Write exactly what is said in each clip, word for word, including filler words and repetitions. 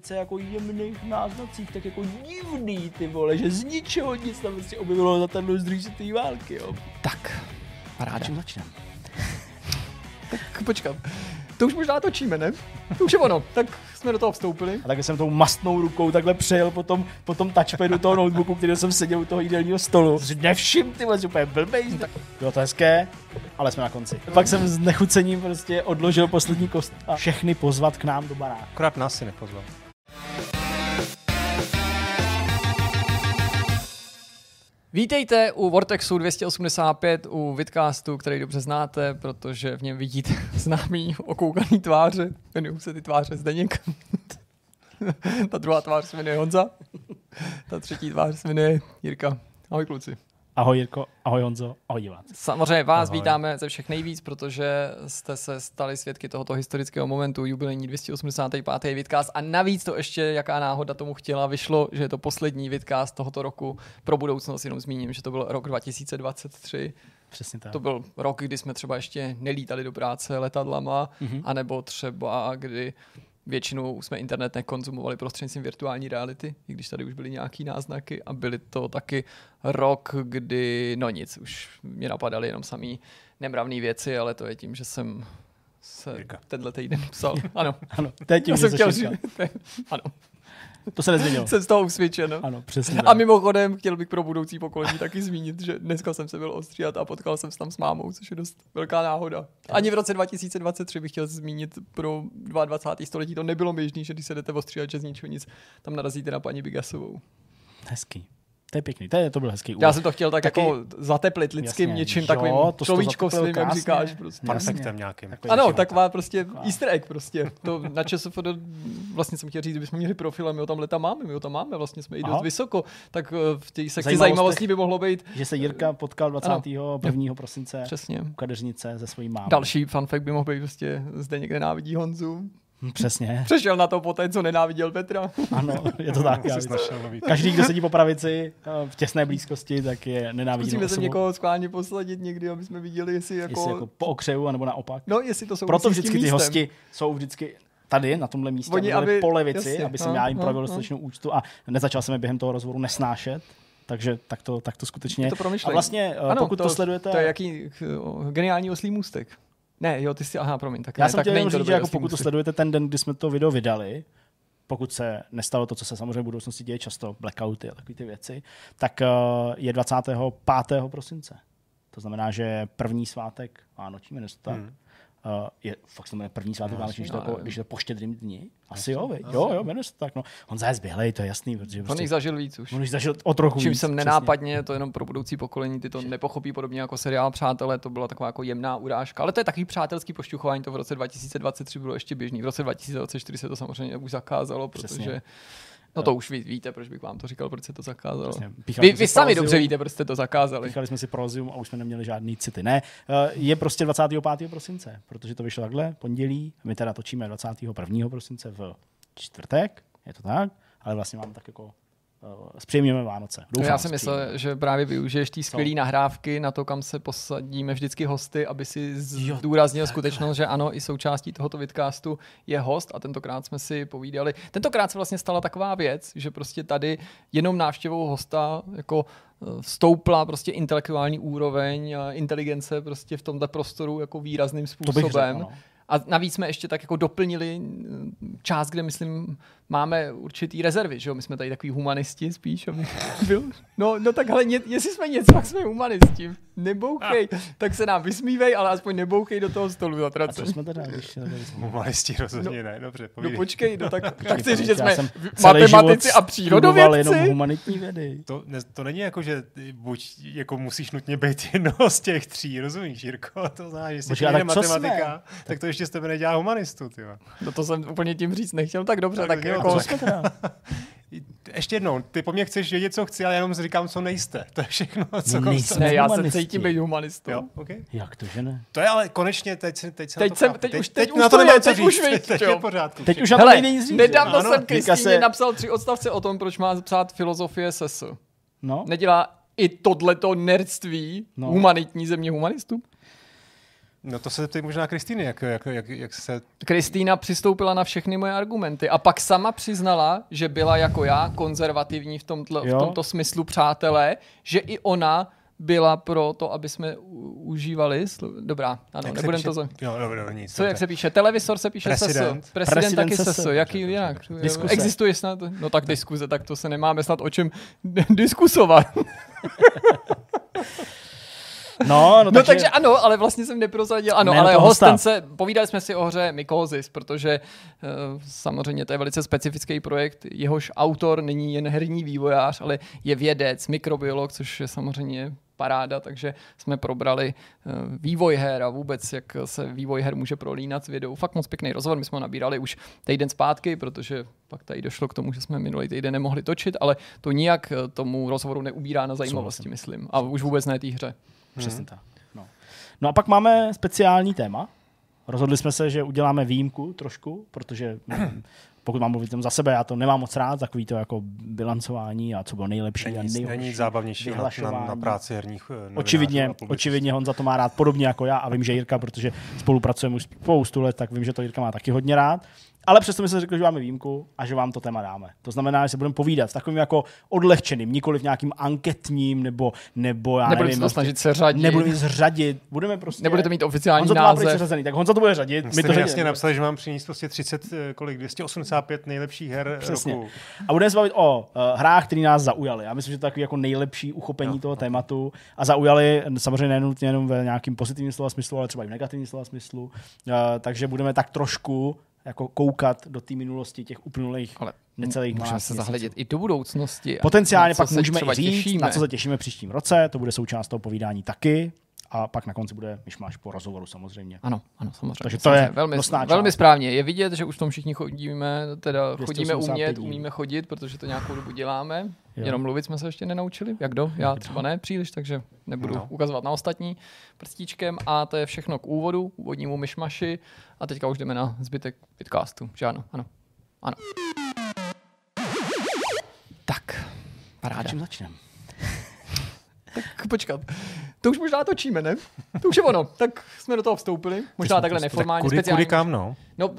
velice jako jemných náznacích, tak jako divný, ty vole, že z ničeho nic tam prostě objevilo zatarnou z druhé světové války, jo. Tak, paráda. Čím začneme? Tak počkám. To už možná točíme, ne? To už je ono, tak jsme do toho vstoupili. A tak jsem tou mastnou rukou takhle přejel po tom, po tom touchpadu toho notebooku, který jsem seděl u toho jídelního stolu. Nevšim, ty vole, úplně blbej. No, tak. Bylo to hezké, ale jsme na konci. Pak jsem s nechucením prostě odložil poslední kost a všechny pozvat k nám do baráku. Akorát nás si nepozval. Vítejte u Vortexu dvě stě osmdesát pět, u vidcastu, který dobře znáte, protože v něm vidíte známý okoukaný tváře. Jmenují se ty tváře Zdeněk. Ta druhá tvář se jmenuje Honza. Ta třetí tvář se jmenuje Jirka. Ahoj kluci. Ahoj Jirko, ahoj Honzo, ahoj diváci. Samozřejmě vás ahoj. Vítáme ze všech nejvíc, protože jste se stali svědky tohoto historického momentu, jubilejní dvě stě osmdesátý pátý vidcast a navíc to ještě, jaká náhoda tomu chtěla, vyšlo, že je to poslední vidcast tohoto roku. Pro budoucnost jenom zmíním, že to byl rok dva tisíce dvacet tři. Přesně tak. To byl rok, kdy jsme třeba ještě nelítali do práce letadlama, mm-hmm. anebo třeba kdy většinou jsme internet nekonzumovali prostřednictvím virtuální reality, i když tady už byly nějaký náznaky a byly to taky rok, kdy, no nic, už mě napadaly jenom samý nemravný věci, ale to je tím, že jsem se tenhle týden psal. Ano. Ano, to je tím, že jsem chtěl, ano. To se nezměnilo. Jsem z toho usvědčen. Ano, přesně. A mimochodem chtěl bych pro budoucí pokolení taky zmínit, že dneska jsem se byl ostříhat a potkal jsem se tam s mámou, což je dost velká náhoda. Ani v roce dva tisíce dvacet tři bych chtěl zmínit, pro dvacátého druhého století to nebylo běžný, že když se jdete ostříhat, že z ničeho nic tam narazíte na paní Bigasovou. Hezký. To je pěkný, to, je, to byl hezký úvod. Já jsem to chtěl tak taky jako zateplit lidským jasně, něčím, jo, takovým človíčkovským, jak říkáš. Prostě. Perfektem nějakým. Ano, taková prostě krásně. Easter egg prostě. To na ČSFD vlastně jsem chtěl říct, že bychom měli profil, my ho tam leta máme, my ho tam máme, vlastně jsme i dost vysoko, tak v té sekci zajímavostí by mohlo být. Že se Jirka potkal dvacátého prvního prosince přesně. U kadeřnice se svojí mámou. Další fun fact by mohl být prostě zde někde návidí Honzu. Přesně. Přešel na to poté, co nenáviděl Petra. Ano, je to tak. Každý, kdo sedí po pravici v těsné blízkosti, tak je nenávidí. Musíme se někoho skválně posledit někdy, aby jsme viděli, jestli jako... Jestli jako po okřeju, anebo naopak. No, jestli to jsou proto vždycky ty hosti jsou vždycky... tady, na tomhle místě, oni, aby, po levici, jasně, aby jsem já jim pravil dostatečnou účtu a nezačal jsem je během toho rozhovoru nesnášet. Takže tak to, tak to skutečně... To a vlastně, ano, pokud to, to sledujete... To je jaký geniální oslý můstek. Ne, jo, ty jsi, aha, promiň. Tak já ne, jsem tak chtěl jenom říct, že jako pokud může. To sledujete ten den, kdy jsme to video vydali, pokud se nestalo to, co se samozřejmě v budoucnosti děje často, blackouty a takové ty věci, tak uh, je dvacátého pátého prosince. To znamená, že první svátek Vánoční, jmenuje se tak, hmm. uh, je fakt se jmenuje první svátek Vánoční, když to po štědrým dní. Asi jo, asi, jo, jo, jmenuje se tak. No. On zá je zběhlej, to je jasný. Protože on prostě, jich zažil víc už. On jich zažil o trochu čím víc, jsem nenápadně, přesně. To jenom pro budoucí pokolení, ty to nepochopí podobně jako seriál Přátelé, to byla taková jako jemná urážka. Ale to je takový přátelský pošťuchování, to v roce dva tisíce dvacet tři bylo ještě běžný. V roce dva tisíce dvacet čtyři se to samozřejmě už zakázalo, protože... Přesně. No to už ví, víte, proč bych vám to říkal, proč se to zakázalo. Vy, vy sami dobře víte, proč jste to zakázali. Píchali jsme si prozium a už jsme neměli žádný city. Ne, je prostě dvacátého pátého prosince, protože to vyšlo takhle, pondělí. My teda točíme dvacátého prvního prosince v čtvrtek, je to tak, ale vlastně máme tak jako... zpříjemněme Vánoce. Doufám, já jsem myslel, že právě využiješ ty skvělý nahrávky na to, kam se posadíme vždycky hosty, aby si zdůraznil skutečnost, že ano, i součástí tohoto vidcastu je host a tentokrát jsme si povídali. Tentokrát se vlastně stala taková věc, že prostě tady jenom návštěvou hosta jako vstoupla prostě intelektuální úroveň, inteligence prostě v tomhle prostoru jako výrazným způsobem. A navíc jsme ještě tak jako doplnili část, kde, myslím, máme určitý rezervy, že jo? My jsme tady takový humanisti spíš. No, no tak ale ně, jestli jsme něco, tak jsme humanisti. Nebouchej. Tak se nám vysmívej, ale aspoň nebouchej do toho stolu. A co jsme teda když... Humanisti rozhodně no, ne, dobře, povídej. No počkej, no, tak, tak chci říct, že jsme matematici a přírodovědci. Jenom humanitní vědy. To, ne, to není jako, že buď jako musíš nutně být jedno z těch tří, rozumíš, Jirko? To zná, že jsi matematika, tak to ještě že z tebe nedělá humanistu, ty. No to jsem úplně tím říct nechtěl, tak dobře. Tak, tak jo, jako... Ještě jednou, ty po mně chceš vědět, co chci, ale jenom říkám, co nejste. To je všechno, co nejste. Ne, já se cítím být humanistou. Jo? Okay. Jak to, že ne? To je ale konečně, teď, teď se teď na to jsem, teď, teď, teď, teď na to nemám co říct. Teď je pořádku. Teď už na to nejde říct. Nedávno ano, jsem Kristýně napsal tři odstavce o tom, proč má psát filozofie es es. No. Nedělá i tohleto nerdství humanitní země humanistů? No to se zeptej možná Kristýny, jak, jak, jak, jak se... Kristýna přistoupila na všechny moje argumenty a pak sama přiznala, že byla jako já konzervativní v, tomto, v tomto smyslu, přátelé, že i ona byla pro to, aby jsme užívali... Dobrá, ano, nebudem to... Jo, dobro, nic. Co, jak se píše? Televisor se píše S S. Prezident, Prezident taky S S. Jaký jinak? Existuje snad... No tak diskuze, tak to se nemáme snad o čem diskusovat. No, no, takže... no takže ano, ale vlastně jsem neprozradil. Ano, ne, ale hostem se, povídali jsme si o hře Mycosis, protože uh, samozřejmě to je velice specifický projekt, jehož autor není jen herní vývojář, ale je vědec, mikrobiolog, což je samozřejmě paráda, takže jsme probrali uh, vývoj her a vůbec, jak se vývoj her může prolínat s vědou. Fakt moc pěkný rozhovor, my jsme ho nabírali už týden zpátky, protože pak tady došlo k tomu, že jsme minulý týden nemohli točit, ale to nijak tomu rozhovoru neubírá na zajímavosti, myslím, a už vůbec ne té hře. Přesně tak. No. no a pak máme speciální téma. Rozhodli jsme se, že uděláme výjimku trošku, protože pokud mám mluvit za sebe, já to nemám moc rád, takový to jako bilancování a co bylo nejlepší není, a nejhorší. Není zábavnější na, na, na práci herních očividně, očividně Honza to má rád podobně jako já a vím, že Jirka, protože spolupracujeme už spoustu let, tak vím, že to Jirka má taky hodně rád. Ale přesto mi se řekl, že máme výjimku a že vám to téma dáme. To znamená, že se budeme povídat s takovým jako odlehčeným, nikoliv nějakým anketním, nebo, nebo já nebudeme nevím. Nebudeme se řadit. Nebudeme se řadit. Budeme prostě... Nebudete mít oficiální název. Honza to má přeřazený, tak Honza to bude řadit. My to jasně napsali, že mám přinést prostě třicet, kolik, dvě stě osmdesát pět nejlepších her přesně. roku. A budeme se bavit o uh, hrách, které nás zaujaly. Já myslím, že to je takový jako nejlepší uchopení no, toho no. tématu a zaujaly samozřejmě nenutně jenom ve nějakým pozitivním slova smyslu, ale třeba i v negativním slova smyslu. Uh, takže budeme tak trošku jako koukat do té minulosti těch uplynulých necelých měsíců. Můžeme se zahledět i do budoucnosti. Potenciálně pak můžeme i říct, těšíme. na co se těšíme příštím roce, to bude součást toho povídání taky a pak na konci bude myšmaš po rozhovoru samozřejmě. Ano, ano, samozřejmě. Takže to samozřejmě. je velmi, velmi správně. Je vidět, že už tam všichni chodíme, teda chodíme umět, umíme chodit, protože to nějakou dobu děláme. Jo. Jenom mluvit jsme se ještě nenaučili, jak do, já třeba ne příliš, takže nebudu no. ukazovat na ostatní prstíčkem a to je všechno k úvodu, úvodnímu myšmaši a teďka už jdeme na zbytek podcastu, že ano, ano, ano. Tak, paráda. Čím začneme? Tak počkat, to už možná točíme, ne? To už je ono, tak jsme do toho vstoupili, možná takhle neformálně. Tak kudy, speciálně. Kudy kam, no? No,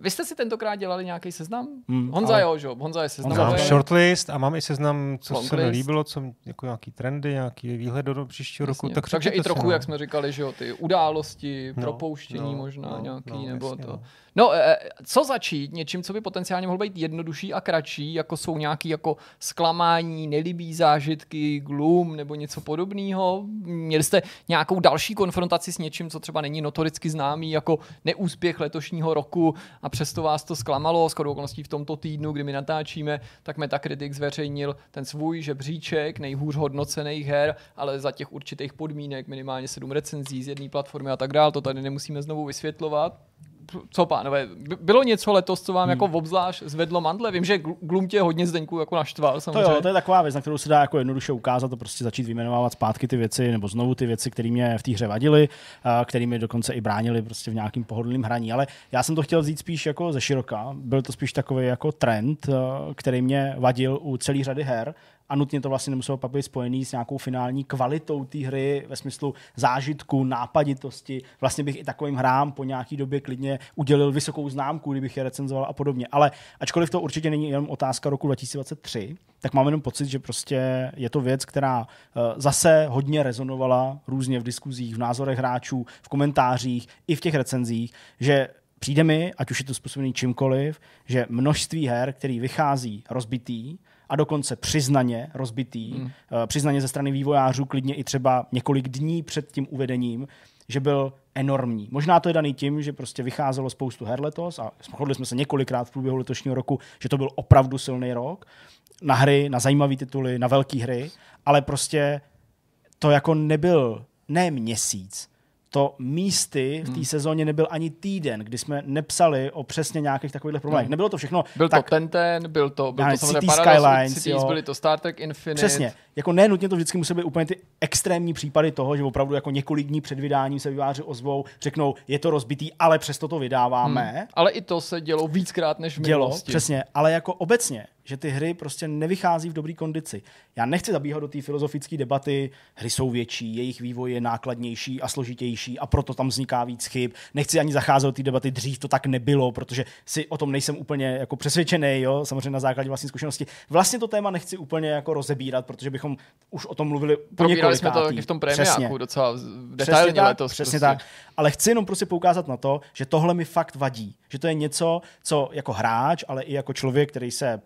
vy jste si tentokrát dělali nějaký seznam? Hmm, Honza jo, že? Honza je seznam. Mám shortlist a mám i seznam, co Long se list. mi líbilo, co jako nějaký trendy, nějaký výhled do příštího jasně. roku. Tak takže i trochu, jak jsme říkali, že jo, ty události, no, propouštění no, možná no, nějaký, no, nebo jasně, to. No, no eh, co začít něčím, co by potenciálně mohlo být jednodušší a kratší, jako jsou nějaký jako zklamání, nelibý zážitky, gloom nebo něco podobného? Měli jste nějakou další konfrontaci s něčím, co třeba není notoricky známý, jako neúspěch letošního roku a přesto vás to zklamalo? Shodou okolností v tomto týdnu, kdy my natáčíme, tak Metacritic zveřejnil ten svůj žebříček nejhůř hodnocených her, ale za těch určitých podmínek, minimálně sedm recenzí z jedné platformy a tak dál, to tady nemusíme znovu vysvětlovat. Co pánové, bylo něco letos, co vám hmm. jako obzvlášť zvedlo mandle? Vím, že Glum tě hodně Zdeňku jako naštval. Samozřejmě. To jo, to je taková věc, na kterou se dá jako jednoduše ukázat a prostě začít vyjmenovávat zpátky ty věci, nebo znovu ty věci, které mě v té hře vadily, které mi dokonce i bránily prostě v nějakým pohodlným hraní. Ale já jsem to chtěl vzít spíš jako ze široka. Byl to spíš takový jako trend, který mě vadil u celé řady her. A nutně to vlastně nemuselo pak být spojený s nějakou finální kvalitou té hry ve smyslu zážitku, nápaditosti. Vlastně bych i takovým hrám po nějaký době klidně udělil vysokou známku, kdybych je recenzoval a podobně. Ale ačkoliv to určitě není jenom otázka roku dva tisíce dvacet tři, tak mám jenom pocit, že prostě je to věc, která zase hodně rezonovala různě v diskuzích, v názorech hráčů, v komentářích i v těch recenzích, že přijde mi, ať už je to způsobený čímkoliv, že množství her, který vychází rozbitý, a dokonce přiznaně rozbitý, hmm. přiznaně ze strany vývojářů, klidně i třeba několik dní před tím uvedením, že byl enormní. Možná to je daný tím, že prostě vycházelo spoustu her letos a shodli jsme se několikrát v průběhu letošního roku, že to byl opravdu silný rok na hry, na zajímavé tituly, na velké hry, ale prostě to jako nebyl ne měsíc, to místy v té hmm. sezóně nebyl ani týden, kdy jsme nepsali o přesně nějakých takových problémech. No. Nebylo to všechno. Byl tak, to ten ten, byl to byl to Cities: Skylines, byly to Star Trek Infinite. Přesně. jako ne nutně to vždycky musí být úplně ty extrémní případy toho, že opravdu jako několik dní před vydáním se vývojáři ozvou, řeknou, je to rozbitý, ale přesto to vydáváme. Hmm. Ale i to se dělo víckrát než v minulosti. Dělo, přesně, ale jako obecně, že ty hry prostě nevychází v dobrý kondici. Já nechci zabíhat do té filozofické debaty, hry jsou větší, jejich vývoj je nákladnější a složitější a proto tam vzniká víc chyb. Nechci ani zacházet do té debaty, dřív to tak nebylo, protože si o tom nejsem úplně jako přesvědčený, jo, samozřejmě na základě vlastní zkušenosti. Vlastně to téma nechci úplně jako rozebírat, protože bychom už o tom mluvili po několikátý. Jsme to v tom premiáku docela detailně přesně letos. Přesně prostě. Tak. Ale chci jenom prostě poukázat na to, že tohle mi fakt vadí, že to je něco, co jako hráč, ale i jako člověk, který se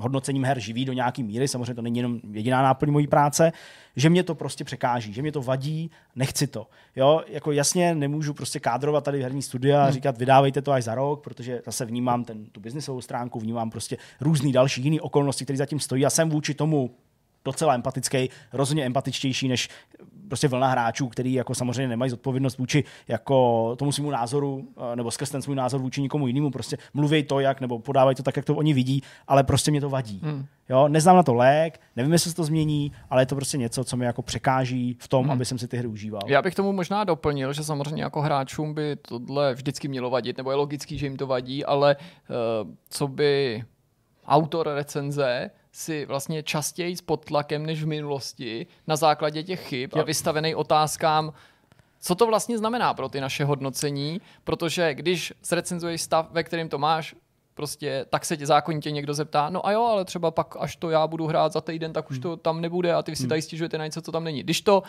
hodnocením her živí do nějaký míry, samozřejmě to není jenom jediná náplň mojí práce, že mě to prostě překáží, že mě to vadí, nechci to. Jo, jako jasně nemůžu prostě kádrovat tady herní studia a hmm. říkat vydávejte to až za rok, protože zase vnímám ten, tu biznisovou stránku, vnímám prostě různý další jiné okolnosti, které zatím stojí a jsem vůči tomu docela empatický, rozhodně empatičtější než prostě vlna hráčů, který jako samozřejmě nemají zodpovědnost vůči jako tomu svému názoru, nebo skrz ten svůj názor vůči nikomu jinému, prostě mluví to jak, nebo podávají to tak, jak to oni vidí, ale prostě mě to vadí. Hmm. Jo, neznám na to lék, nevím, jestli se to změní, ale je to prostě něco, co mi jako překáží v tom, hmm. aby jsem si ty hry užíval. Já bych tomu možná doplnil, že samozřejmě jako hráčům by tohle vždycky mělo vadit, nebo je logický, že jim to vadí, ale uh, co by autor recenze si vlastně častěji pod tlakem než v minulosti na základě těch chyb a vystavený otázkám, co to vlastně znamená pro ty naše hodnocení, protože když zrecenzuješ stav, ve kterém to máš, prostě tak se tě zákonitě někdo zeptá, no a jo, ale třeba pak, až to já budu hrát za týden, tak už hmm. to tam nebude a ty si hmm. tady stěžujete na něco, co tam není. Když to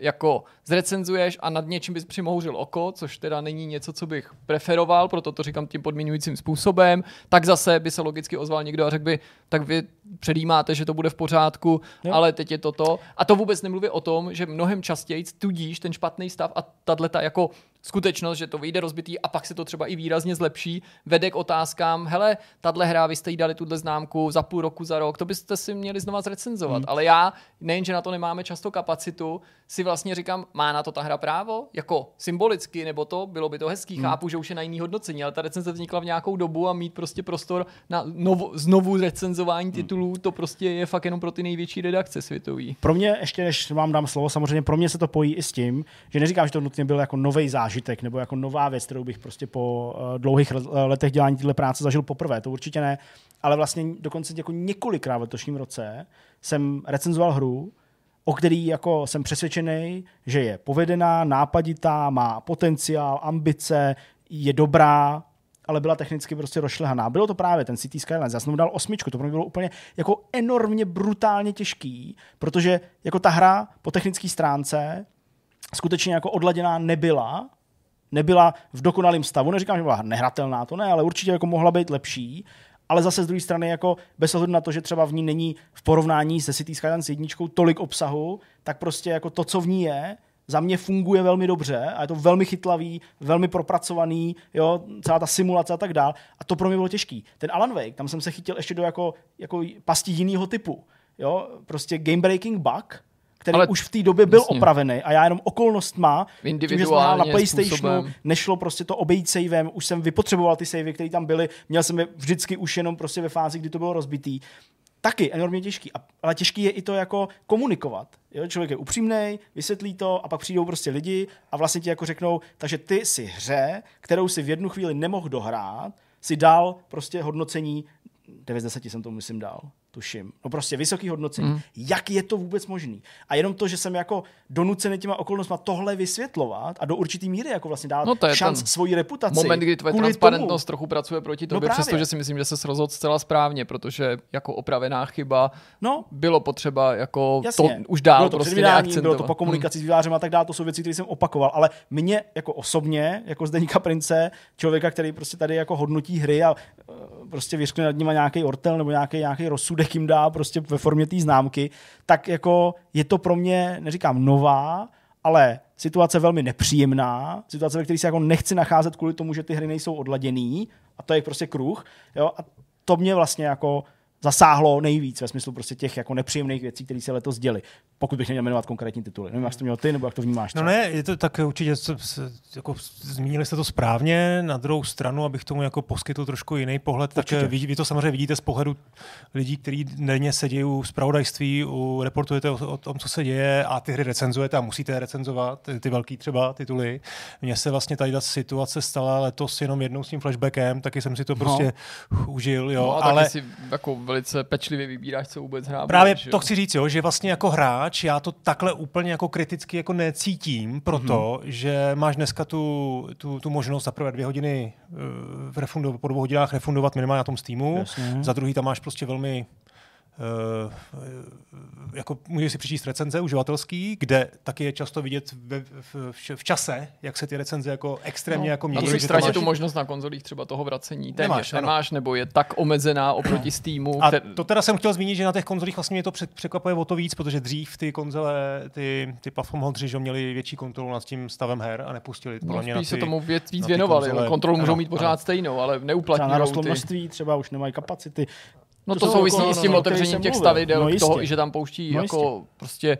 jako zrecenzuješ a nad něčím bys přimouřil oko, což teda není něco, co bych preferoval, proto to říkám tím podmiňujícím způsobem, tak zase by se logicky ozval někdo a řekl by, tak vy předjímáte, že to bude v pořádku, no. ale teď je to to. A to vůbec nemluví o tom, že mnohem častěji tudíž ten špatný stav a tato jako skutečnost, že to vyjde rozbitý a pak se to třeba i výrazně zlepší, vede k otázkám, hele, tahle hra, vy jste jí dali tuhle známku za půl roku, za rok, to byste si měli znova zrecenzovat. Mm. Ale já, nejenže na to nemáme často kapacitu, si vlastně říkám, má na to ta hra právo? Jako symbolicky, nebo to, bylo by to hezký, mm. chápu, že už je na jiný hodnocení, ale ta recenze vznikla v nějakou dobu a mít prostě prostor na novo, znovu recenzování titulů, mm. to prostě je fakt jenom pro ty největší redakce světový. Pro mě, ještě než vám dám slovo, samozřejmě pro mě se to pojí i s tím, že neříkám, že to nutně byl jako novej zážitek, nebo jako nová věc, kterou bych prostě po dlouhých letech dělání této práce zažil poprvé, to určitě ne, ale vlastně dokonce jako několikrát v letošním roce jsem recenzoval hru, o který jako jsem přesvědčený, že je povedená, nápaditá, má potenciál, ambice, je dobrá, ale byla technicky prostě rozšlehaná. Bylo to právě ten Cities: Skylines. Já jsem mu dal osmičku, to pro mě bylo úplně jako enormně brutálně těžký, protože jako ta hra po technické stránce skutečně jako odladěná nebyla, nebyla v dokonalém stavu, neříkám, že byla nehratelná, to ne, ale určitě jako mohla být lepší, ale zase z druhé strany jako bez ohledu na to, že třeba v ní není v porovnání se Cities: Skylines jedničkou tolik obsahu, tak prostě jako to, co v ní je, za mě funguje velmi dobře a je to velmi chytlavý, velmi propracovaný, jo, celá ta simulace a tak dál. A to pro mě bylo těžký. Ten Alan Wake, tam jsem se chytil ještě do jako, jako pasti jiného typu, jo, prostě game breaking bug, který ale už v té době byl jasně opravený a já jenom okolnostma, tím, že jsem na PlayStationu, způsobem. Nešlo prostě to obejít savem, už jsem vypotřeboval ty savey, které tam byly, měl jsem je vždycky už jenom prostě ve fázi, kdy to bylo rozbitý. Taky enormně těžký, ale těžký je i to jako komunikovat. Jo? Člověk je upřímnej, vysvětlí to a pak přijdou prostě lidi a vlastně ti jako řeknou, takže ty si hře, kterou si v jednu chvíli nemohl dohrát, si dal prostě hodnocení, devět z deseti jsem to myslím dal. Tuším. No prostě vysoký hodnocení. Mm. Jak je to vůbec možný? A jenom to, že jsem jako donucený těma okolnostma tohle vysvětlovat a do určitý míry jako vlastně dát no šanc svoji reputaci. Moment, kdy tvoje transparentnost tomu trochu pracuje proti tobě, no přestože si myslím, že se rozhodl zcela správně, protože jako opravená chyba no. bylo potřeba jako jasně. to už dál bylo to prostě neakcentovat. Bylo to po komunikaci mm. s vývojářem a tak dál, to jsou věci, které jsem opakoval, ale mě jako osobně, jako Zdeňka Prince, člověka, který prostě tady jako hodnotí hry a prostě vyřkne nad nima nějaký ortel nebo nějaký nějaký rozsudek kým dá prostě ve formě té známky, tak jako je to pro mě, neříkám nová, ale situace velmi nepříjemná, situace, ve které se jako nechci nacházet kvůli tomu, že ty hry nejsou odladěný a to je prostě kruh. Jo? A to mě vlastně jako zasáhlo nejvíc ve smyslu prostě těch jako nepříjemných věcí, které se letos děly. pokud bych neměl jmenovat konkrétní tituly. Nevím, jak to měl ty, nebo jak to vnímáš. Třeba. No ne, je to tak určitě jako zmínili jste to správně. Na druhou stranu, abych tomu jako poskytl trošku jiný pohled, určitě. Tak vy, vy to samozřejmě vidíte z pohledu lidí, kteří denně sedí u zpravodajství, u, reportujete o, o tom, co se děje a ty hry recenzujete a musíte recenzovat, ty, ty velký třeba tituly. Mně se vlastně tady ta situace stala letos jenom jednou s tím flashbackem, taky jsem si to prostě no. užil, jo, no, ale si jako velice pečlivě vybíráš, co vůbec hrát. Právě to jo? Chci říct, jo, že vlastně jako hráč, já to takhle úplně jako kriticky jako necítím, proto, mm-hmm. že máš dneska tu, tu, tu možnost za prvé dvě hodiny uh, refundo, po dvou hodinách refundovat minimálně na tom Steamu, Jasně. za druhý tam máš prostě velmi Uh, jako můžeš si přečíst recenze uživatelský, kde taky je často vidět v, v, v, v čase, jak se ty recenze jako extrémně no, jako mění. A to si ztratí tu možnost na konzolích třeba toho vracení. Téměř nemáš, nebo je tak omezená oproti Steamu. A te... to teda jsem chtěl zmínit, že na těch konzolích vlastně mě to překvapuje o to víc, protože dřív ty konzole, ty, ty platform holdři, že měli větší kontrolu nad tím stavem her a nepustili. No, spíš na ty, se tomu věc víc věnovali. No, kontrolu můžou mít pořád ano. stejnou, ale neuplatňují. Na rostloumnožství třeba už nemají kapacity. No to, to souvisí jako, s tím no, otevřením těch stavidel, no toho, že tam pouští no jako jistě. Prostě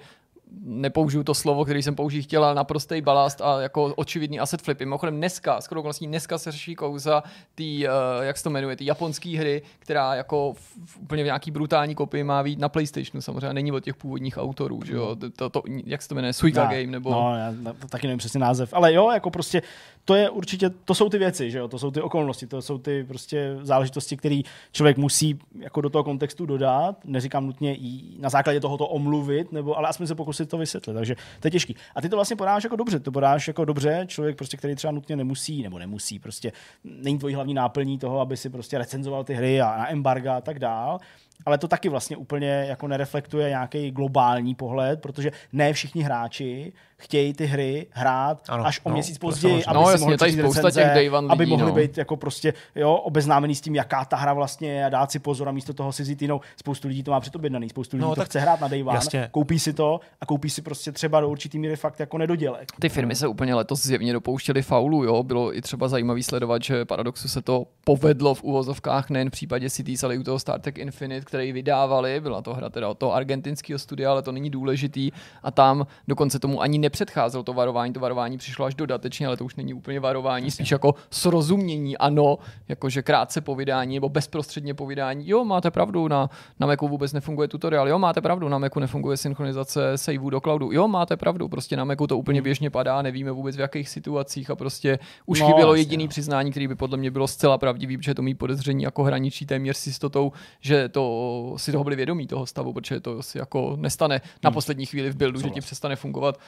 nepoužiju to slovo, který jsem použít chtěl, ale naprostý balast a jako očividný asset flipy. Mimochodem dneska, skoro koností dneska se řeší kouza ty, uh, jak se to jmenuje, ty japonský hry, která jako v, úplně v nějaký brutální kopii má být na PlayStationu, samozřejmě není od těch původních autorů, že jo, to, to, jak se to jmenuje, Suika já, Game, nebo... No, já taky nevím přesně název, ale jo, jako prostě to je určitě, to jsou ty věci, že jo, to jsou ty okolnosti, to jsou ty prostě záležitosti, které člověk musí jako do toho kontextu dodat, neříkám nutně i na základě tohoto omluvit, nebo, ale aspoň se pokusit to vysvětlit, takže to je těžký. A ty to vlastně podáš jako dobře, to podáš jako dobře, člověk prostě, který třeba nutně nemusí, nebo nemusí, prostě není tvojí hlavní náplní toho, aby si prostě recenzoval ty hry a na embarga a tak dál, ale to taky vlastně úplně jako nereflektuje nějaký globální pohled, protože ne všichni hráči chtějí ty hry hrát ano, až o no, měsíc později, aby no, si jasně, mohli přijít recenze, lidí, aby mohli no. být jako prostě jo, obeznámený s tím, jaká ta hra vlastně je a dát si pozor a místo toho si vzít jinou. Spoustu lidí to má předobjednaný, spoustu lidí no, to tak, chce hrát na Day One, jasně. koupí si to a koupí si prostě třeba do určitý míry fakt jako nedodělek. Ty firmy se úplně letos zjevně dopouštěly faulu, jo, bylo i třeba zajímavý sledovat, že Paradoxu se to povedlo v uvozovkách nejen v případě Cities, ale i u toho Star Trek Infinite, který vydávali, byla to hra teda od toho argentinského studia, ale to není důležitý a tam dokonce tomu ani nepředcházelo to varování, to varování přišlo až dodatečně, ale to už není úplně varování, spíš jako srozumění, ano, jakože krátce po vydání nebo bezprostředně po vydání, jo, máte pravdu, na, na Macu vůbec nefunguje tutoriál, jo, máte pravdu, na Macu nefunguje synchronizace saveů do cloudu, jo, máte pravdu, prostě na Macu to úplně běžně padá, nevíme vůbec v jakých situacích a prostě už no, chybělo jediné přiznání, které by podle mě bylo zcela pravdivý, protože to mý podezření jako hraničí téměř s jistotou, že to si toho byli vědomí toho stavu, protože to si jako nestane na poslední chvíli v buildu, že ti přestane fungovat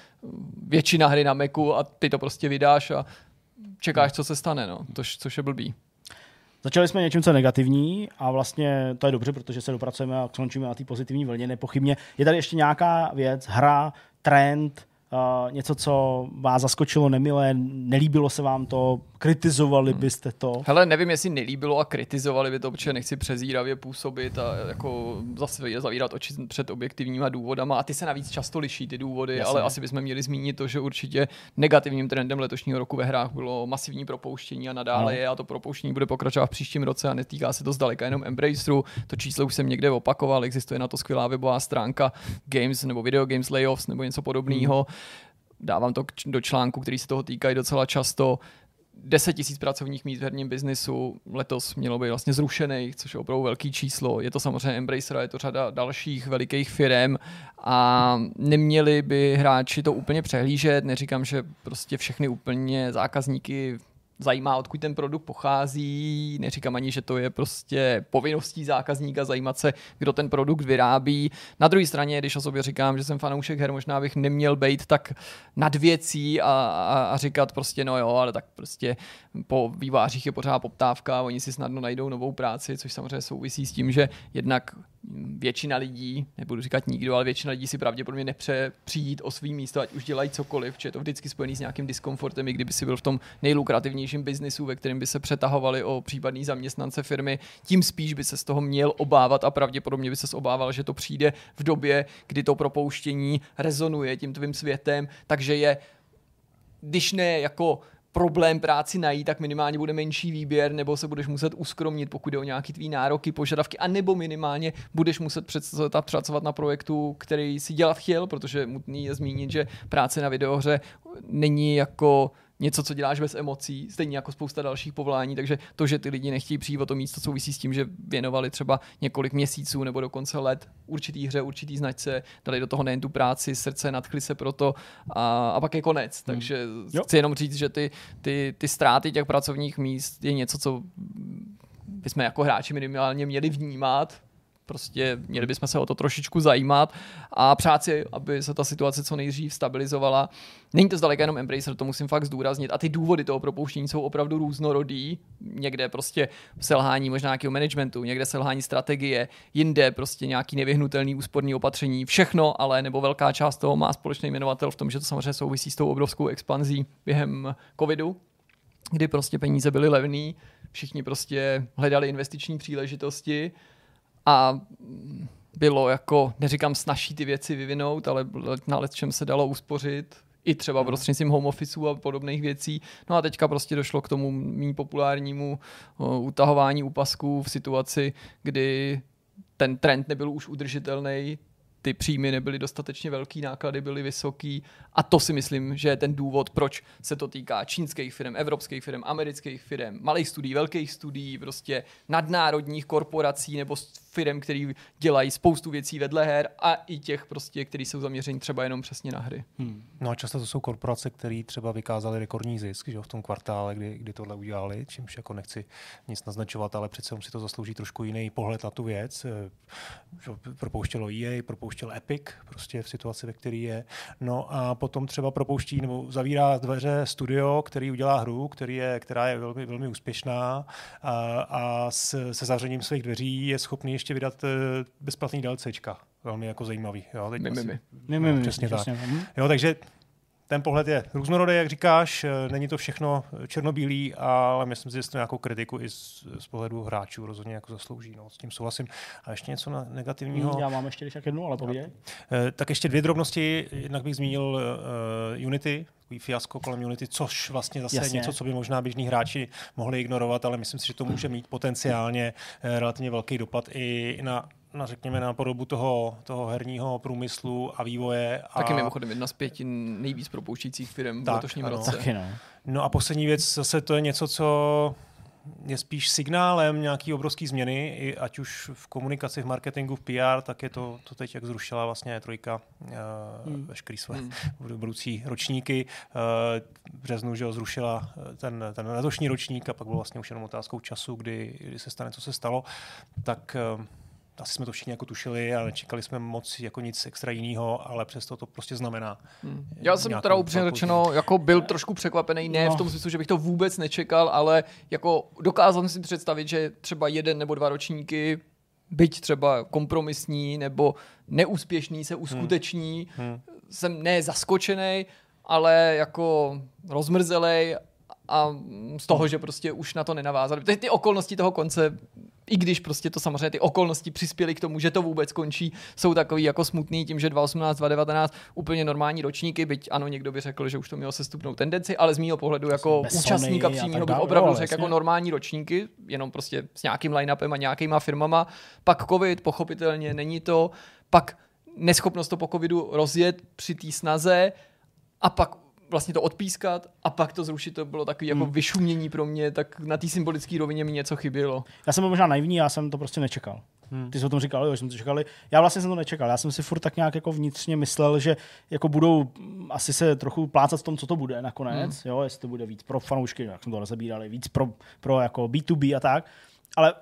většina hry na Macu a ty to prostě vydáš a čekáš, co se stane, no. Tož, což je blbý. Začali jsme něčím, co je negativní a vlastně to je dobře, protože se dopracujeme a končíme na té pozitivní vlně, nepochybně. Je tady ještě nějaká věc, hra, trend, Uh, něco, co vás zaskočilo nemile, nelíbilo se vám to, kritizovali byste to? Hele, nevím, jestli nelíbilo a kritizovali by to, protože nechci přezíravě působit a jako zase zavírat oči před objektivníma důvodama a ty se navíc často liší ty důvody, Jasně. ale asi bychom měli zmínit to, že určitě negativním trendem letošního roku ve hrách bylo masivní propouštění a nadále no. je a to propouštění bude pokračovat v příštím roce a netýká se to zdaleka jenom Embraceru, to číslo už jsem někde opakoval, existuje na to skvělá webová stránka Games nebo Video Games Layoffs nebo něco podobného. Mm. Dávám to do článku, který se toho týkají docela často. deset tisíc pracovních míst v herním biznisu letos mělo být vlastně zrušených, což je opravdu velký číslo. Je to samozřejmě Embracer, je to řada dalších velikých firem a neměli by hráči to úplně přehlížet. Neříkám, že prostě všechny úplně zákazníky zajímá, odkud ten produkt pochází. Neříkám ani, že to je prostě povinností zákazníka zajímat se, kdo ten produkt vyrábí. Na druhé straně, když o sobě říkám, že jsem fanoušek her, možná bych neměl být tak nad věcí a, a, a říkat prostě no jo, ale tak prostě po vývářích je pořád poptávka, oni si snadno najdou novou práci, což samozřejmě souvisí s tím, že jednak většina lidí, nebudu říkat nikdo, ale většina lidí si pravděpodobně nepřeje přijít o svý místo, ať už dělají cokoliv, protože je to vždycky spojený s nějakým diskomfortem, i kdyby si byl v tom nejlukrativnějším biznisu, ve kterém by se přetahovali o případný zaměstnance firmy, tím spíš by se z toho měl obávat a pravděpodobně by se obával, že to přijde v době, kdy to propouštění rezonuje tím tvým světem, takže je, když ne jako problém práci najít, tak minimálně bude menší výběr, nebo se budeš muset uskromnit, pokud jde o nějaký tvý nároky, požadavky, anebo minimálně budeš muset pracovat na projektu, který si dělat chtěl, protože nutný je zmínit, že práce na videohře není jako něco, co děláš bez emocí, stejně jako spousta dalších povolání, takže to, že ty lidi nechtějí přijít o to místo, souvisí s tím, že věnovali třeba několik měsíců nebo dokonce let určitý hře, určitý značce, dali do toho nejen tu práci, srdce, nadchli se proto a, a pak je konec. Takže hmm. chci jenom říct, že ty, ty, ty ztráty těch pracovních míst je něco, co bychom jako hráči minimálně měli vnímat. Prostě měli bychom se o to trošičku zajímat a přát si, aby se ta situace co nejdřív stabilizovala. Není to zdaleka jenom Embracer, to musím fakt zdůraznit. A ty důvody toho propouštění jsou opravdu různorodý. Někde prostě selhání možná nějakého managementu, někde selhání strategie, jinde prostě nějaký nevyhnutelný úsporný opatření. Všechno, ale nebo velká část toho má společný jmenovatel v tom, že to samozřejmě souvisí s tou obrovskou expanzí během covidu, kdy prostě peníze byly levný, všichni prostě hledali investiční příležitosti. A bylo jako, neříkám snažší ty věci vyvinout, ale na letčem se dalo uspořit i třeba prostřednictvím home officeu a podobných věcí. No a teďka prostě došlo k tomu méně populárnímu o, utahování úpasků v situaci, kdy ten trend nebyl už udržitelný, ty příjmy nebyly dostatečně velký, náklady byly vysoký a to si myslím, že je ten důvod, proč se to týká čínských firm, evropských firm, amerických firm, malých studií, velkých studií, prostě nadnárodních korporací nebo firm, který dělají spoustu věcí vedle her a i těch prostě, který jsou zaměření třeba jenom přesně na hry. Hmm. No a často to jsou korporace, které třeba vykázaly rekordní zisk, že v tom kvartále, kdy, kdy tohle udělali, čímž jako nechci nic naznačovat, ale přece si to zaslouží trošku jiný pohled na tu věc. Propouštělo E A, propouštěl Epic, prostě v situaci, ve které je. No a potom třeba propouští nebo zavírá dveře studio, který udělá hru, který je, která je velmi, velmi úspěšná a, a s, se zavřením svých dveří je schopný ještě vydat bezplatný DLCčka. Velmi jako zajímavý. Jo, teď my, asi, my, my. No, my, my, přesně my, tak. My. Jo, takže ten pohled je různorodý, jak říkáš, není to všechno černobílý, ale myslím si, že to nějakou kritiku i z, z pohledu hráčů rozhodně jako zaslouží. No, s tím souhlasím. A ještě něco na negativního? Já mám ještě když tak jednu, ale pověděj. Tak ještě dvě drobnosti. Jednak bych zmínil uh, Unity, takový fiasko kolem Unity, což vlastně zase Jasně. něco, co by možná běžní hráči mohli ignorovat, ale myslím si, že to může mít potenciálně uh, relativně velký dopad i na na, řekněme, na podobu toho, toho herního průmyslu a vývoje. A... Taky mimochodem jedna z pěti nejvíc propouštících firm tak, v letošním ano. roce. Taky no. no a poslední věc, zase to je něco, co je spíš signálem nějaký obrovský změny, ať už v komunikaci, v marketingu, v P R, tak je to, to teď, jak zrušila vlastně E tři hmm. veškerý své hmm. budoucí ročníky. V březnu, že ho zrušila ten, ten letošní ročník a pak bylo vlastně už jenom otázkou času, kdy, kdy se stane, co se stalo. Tak... Asi jsme to všichni jako tušili a nečekali jsme moc jako nic extra jiného, ale přesto to prostě znamená. Hmm. Já jsem teda upřímně řečeno jako byl trošku překvapený, ne no. v tom smyslu, že bych to vůbec nečekal, ale jako dokázal jsem si představit, že třeba jeden nebo dva ročníky, byť třeba kompromisní nebo neúspěšný, se uskuteční. Hmm. Hmm. Jsem ne zaskočený, ale jako rozmrzelej a z toho, že prostě už na to nenavázali. Ty, ty okolnosti toho konce, i když prostě to samozřejmě ty okolnosti přispěly k tomu, že to vůbec končí, jsou takový jako smutný tím, že dvacet osmnáct, dvacet devatenáct úplně normální ročníky, byť ano, někdo by řekl, že už to mělo sestupnou tendenci, ale z mýho pohledu jako Bez účastníka přímého bych opravdu řekl jako normální ročníky, jenom prostě s nějakým line-upem a nějakýma firmama. Pak covid, pochopitelně není to, pak neschopnost to po covidu rozjet při té snaze a pak vlastně to odpískat a pak to zrušit, to bylo takový jako hmm. vyšumění pro mě, tak na té symbolické rovině mi něco chybělo. Já jsem byl možná naivní, já jsem to prostě nečekal. Hmm. Ty jsi o tom říkal, jo, jsem to čekali. Já vlastně jsem to nečekal. Já jsem si furt tak nějak jako vnitřně myslel, že jako budou asi se trochu plácat v tom, co to bude nakonec, hmm. jo, jestli to bude víc pro fanoušky, jak jsme to rozebírali, víc pro, pro jako B two B a tak, ale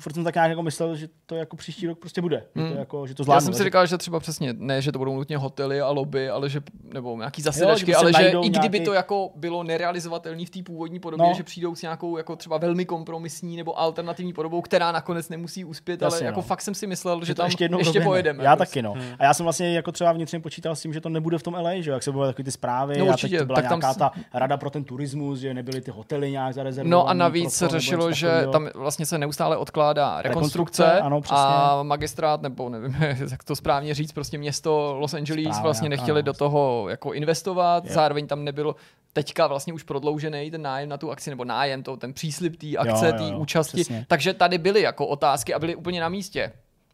furt jsem tak nějak jako myslel, že to jako příští rok prostě bude. Mm. To jako, že to já jsem si říkal, že třeba přesně ne, že to budou nutně hotely a lobby, ale že, nebo nějaký zasedačky, jo, ale že i kdyby nějaký... to jako bylo nerealizovatelné v té původní podobě, no. že přijdou s nějakou jako třeba velmi kompromisní nebo alternativní podobou, která nakonec nemusí uspět, Jasně, ale jako no. fakt jsem si myslel, že, že tam ještě, ještě pojedeme. Já prostě. taky no. Hmm. A já jsem vlastně jako třeba vnitřně počítal s tím, že to nebude v tom L A, že jak se byly takový ty zprávy, no, a teď to byla nějaká ta rada pro ten turismus, že nebyly ty hotely nějak zarezervované. No a navíc se řešilo, že tam vlastně se neustále odkládá rekonstrukce, rekonstrukce ano, a magistrát, nebo nevím, jak to správně říct, prostě město Los Angeles Správně, vlastně nechtěli ano. do toho jako investovat, je. Zároveň tam nebylo teďka vlastně už prodloužený ten nájem na tu akci, nebo nájem, to, ten příslib té akce, té účasti. Přesně. Takže tady byly jako otázky a byly úplně na místě.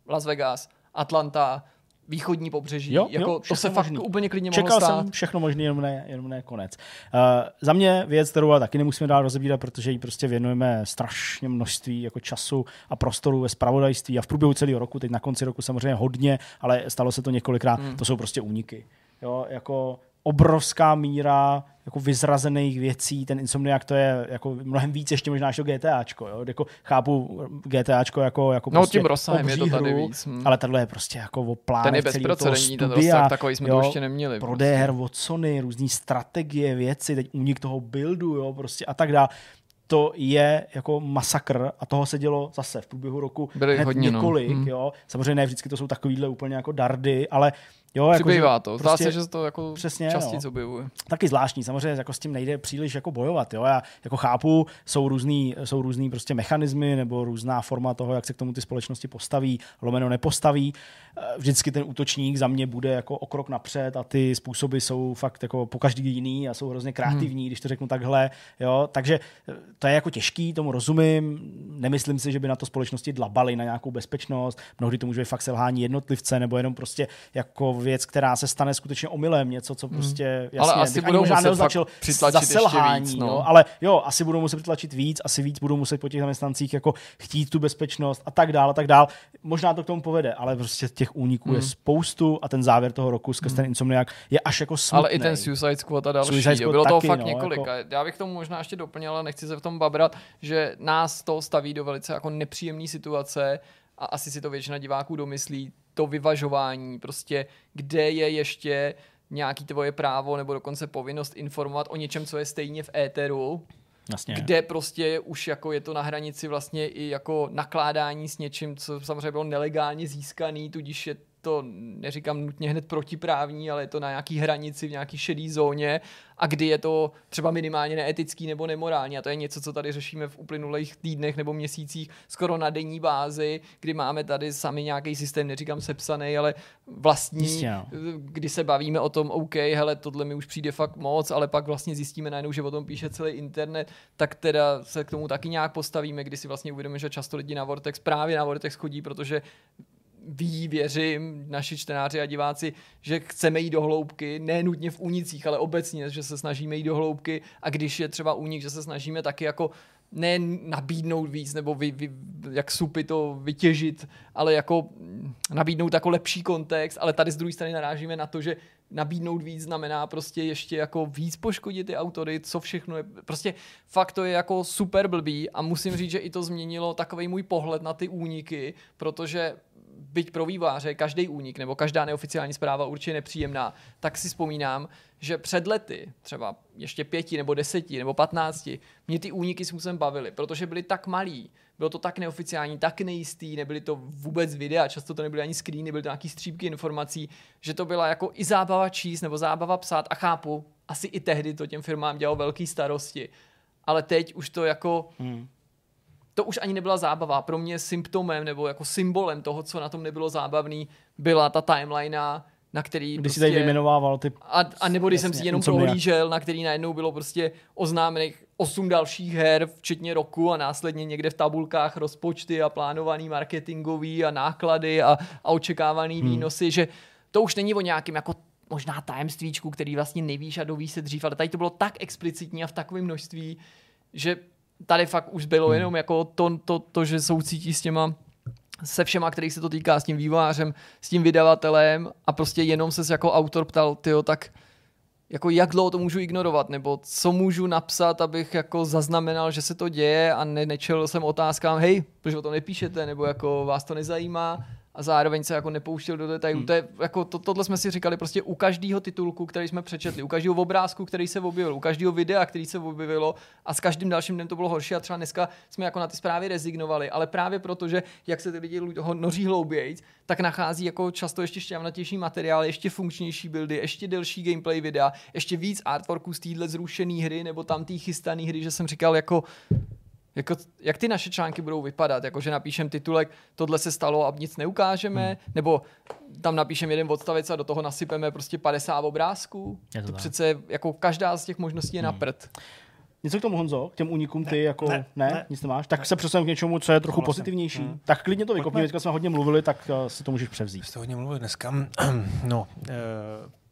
Las Vegas, Atlanta, východní pobřeží, jo, jako jo, to se možný. Fakt úplně klidně mohlo stát. Čekal jsem všechno možný, jenom ne, jenom ne konec. Uh, za mě věc, kterou taky nemusíme dál rozebírat, protože jí prostě věnujeme strašně množství jako času a prostoru ve zpravodajství a v průběhu celého roku, teď na konci roku samozřejmě hodně, ale stalo se to několikrát, hmm. to jsou prostě úniky. Jo, jako obrovská míra jako vyzrazených věcí, ten Insomniac to je jako mnohem víc ještě možná než to GTAčko, jo? Jako chápu GTAčko jako, jako no, prostě obří to tady hru, víc. ale tohle je prostě jako o plánech celého toho studia, takový jsme jo, to ještě neměli. Prodej her od Sony, různý strategie, věci, teď únik toho buildu, jo, prostě a tak dále. To je jako masakr a toho se dělo zase v průběhu roku hned hodně, několik, no. jo. Samozřejmě ne vždycky to jsou takovýhle úplně jako dardy, ale jo, jako, přibývá to. Zdá prostě, se, že se to jako přesně, častěji objevuje. Taky zvláštní. Samozřejmě jako s tím nejde příliš jako bojovat. Jo? Já jako chápu, jsou různý, jsou různý prostě mechanismy nebo různá forma toho, jak se k tomu ty společnosti postaví, lomeno nepostaví. Vždycky ten útočník za mě bude jako o krok napřed a ty způsoby jsou fakt jako po každý jiný a jsou hrozně kreativní, hmm. když to řeknu takhle. Jo? Takže to je jako těžký, tomu rozumím. Nemyslím si, že by na to společnosti dlabaly na nějakou bezpečnost. Mnohdy to může být fakt selhání jednotlivce nebo jenom prostě jako věc, která se stane skutečně omylem, něco, co prostě jasně, ale asi budou muset neoznačil za selhání, víc, no. No, ale jo, asi budou muset přitlačit víc, asi víc budou muset po těch zaměstnancích jako chtít tu bezpečnost a tak dál, a tak dál. Možná to k tomu povede, ale prostě těch úniků mm. je spoustu a ten závěr toho roku skrz mm. ten Insomniac je až jako smutný. Ale i ten Suicide Squad a další, Suicide Squad bylo taky, toho fakt no, několika. Jako... Já bych tomu možná ještě doplnil, ale nechci se v tom babrat, že nás to staví do velice jako nepříjemné situace a asi si to většina diváků domyslí, to vyvažování, prostě kde je ještě nějaký tvoje právo nebo dokonce povinnost informovat o něčem, co je stejně v éteru, vlastně. Kde prostě už jako je to na hranici vlastně i jako nakládání s něčím, co samozřejmě bylo nelegálně získaný, tudíž je to, neříkám nutně hned protiprávní, ale je to na nějaký hranici, v nějaký šedý zóně a kdy je to třeba minimálně neetický nebo nemorální. A to je něco, co tady řešíme v uplynulých týdnech nebo měsících skoro na denní bázi, kdy máme tady sami nějaký systém, neříkám sepsaný, ale vlastní, kdy se bavíme o tom, OK, hele, tohle mi už přijde fakt moc, ale pak vlastně zjistíme najednou, že o tom píše celý internet, tak teda se k tomu taky nějak postavíme, kdy si vlastně uvědomíme, že často lidi na Vortex, právě na Vortex chodí, protože ví, věřím, naši čtenáři a diváci, že chceme jít do hloubky, ne nutně v únicích, ale obecně, že se snažíme jít do hloubky a když je třeba únik, že se snažíme taky jako ne nabídnout víc, nebo vy, vy, jak supy to vytěžit, ale jako nabídnout jako lepší kontext, ale tady z druhé strany narážíme na to, že nabídnout víc znamená prostě ještě jako víc poškodit ty autory, co všechno je, prostě fakt to je jako super blbý a musím říct, že i to změnilo takovej můj pohled na ty úniky, protože byť pro výváře každý únik nebo každá neoficiální zpráva určitě nepříjemná, tak si vzpomínám, že před lety, třeba ještě pěti nebo deseti nebo patnácti, mě ty úniky způsobem bavily, protože byly tak malý, bylo to tak neoficiální, tak nejistý, nebyly to vůbec videa, často to nebyly ani screeny, byly to nějaký střípky informací, že to byla jako i zábava číst nebo zábava psát a chápu, asi i tehdy to těm firmám dělalo velký starosti, ale teď už to jako... Hmm. To už ani nebyla zábava. Pro mě symptomem nebo jako symbolem toho, co na tom nebylo zábavný, byla ta timeline, na který... Když prostě, si tady vyjmenovával ty... A, a nebo když jsem si jenom prohlížel, na který najednou bylo prostě oznámených osm dalších her, včetně roku a následně někde v tabulkách rozpočty a plánovaný marketingový a náklady a, a očekávaný hmm. výnosy, že to už není o nějakým jako možná tajemstvíčku, který vlastně nevíš a dovíš se dřív, ale tady to bylo tak explicitní a v takovém množství, že tady fakt už bylo hmm. jenom jako to, to, to, že soucítí s těma, se všema, kterých se to týká, s tím vývojářem, s tím vydavatelem a prostě jenom se jako autor ptal, tyjo, tak jako jak dlouho to můžu ignorovat, nebo co můžu napsat, abych jako zaznamenal, že se to děje a ne, nečelil jsem otázkám, hej, proč o tom nepíšete, nebo jako vás to nezajímá a zároveň se jako nepouštěl do detailů. Hmm. To je, jako to, tohle jsme si říkali prostě u každého titulku, který jsme přečetli, u každého obrázku, který se objevil, u každého videa, který se objevilo a s každým dalším dnem to bylo horší a třeba dneska jsme jako na ty zprávy rezignovali, ale právě proto, že jak se ty lidi noří hloubějc, tak nachází jako často ještě šťavnatější materiály, ještě funkčnější buildy, ještě delší gameplay videa, ještě víc artworků z téhle zrušené hry nebo tamtý chystané hry, že jsem říkal jako Jako, jak ty naše články budou vypadat? Jako, že napíšem titulek, tohle se stalo a nic neukážeme? Hmm. Nebo tam napíšem jeden odstavec a do toho nasypeme prostě padesát obrázků? To, to přece, jako každá z těch možností je hmm. na prd. Něco k tomu, Honzo, k těm únikům, ty jako ne, ne, ne nic nemáš, tak ne. se přesuneme k něčemu, co je trochu vlastně pozitivnější. Hmm. Tak klidně to vykopni, dneska jsme hodně mluvili, tak uh, si to můžeš převzít. Jste hodně mluvili dneska, no, uh,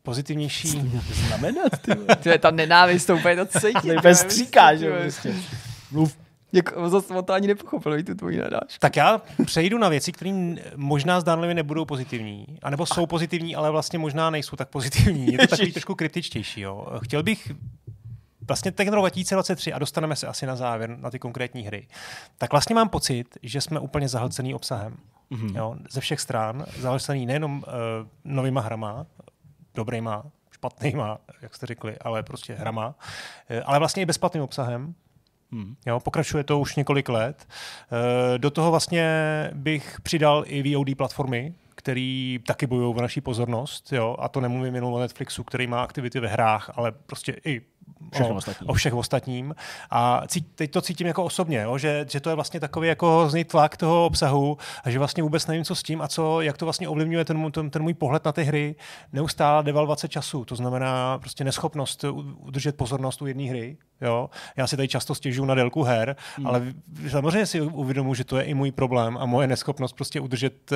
pozitivnější znamenat, ty vole. Ty je ta nenávist, to úplně to cítí. Nejprve stříká, že vlastně. Mluv. Děkuji, zase on to ani nepochopil, i tu tvoji nadáčku. Tak já přejdu na věci, které možná zdánlivě nebudou pozitivní, anebo jsou pozitivní, ale vlastně možná nejsou tak pozitivní. Je to takový trošku kritičtější, jo. Chtěl bych vlastně ten dva tisíce dvacet tři, a dostaneme se asi na závěr na ty konkrétní hry, tak vlastně mám pocit, že jsme úplně zahlcený obsahem. Mm-hmm. Jo, ze všech stran, zahlcený nejenom uh, novýma hrama, dobrýma, špatnýma, jak jste řekli, ale prostě hrama, uh, ale vlastně i bezplatným obsahem. Hmm. Jo, pokračuje to už několik let. E, do toho vlastně bych přidal i V O D platformy, které taky bojují o naši pozornost. Jo? A to nemluvím jenom o Netflixu, který má aktivity ve hrách, ale prostě i o, o všech ostatním. A cít, teď to cítím jako osobně, jo? Že, že to je vlastně takový jako hrozný tlak toho obsahu a že vlastně vůbec nevím, co s tím a co, jak to vlastně ovlivňuje ten, ten, ten můj pohled na ty hry. Neustále devalvace času, to znamená prostě neschopnost udržet pozornost u jedné hry. Jo? Já si tady často stěžuju na délku her, hmm. ale samozřejmě si uvědomuji, že to je i můj problém a moje neschopnost prostě udržet...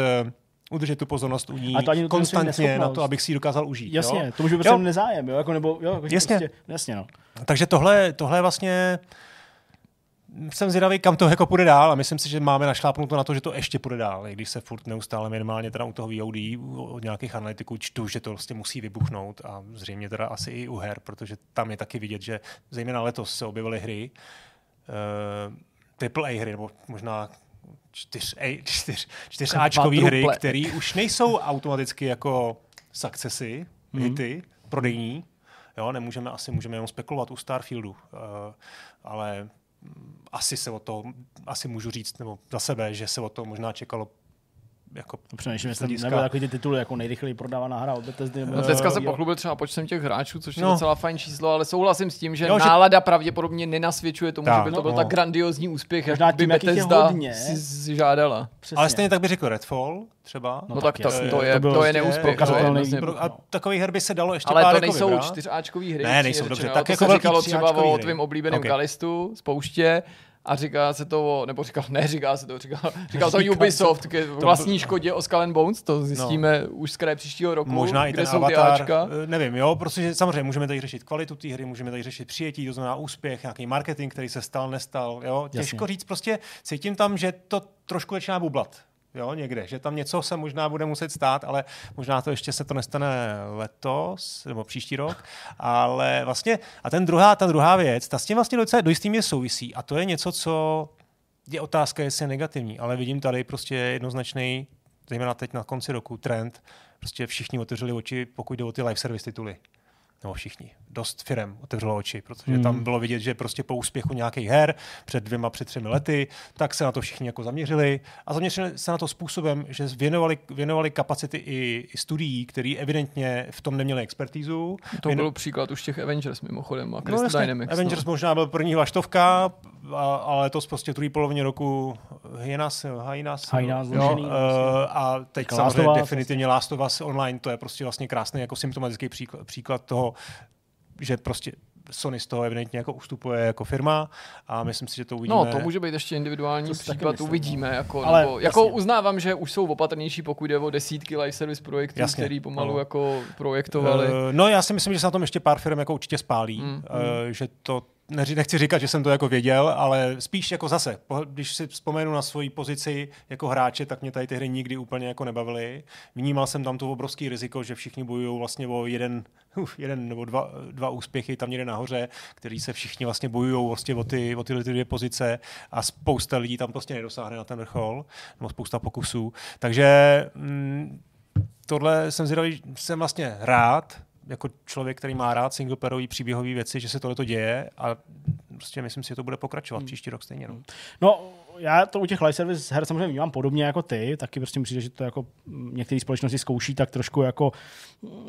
udržet tu pozornost u ní konstantně na to, abych si ji dokázal užít. Jasně, jo? To může být prostě nezájem. Jo? Jako nebo, jo, jako jasně. Prostě, jasně no. Takže tohle, tohle vlastně jsem zvědavý, kam to jako půjde dál a myslím si, že máme našlápnuto na to, že to ještě půjde dál, i když se furt neustále minimálně teda u toho V O D od nějakých analytiků čtu, že to vlastně musí vybuchnout a zřejmě teda asi i u her, protože tam je taky vidět, že zejména letos se objevily hry, triple uh, A hry, nebo možná čtyřáčkový hry, které už nejsou automaticky jako successy, mm-hmm. hity, prodejní. Jo, nemůžeme, asi můžeme jenom spekulovat u Starfieldu, uh, ale asi se o to, asi můžu říct, nebo za sebe, že se o to možná čekalo jako přemýšlím, jestli nebyl takový ty tituly jako nejrychleji prodávaná hra od Bethesdy. No, dneska se pochlubil třeba počtem těch hráčů, což je no. docela fajn číslo, ale souhlasím s tím, že jo, nálada že... pravděpodobně nenasvědčuje tomu, tak, že by to no, byl no. tak grandiózní úspěch, možná jak by Bethesda si zžádala. Přesně. Ale stejně tak by řekl Redfall třeba. No, no tak, tak je, to je, to je neúspěch. A takových her by se dalo ještě pár jako vybrat. Ale to nejsou čtyřáčkový hry. Ne, nejsou, dobře. Tak jako velký tříáčkový hry. To se říkalo třeba o tvým oblíbeném Kalistu, spouště. A říká se to, nebo říkal, ne, říká se to, říkal, říkal to Ubisoft ke vlastní škodě o Skull and Bones, to zjistíme no. už z kraje příštího roku, možná i kde ten jsou Avatar, nevím, jo, protože samozřejmě můžeme tady řešit kvalitu té hry, můžeme tady řešit přijetí, to znamená úspěch, nějaký marketing, který se stal, nestal, jo, těžko Jasně. říct, prostě cítím tam, že to trošku začíná bublat. Jo, někde, že tam něco se možná bude muset stát, ale možná to ještě se to nestane letos, nebo příští rok, ale vlastně, a ten druhá, ta druhá věc, ta s tím vlastně do jistým je souvisí a to je něco, co je otázka, jestli je negativní, ale vidím tady prostě jednoznačný, zejména teď na konci roku, trend, prostě všichni otevřeli oči, pokud jde o ty live service tituly. Nebo všichni. Dost firem otevřelo oči, protože hmm. tam bylo vidět, že prostě po úspěchu nějakých her před dvěma, před třemi lety, tak se na to všichni jako zaměřili a zaměřili se na to způsobem, že věnovali, věnovali kapacity i, i studií, které evidentně v tom neměli expertízu. To Věno... byl příklad už těch Avengers mimochodem a Crystal no, Dynamics. Avengers no. možná byl první vlaštovka, a, ale to prostě v druhé polovině roku Hyenas, Hyenas, Hyenas no, zložený, no, a teď Kala samozřejmě vás, definitivně Last of Us online, to je prostě vlastně krásný jako symptomatický příklad, příklad toho, že prostě Sony z toho evidentně jako ustupuje jako firma a myslím si, že to uvidíme. No, to může být ještě individuální příklad, myslím, uvidíme. Jako, nebo, jako uznávám, že už jsou opatrnější, pokud jde o desítky live service projektů, jasně, který pomalu no. jako projektovali. Uh, no, já si myslím, že se na tom ještě pár firm jako určitě spálí, mm, uh, mm. že to nechci říkat, že jsem to jako věděl, ale spíš jako zase, když si vzpomenu na svoji pozici jako hráče, tak mě tady ty hry nikdy úplně jako nebavily. Vnímal jsem tam to obrovský riziko, že všichni bojují vlastně o jeden, jeden nebo dva, dva úspěchy tam někde nahoře, který se všichni vlastně bojují vlastně o ty, o ty, ty dvě pozice a spousta lidí tam prostě nedosáhne na ten vrchol, nebo spousta pokusů. Takže mm, tohle jsem zvědavý, jsem vlastně rád, jako člověk, který má rád singleplayerový příběhové věci, že se tohle to děje a prostě myslím si, že to bude pokračovat hmm. příští rok stejně. No, no já to u těch live service her samozřejmě vnímám podobně jako ty, taky prostě přijde, že to jako některé společnosti zkouší tak trošku jako,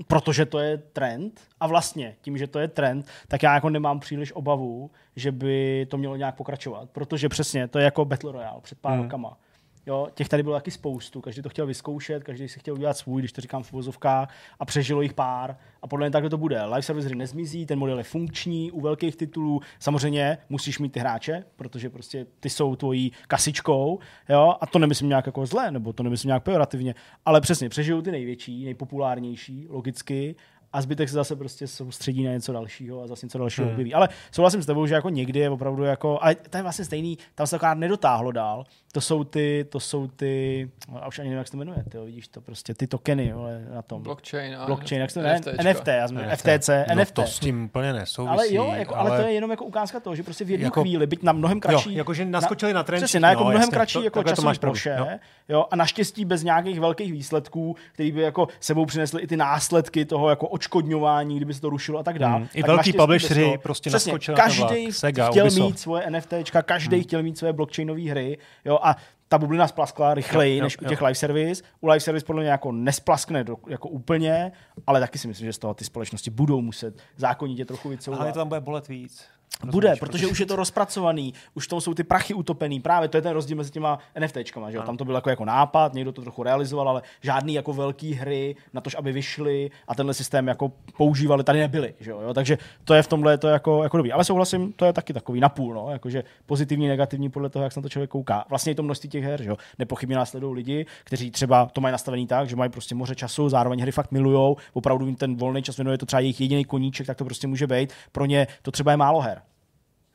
protože to je trend a vlastně tím, že to je trend, tak já jako nemám příliš obavu, že by to mělo nějak pokračovat, protože přesně to je jako Battle Royale před pár hmm. rokama. Jo, těch tady bylo taky spoustu, každý to chtěl vyzkoušet, každý si chtěl udělat svůj, když to říkám v uvozovkách, a přežilo jich pár a podle mě takhle to bude. Live service hry nezmizí, ten model je funkční u velkých titulů, samozřejmě musíš mít ty hráče, protože prostě ty jsou tvojí kasičkou, jo, a to nemyslím nějak jako zle, nebo to nemyslím nějak pejorativně, ale přesně přežijou ty největší, nejpopulárnější, logicky, a zbytek se zase prostě soustředí na něco dalšího a zase něco dalšího objeví. Hmm. Ale souhlasím s tebou, že jako někdy je opravdu jako, ale to je vlastně stejný, tam se taková nedotáhlo dál. To jsou ty, to jsou ty, a už ani nevím, jak se to jmenuje, tyjo, vidíš to prostě, ty tokeny, ale na tom. Blockchain a Blockchain, jak se to jmenuje, N F T, já zmenu, F T C, no, N F T. To s tím úplně nesouvisí. Ale jo, jako, ale, ale to je jenom jako ukázka toho, že prostě v jedné jako, chvíli, byť na mnohem kratší. Jo, jakože naskočili na trend. Přesně, na jako no, mnohem jasný, kratší to, jako časový ploše, no. Jo, a naštěstí bez nějakých velkých výsledků, který by jako sebou přinesly i ty následky toho jako odškodňování, kdyby se to rušilo a tak dále. Hmm. I tak velký publishři prostě naskočil na to vlak. Sega, chtěl Ubisoft. Mít svoje NFTčka, každý hmm. chtěl mít svoje blockchainové hry, jo, a ta bublina splaskla rychleji jo, než jo, u těch jo. live service. U live service podle mě jako nesplaskne do, jako úplně, ale taky si myslím, že z toho ty společnosti budou muset zákonitě trochu vycouvat. Ale to tam bude bolet víc. Bude, protože, protože už je to rozpracovaný, už tam jsou ty prachy utopený, právě to je ten rozdíl mezi těma NFTčkama, že jo? Tam to byl jako, jako nápad, někdo to trochu realizoval, ale žádný jako velký hry na to, aby vyšly a tenhle systém jako používali, tady nebyly, že jo? Takže to je v tomhle to jako, jako dobrý, ale souhlasím, to je taky takový napůl, no? Jakože pozitivní, negativní podle toho, jak se na to člověk kouká. Vlastně je to množství těch her, že jo? Nepochybně následují lidi, kteří třeba to mají nastavený tak, že mají prostě moře času, zároveň hry fakt milujou, opravdu jim ten volný čas věnuje, to třeba jejich jediný koníček, tak to prostě může být, pro ně to třeba je málo her.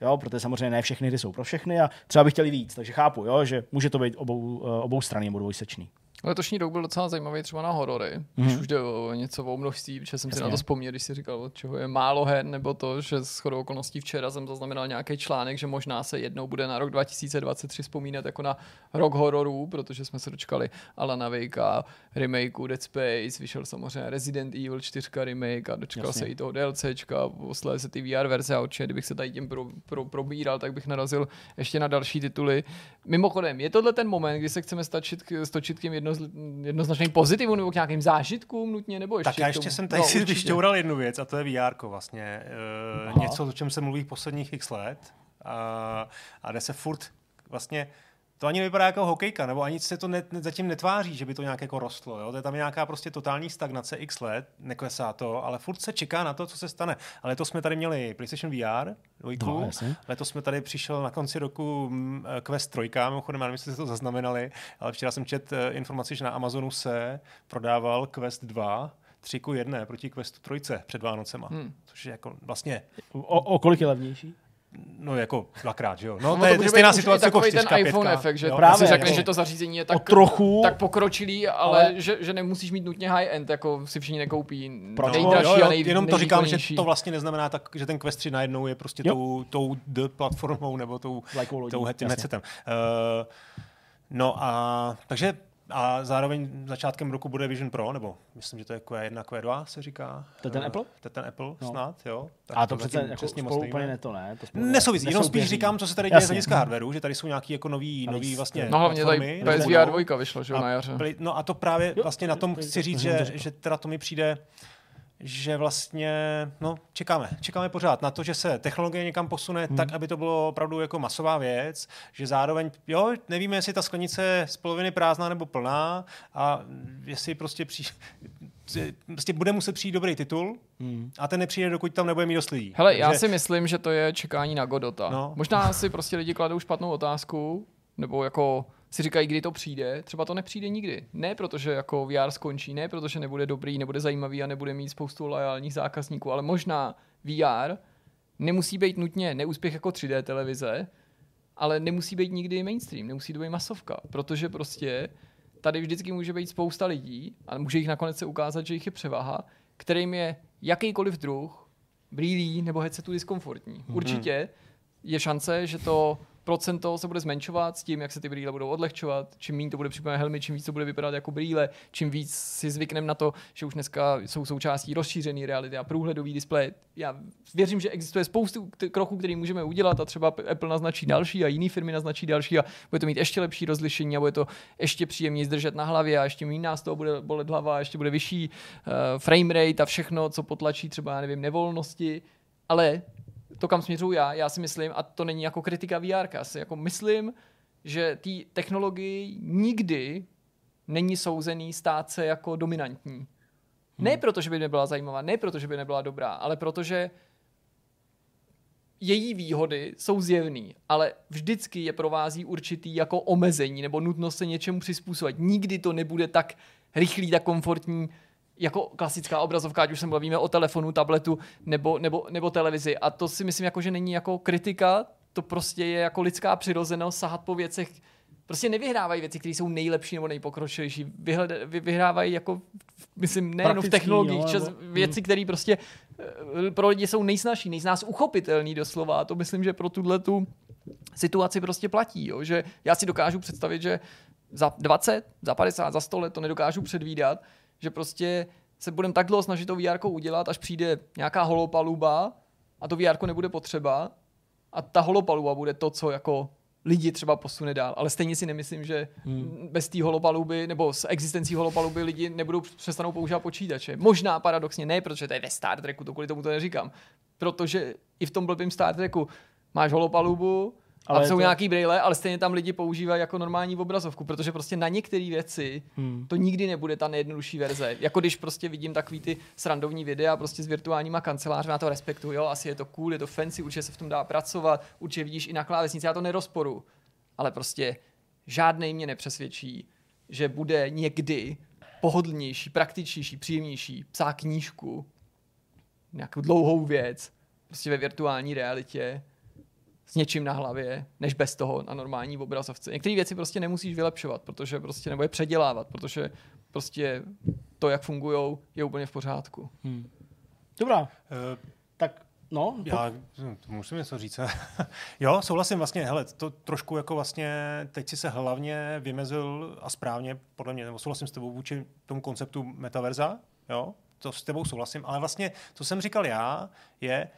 Jo, protože samozřejmě ne všechny hry jsou pro všechny a třeba by chtěli víc, takže chápu, jo, že může to být obou, obou strany nebo dvojsečný. Letošní rok byl docela zajímavý třeba na horory, mm-hmm. když už jde o něco o množství, protože jsem Jasně. si na to vzpomněl, když si říkal, od čeho je málo her, nebo to, že shodou okolností včera jsem zaznamenal nějaký článek, že možná se jednou bude na rok dva tisíce dvacet tři vzpomínat jako na rok hororů, protože jsme se dočkali Alana Wakea, remakeu Dead Space, vyšel samozřejmě Resident Evil čtyři remake a dočkal Jasně. se i toho DLCčka, poslali se ty V R verze a určitě, kdybych se tady tím pro, pro, probíral, tak bych narazil ještě na další tituly. Mimochodem, je tohle ten moment, kdy se chceme stačit, stočit k jedno jednoznačným pozitivům nebo k nějakým zážitkům nutně, nebo ještě... Tak já ještě jsem tady no, si vyšťoural jednu věc a to je V R vlastně. E, něco, o čem se mluví posledních x let a, a jde se furt vlastně... To ani nevypadá jako hokejka, nebo ani se to ne, ne, zatím netváří, že by to nějak jako rostlo. Jo? To je tam nějaká prostě totální stagnace x let, neklesá to, ale furt se čeká na to, co se stane. A letos jsme tady měli PlayStation V R, dvojku, letos jsme tady přišel na konci roku Quest tři, mimochodem, nevím, jestli jste to zaznamenali, ale včera jsem četl informaci, že na Amazonu se prodával Quest dva, tři ku jedné proti Questu tři před Vánocema, hmm. což je jako vlastně... O, o kolik je levnější? No jako dvakrát, že jo. No, no to, to je stejná situace jako čtyřka, pětka. Ten iPhone efekt, že si řekneš, že to zařízení je tak, trochu, tak pokročilý, ale, ale... Že, že nemusíš mít nutně high-end, jako si všichni nekoupí nejdražší no, a nej, jenom to říkám, že to vlastně neznamená tak, že ten Quest tři najednou je prostě jo. tou, tou the platformou nebo tou, tou tím headsetem. Uh, no a takže a zároveň začátkem roku bude Vision Pro, nebo myslím, že to je Q jedna, Q dva se říká. To je ten Apple? To je ten Apple no. snad, jo. Tak a to, to přece jako přesně spolu úplně ne to, ne? To nesouvisí, jenom spíš říkám, co se tady děje z hlediska hardwareu, že tady jsou nějaký jako nový, nový vlastně... No hlavně tady P S V R dva vyšlo, že jo, na jaře. No a to právě vlastně na tom chci říct, že, že teda to mi přijde... že vlastně, no, čekáme. Čekáme pořád na to, že se technologie někam posune hmm. tak, aby to bylo opravdu jako masová věc, že zároveň, jo, nevíme, jestli ta sklenice je z poloviny prázdná nebo plná a jestli prostě při... Prostě bude muset přijít dobrý titul hmm. a ten nepřijde, dokud tam nebude mít dost lidí. Hele, takže... já si myslím, že to je čekání na Godota. No. Možná si prostě lidi kladou špatnou otázku, nebo jako... si říkají, kdy to přijde, třeba to nepřijde nikdy. Ne protože jako V R skončí, ne protože nebude dobrý, nebude zajímavý a nebude mít spoustu loajálních zákazníků, ale možná V R nemusí být nutně neúspěch jako tři D televize, ale nemusí být nikdy mainstream, nemusí to být masovka, protože prostě tady vždycky může být spousta lidí a může jich nakonec se ukázat, že jich je převaha, kterým je jakýkoliv druh brýlí nebo headsetu diskomfortní. Mm-hmm. Určitě je šance, že to procento se bude zmenšovat s tím, jak se ty brýle budou odlehčovat, čím méně to bude připomínat helmy, čím víc to bude vypadat jako brýle, čím víc si zvykneme na to, že už dneska jsou součástí rozšířené reality a průhledový displej. Já věřím, že existuje spoustu kroků, které můžeme udělat a třeba Apple naznačí další a jiné firmy naznačí další a bude to mít ještě lepší rozlišení a bude to ještě příjemněji držet na hlavě a ještě méně nás toho bude bolet hlava, a ještě bude vyšší uh, frame rate a všechno, co potlačí třeba, nevím, nevolnosti, ale to, kam směřuju já, já si myslím, a to není jako kritika vé érka, já si jako myslím, že té technologii nikdy není souzený stát se jako dominantní. Hmm. Ne proto, že by nebyla zajímavá, ne proto, že by nebyla dobrá, ale protože její výhody jsou zjevný, ale vždycky je provází určitý jako omezení nebo nutnost se něčemu přizpůsobit. Nikdy to nebude tak rychlý, tak komfortní, jako klasická obrazovka, ať už se mluvíme o telefonu, tabletu nebo, nebo, nebo televizi. A to si myslím, jako, že není jako kritika, to prostě je jako lidská přirozenost sahat po věcech. Prostě nevyhrávají věci, které jsou nejlepší nebo nejpokročilejší. Vyhleda, vy, vyhrávají, jako, myslím, nejenom v technologiích, čas, věci, které prostě pro lidi jsou nejsnažší, nejsnáz uchopitelný doslova. A to myslím, že pro tuhle tu situaci prostě platí. Jo? Že já si dokážu představit, že za dvacet, za padesát, za sto let to nedokážu předvídat, že prostě se budeme tak dlouho snažit to vé érko udělat, až přijde nějaká holopaluba a to vé érko nebude potřeba a ta holopaluba bude to, co jako lidi třeba posune dál. Ale stejně si nemyslím, že hmm. bez té holopaluby nebo s existencí holopaluby lidi nebudou přestanou používat počítače. Možná paradoxně ne, protože to je ve Star Treku, to kvůli tomu to neříkám. Protože i v tom blbým Star Treku máš holopalubu a ale jsou to nějaký brýle, ale stejně tam lidi používají jako normální obrazovku, protože prostě na některé věci hmm. to nikdy nebude ta nejjednodušší verze. Jako když prostě vidím takový ty srandovní videa prostě s virtuálníma kancelářmi, já to respektuju, jo, asi je to cool, je to fancy, určitě se v tom dá pracovat, určitě vidíš i na klávesnici, já to nerozporu, ale prostě žádnej mě nepřesvědčí, že bude někdy pohodlnější, praktičnější, příjemnější psát knížku, nějakou dlouhou věc, prostě ve virtuální realitě, s něčím na hlavě, než bez toho na normální obrazovce. Některé věci prostě nemusíš vylepšovat, protože prostě nebo je předělávat, protože prostě to, jak fungujou, je úplně v pořádku. Hmm. Dobrá. Uh, tak no. Já musím něco říct. Jo, souhlasím vlastně, hele, to trošku jako vlastně teď si se hlavně vymezil a správně, podle mě, nebo souhlasím s tebou vůči tomu konceptu metaverza, jo, to s tebou souhlasím, ale vlastně, co jsem říkal já, je,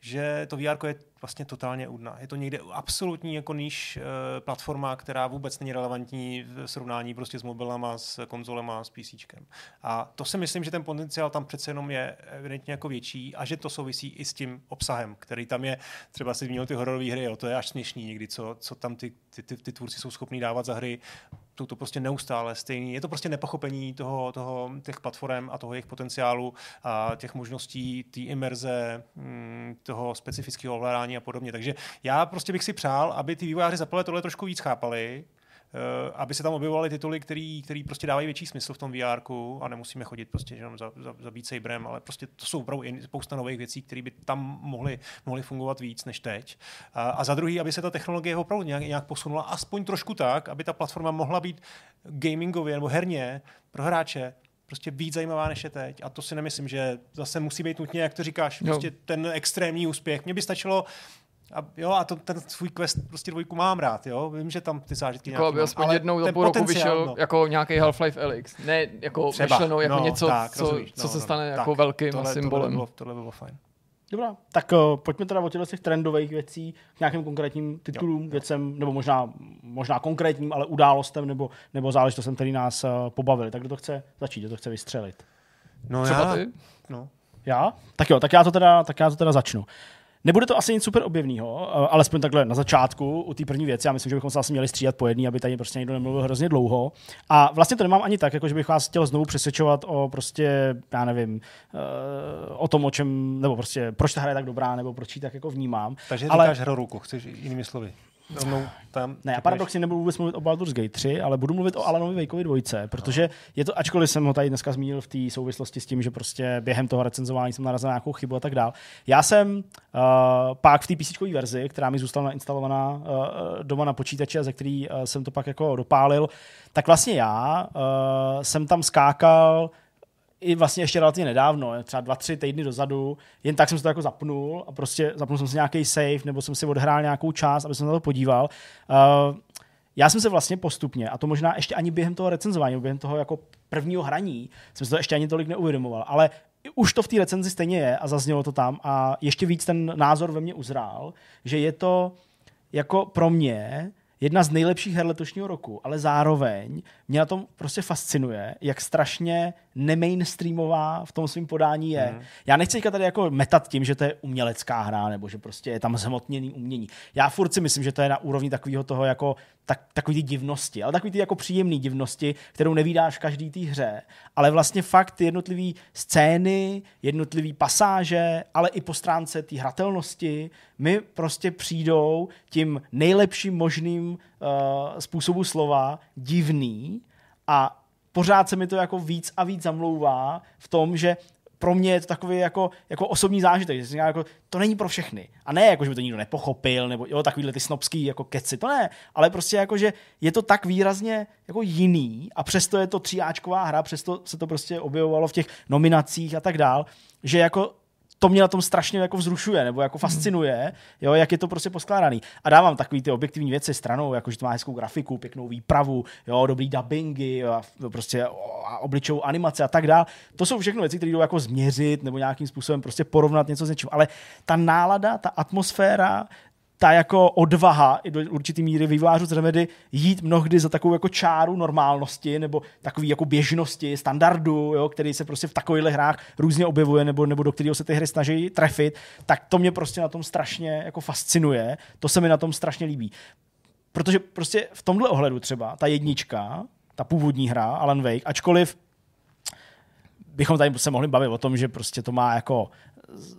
že to vé érko je vlastně totálně údná. Je to někde absolutní jako níž platforma, která vůbec není relevantní v srovnání prostě s mobilama, s konzolema, s PCčkem. A to si myslím, že ten potenciál tam přece jenom je evidentně jako větší a že to souvisí i s tím obsahem, který tam je. Třeba si zmínil ty hororové hry, jo, to je až směšný někdy, co, co tam ty, ty, ty, ty tvůrci jsou schopní dávat za hry. Jsou to prostě neustále stejný. Je to prostě nepochopení toho, toho, těch platform a toho jejich potenciálu a těch možností, té imerze, toho specifického ovládání a podobně. Takže já prostě bych si přál, aby ty vývojáři zapale tohle trošku víc chápali, aby se tam objevovaly tituly, který, který prostě dávají větší smysl v tom vé érku a nemusíme chodit prostě jenom za, za, za Beat Saberem, ale prostě to jsou opravdu spousta nových věcí, které by tam mohly, mohly fungovat víc než teď. A, a za druhý, aby se ta technologie opravdu nějak, nějak posunula aspoň trošku tak, aby ta platforma mohla být gamingově nebo herně pro hráče prostě víc zajímavá než je teď. A to si nemyslím, že zase musí být nutně, jak to říkáš, no. prostě ten extrémní úspěch. Mně by stačilo. A jo, a to, ten svůj Quest prostě dvojku mám rád, jo. Vím, že tam ty zážitky nějaký. Jako by aspoň jednou za půl roku vyšel no. jako nějaký Half-Life Alyx. Ne, jako myšleno jako no, něco, tak, co, rozumíš, co no, se stane no, jako tak, velkým tohle, symbolem. Tohle bylo, tohle bylo fajn. Dobrá, tak uh, pojďme teda od těch trendových věcí k nějakým konkrétním titulům, jo, věcem, nebo možná, možná konkrétním, ale událostem, nebo, nebo záležitostem, který nás uh, pobavili. Tak kdo to chce začít, kdo to chce vystřelit? No třeba já. Ty? No. Já? Tak jo, tak já to teda, tak já to teda začnu. Nebude to asi nic super objevného, alespoň takhle na začátku u té první věci. Já myslím, že bychom se asi měli střídat po jedný, aby tady prostě někdo nemluvil hrozně dlouho. A vlastně to nemám ani tak, jako že bych vás chtěl znovu přesvědčovat o prostě, já nevím, o tom, o čem, nebo prostě proč ta hra je tak dobrá, nebo proč ji tak jako vnímám. Takže ale říkáš hroruku, chceš jinými slovy. Mnou, tam, ne, já paradoxně nebudu vůbec mluvit o Baldur's Gate tři, ale budu mluvit o Alanovi Wakeovi dvojce, protože je to, ačkoliv jsem ho tady dneska zmínil v té souvislosti s tím, že prostě během toho recenzování jsem narazil na nějakou chybu a tak dál. Já jsem uh, pak v té PCčkové verzi, která mi zůstala nainstalovaná uh, doma na počítači a ze který uh, jsem to pak jako dopálil, tak vlastně já uh, jsem tam skákal i vlastně ještě relativně nedávno, třeba dva, tři týdny dozadu, jen tak jsem se to jako zapnul a prostě zapnul jsem si nějaký save, nebo jsem si odhrál nějakou část, aby jsem na to podíval. Uh, já jsem se vlastně postupně, a to možná ještě ani během toho recenzování, během toho jako prvního hraní, jsem se to ještě ani tolik neuvědomoval, ale už to v té recenzi stejně je a zaznělo to tam a ještě víc ten názor ve mně uzrál, že je to jako pro mě jedna z nejlepších her letošního roku, ale zároveň mě na tom prostě fascinuje, jak strašně nemainstreamová v tom svým podání je. Mm. Já nechci tady jako metat tím, že to je umělecká hra, nebo že prostě je tam zhmotněný umění. Já furt si myslím, že to je na úrovni takového toho jako tak, takový ty divnosti, ale takový ty jako příjemný divnosti, kterou nevídáš v každý té hře, ale vlastně fakt ty jednotlivý scény, jednotlivý pasáže, ale i po stránce té hratelnosti mi prostě přijdou tím nejlepším možným uh, způsobu slova divný a pořád se mi to jako víc a víc zamlouvá v tom, že pro mě je to takový jako, jako osobní zážitek, že jako, to není pro všechny. A ne, jako, že by to nikdo nepochopil, nebo jo, takovýhle ty snobský jako keci, to ne. Ale prostě jako, že je to tak výrazně jako jiný a přesto je to tříáčková hra, přesto se to prostě objevovalo v těch nominacích a tak dál, že jako to mě na tom strašně jako vzrušuje nebo jako fascinuje, jo, jak je to prostě poskládaný. A dávám takový ty objektivní věci stranou, jako že to má hezkou grafiku, pěknou výpravu, jo, dobrý dubbingy, jo, prostě obličejovou animace a tak dál. To jsou všechno věci, které jdou jako změřit nebo nějakým způsobem prostě porovnat něco s něčím, ale ta nálada, ta atmosféra, ta jako odvaha i do určitý míry vývojářů z Remedy jít mnohdy za takovou jako čáru normálnosti nebo takový jako běžnosti, standardu, jo, který se prostě v takovýchhle hrách různě objevuje nebo, nebo do kterého se ty hry snaží trefit, tak to mě prostě na tom strašně jako fascinuje, to se mi na tom strašně líbí. Protože prostě v tomhle ohledu třeba ta jednička, ta původní hra Alan Wake, ačkoliv bychom tady se mohli bavit o tom, že prostě to má jako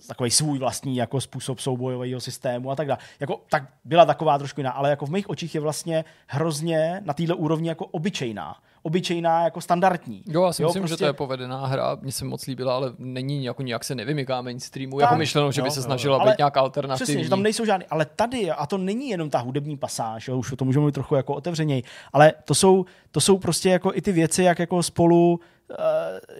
takový svůj vlastní jako způsob soubojového systému a tak dále. Jako, tak byla taková trošku jiná, ale jako v mých očích je vlastně hrozně na této úrovni jako obyčejná. Obyčejná jako standardní. Jo, já si jo, myslím, prostě... že to je povedená hra, mně se moc líbila, ale není jako nějak se nevymyká mainstreamu, tak, jako myšleno, že jo, by se snažila být nějaká alternativní. Přesně, že tam nejsou žádný, ale tady, a to není jenom ta hudební pasáž, jo, už o tom můžeme mít trochu jako otevřeněji, ale to jsou, to jsou prostě jako i ty věci, jak jako spolu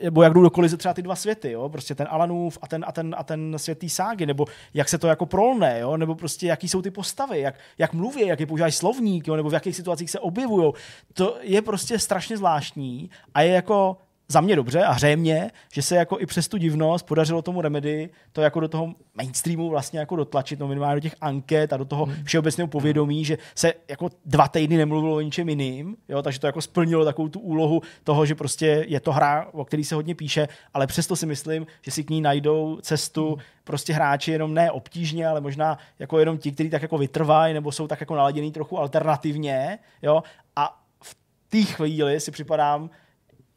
nebo jak jdou do kolize třeba ty dva světy, jo? Prostě ten Alanův a ten, a ten, a ten svět té ságy, nebo jak se to jako prolne, jo? Nebo prostě jaký jsou ty postavy, jak, jak mluví, jaký používají slovník, jo? Nebo v jakých situacích se objevujou. To je prostě strašně zvláštní a je jako za mě dobře a hřeje mě, že se jako i přes tu divnost podařilo tomu Remedy to jako do toho mainstreamu vlastně jako dotlačit, no minimálně do těch anket a do toho všeobecného povědomí, že se jako dva týdny nemluvilo o ničem jiným, jo, takže to jako splnilo takovou tu úlohu toho, že prostě je to hra, o který se hodně píše, ale přesto si myslím, že si k ní najdou cestu mm. prostě hráči jenom ne obtížně, ale možná jako jenom ti, kteří tak jako vytrvají nebo jsou tak jako naladěný trochu alternativně, jo, a v té chvíli si připadám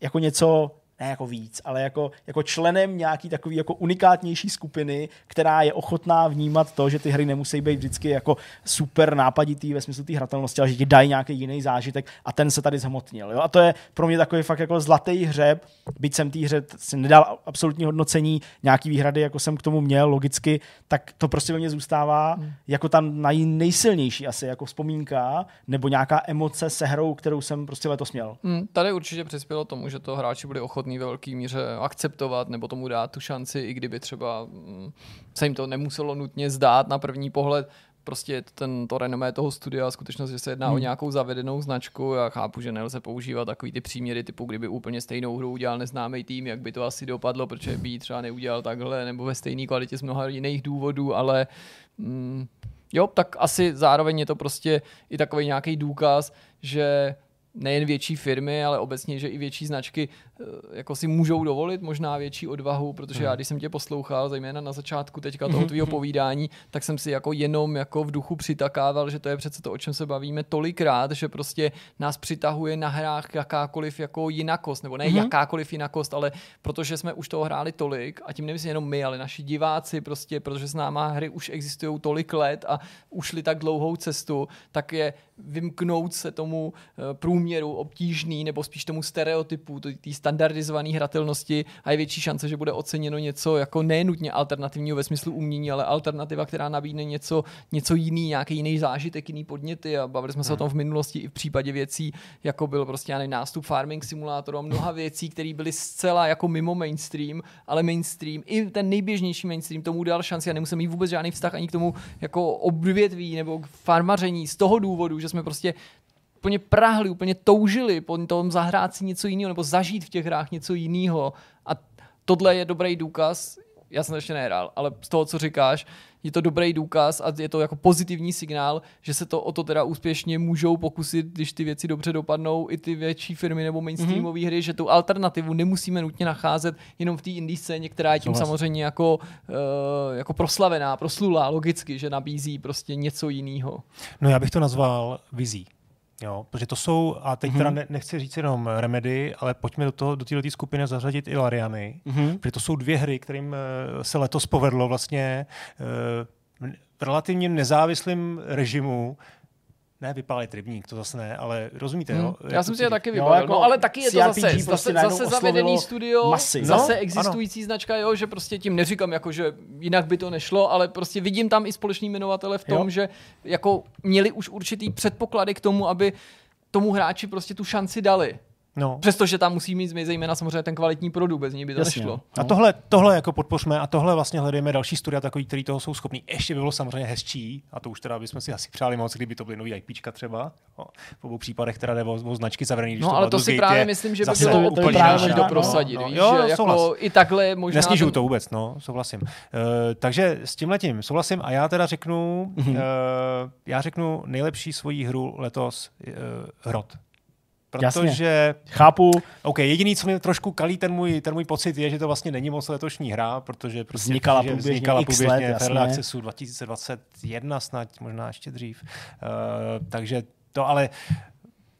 jako něco, ne jako víc, ale jako, jako členem nějaký takový jako unikátnější skupiny, která je ochotná vnímat to, že ty hry nemusí být vždycky jako super nápaditý ve smyslu té hratelnosti, ale že ti dají nějaký jiný zážitek a ten se tady zhmotnil. Jo? A to je pro mě takový fakt jako zlatý hřeb, byť jsem té hře nedal absolutní hodnocení, nějaký výhrady, jako jsem k tomu měl logicky, tak to prostě ve mně zůstává hmm. jako tam nejsilnější asi jako vzpomínka nebo nějaká emoce se hrou, kterou jsem prostě letos měl. Hmm, tady určitě přispělo tomu, že to hráči byli ochotní ve velké míře akceptovat nebo tomu dát tu šanci, i kdyby třeba se jim to nemuselo nutně zdát na první pohled. Prostě ten, to renomé toho studia, skutečnost, že se jedná hmm. o nějakou zavedenou značku. Já chápu, že nelze používat takový ty příměry typu, kdyby úplně stejnou hru udělal neznámý tým, jak by to asi dopadlo, protože by ji třeba neudělal takhle nebo ve stejné kvalitě z mnoha jiných důvodů, ale mm, jo, tak asi zároveň je to prostě i takový nějaký důkaz, že nejen větší firmy, ale obecně, že i větší značky jako si můžou dovolit možná větší odvahu, protože já, když jsem tě poslouchal, zejména na začátku teďka toho tvýho povídání, tak jsem si jako jenom jako v duchu přitakával, že to je přece to, o čem se bavíme tolikrát, že prostě nás přitahuje na hrách jakákoliv jako jinakost, nebo ne mm-hmm. jakákoliv jinakost, ale protože jsme už toho hráli tolik, a tím nemyslím jenom my, ale naši diváci prostě, protože s náma hry už existují tolik let a ušli tak dlouhou cestu, tak je vymknout se tomu průměru průměru obtížný nebo spíš tomu stereotypu, té standardizované hratelnosti a je větší šance, že bude oceněno něco jako nenutně alternativního ve smyslu umění, ale alternativa, která nabídne něco, něco jiný, nějaký jiný zážitek, jiný podněty a bavili jsme se hmm. o tom v minulosti i v případě věcí, jako byl prostě nějaký nástup farming simulátoru a mnoha věcí, které byly zcela jako mimo mainstream, ale mainstream, i ten nejběžnější mainstream tomu dal šanci a nemusel mít vůbec žádný vztah ani k tomu jako odvětví nebo k farmaření z toho důvodu, že jsme prostě úplně prahli, úplně toužili po tom zahrát si něco jiného nebo zažít v těch hrách něco jiného. A tohle je dobrý důkaz, já jsem to ještě nehrál, ale z toho, co říkáš, je to dobrý důkaz a je to jako pozitivní signál, že se to o to teda úspěšně můžou pokusit, když ty věci dobře dopadnou, i ty větší firmy nebo mainstreamové mm-hmm. hry, že tu alternativu nemusíme nutně nacházet jenom v té indie scéně, která je tím Souhlas. samozřejmě jako, uh, jako proslavená, proslulá logicky, že nabízí prostě něco jiného. No já bych to nazval vizí. Jo, protože to jsou, a teď mm-hmm. teda ne, nechci říct jenom Remedy, ale pojďme do toho, do této skupiny zařadit i Lariany, mm-hmm. protože to jsou dvě hry, kterým se letos povedlo vlastně v relativně nezávislým režimu ne vypálit rybník, to zase ne, ale rozumíte, hmm. jo? Já jak jsem si je taky vybavil, no, jako no, ale taky je to zase, prostě zase, zase zavedený studio, masy. zase no, existující ano. značka, jo, že prostě tím neříkám, jako, že jinak by to nešlo, ale prostě vidím tam i společný jmenovatele v tom, jo. že jako měli už určitý předpoklady k tomu, aby tomu hráči prostě tu šanci dali. No. Přestože tam musí mít zejména samozřejmě ten kvalitní produkt, bez ní by to Jasně. nešlo. A tohle, tohle jako podpořme a tohle vlastně hledáme další studia takový, který toho jsou schopný. Ještě by bylo samozřejmě hezčí, a to už teda bychom si asi přáli moc, kdyby to byly nový IPčka třeba. No, v obou případech teda nebo o značky zavřený, když no, to ale to si právě myslím, že by bylo úplně právě do prosadit, no, no, víš, jo, že jako i takhle možná nesnižuju ten... to vůbec, no, souhlasím. Uh, takže s tímhletím souhlasím a já teda řeknu, mm-hmm. uh, já řeknu nejlepší svoji hru letos uh, Hrot. Protože Jasně. chápu. OK, jediný, co mi trošku kalí ten můj, ten můj pocit je, že to vlastně není moc letošní hra, protože prostě vznikala průběžně, vznikala průběžně v Early Accessu dva tisíce dvacet jedna snad, možná ještě dřív. Uh, takže to ale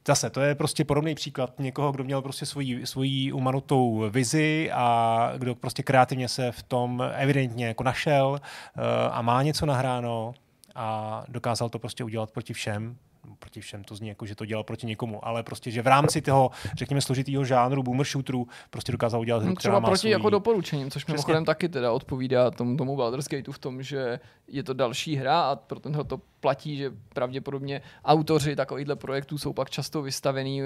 zase, to je prostě podobný příklad někoho, kdo měl prostě svoji, svoji umanutou vizi a kdo prostě kreativně se v tom evidentně jako našel uh, a má něco nahráno a dokázal to prostě udělat proti všem. Proti všem, to zní jako, že to dělal proti někomu, ale prostě, že v rámci toho, řekněme, složitýho žánru boomer shooterů prostě dokázal udělat hru, která má proti svůj... jako doporučením, což mimochodem taky teda odpovídá tomu, tomu Baldur's Gateu v tom, že je to další hra a pro tenhle to platí, že pravděpodobně autoři takovýchhle projektů jsou pak často vystavení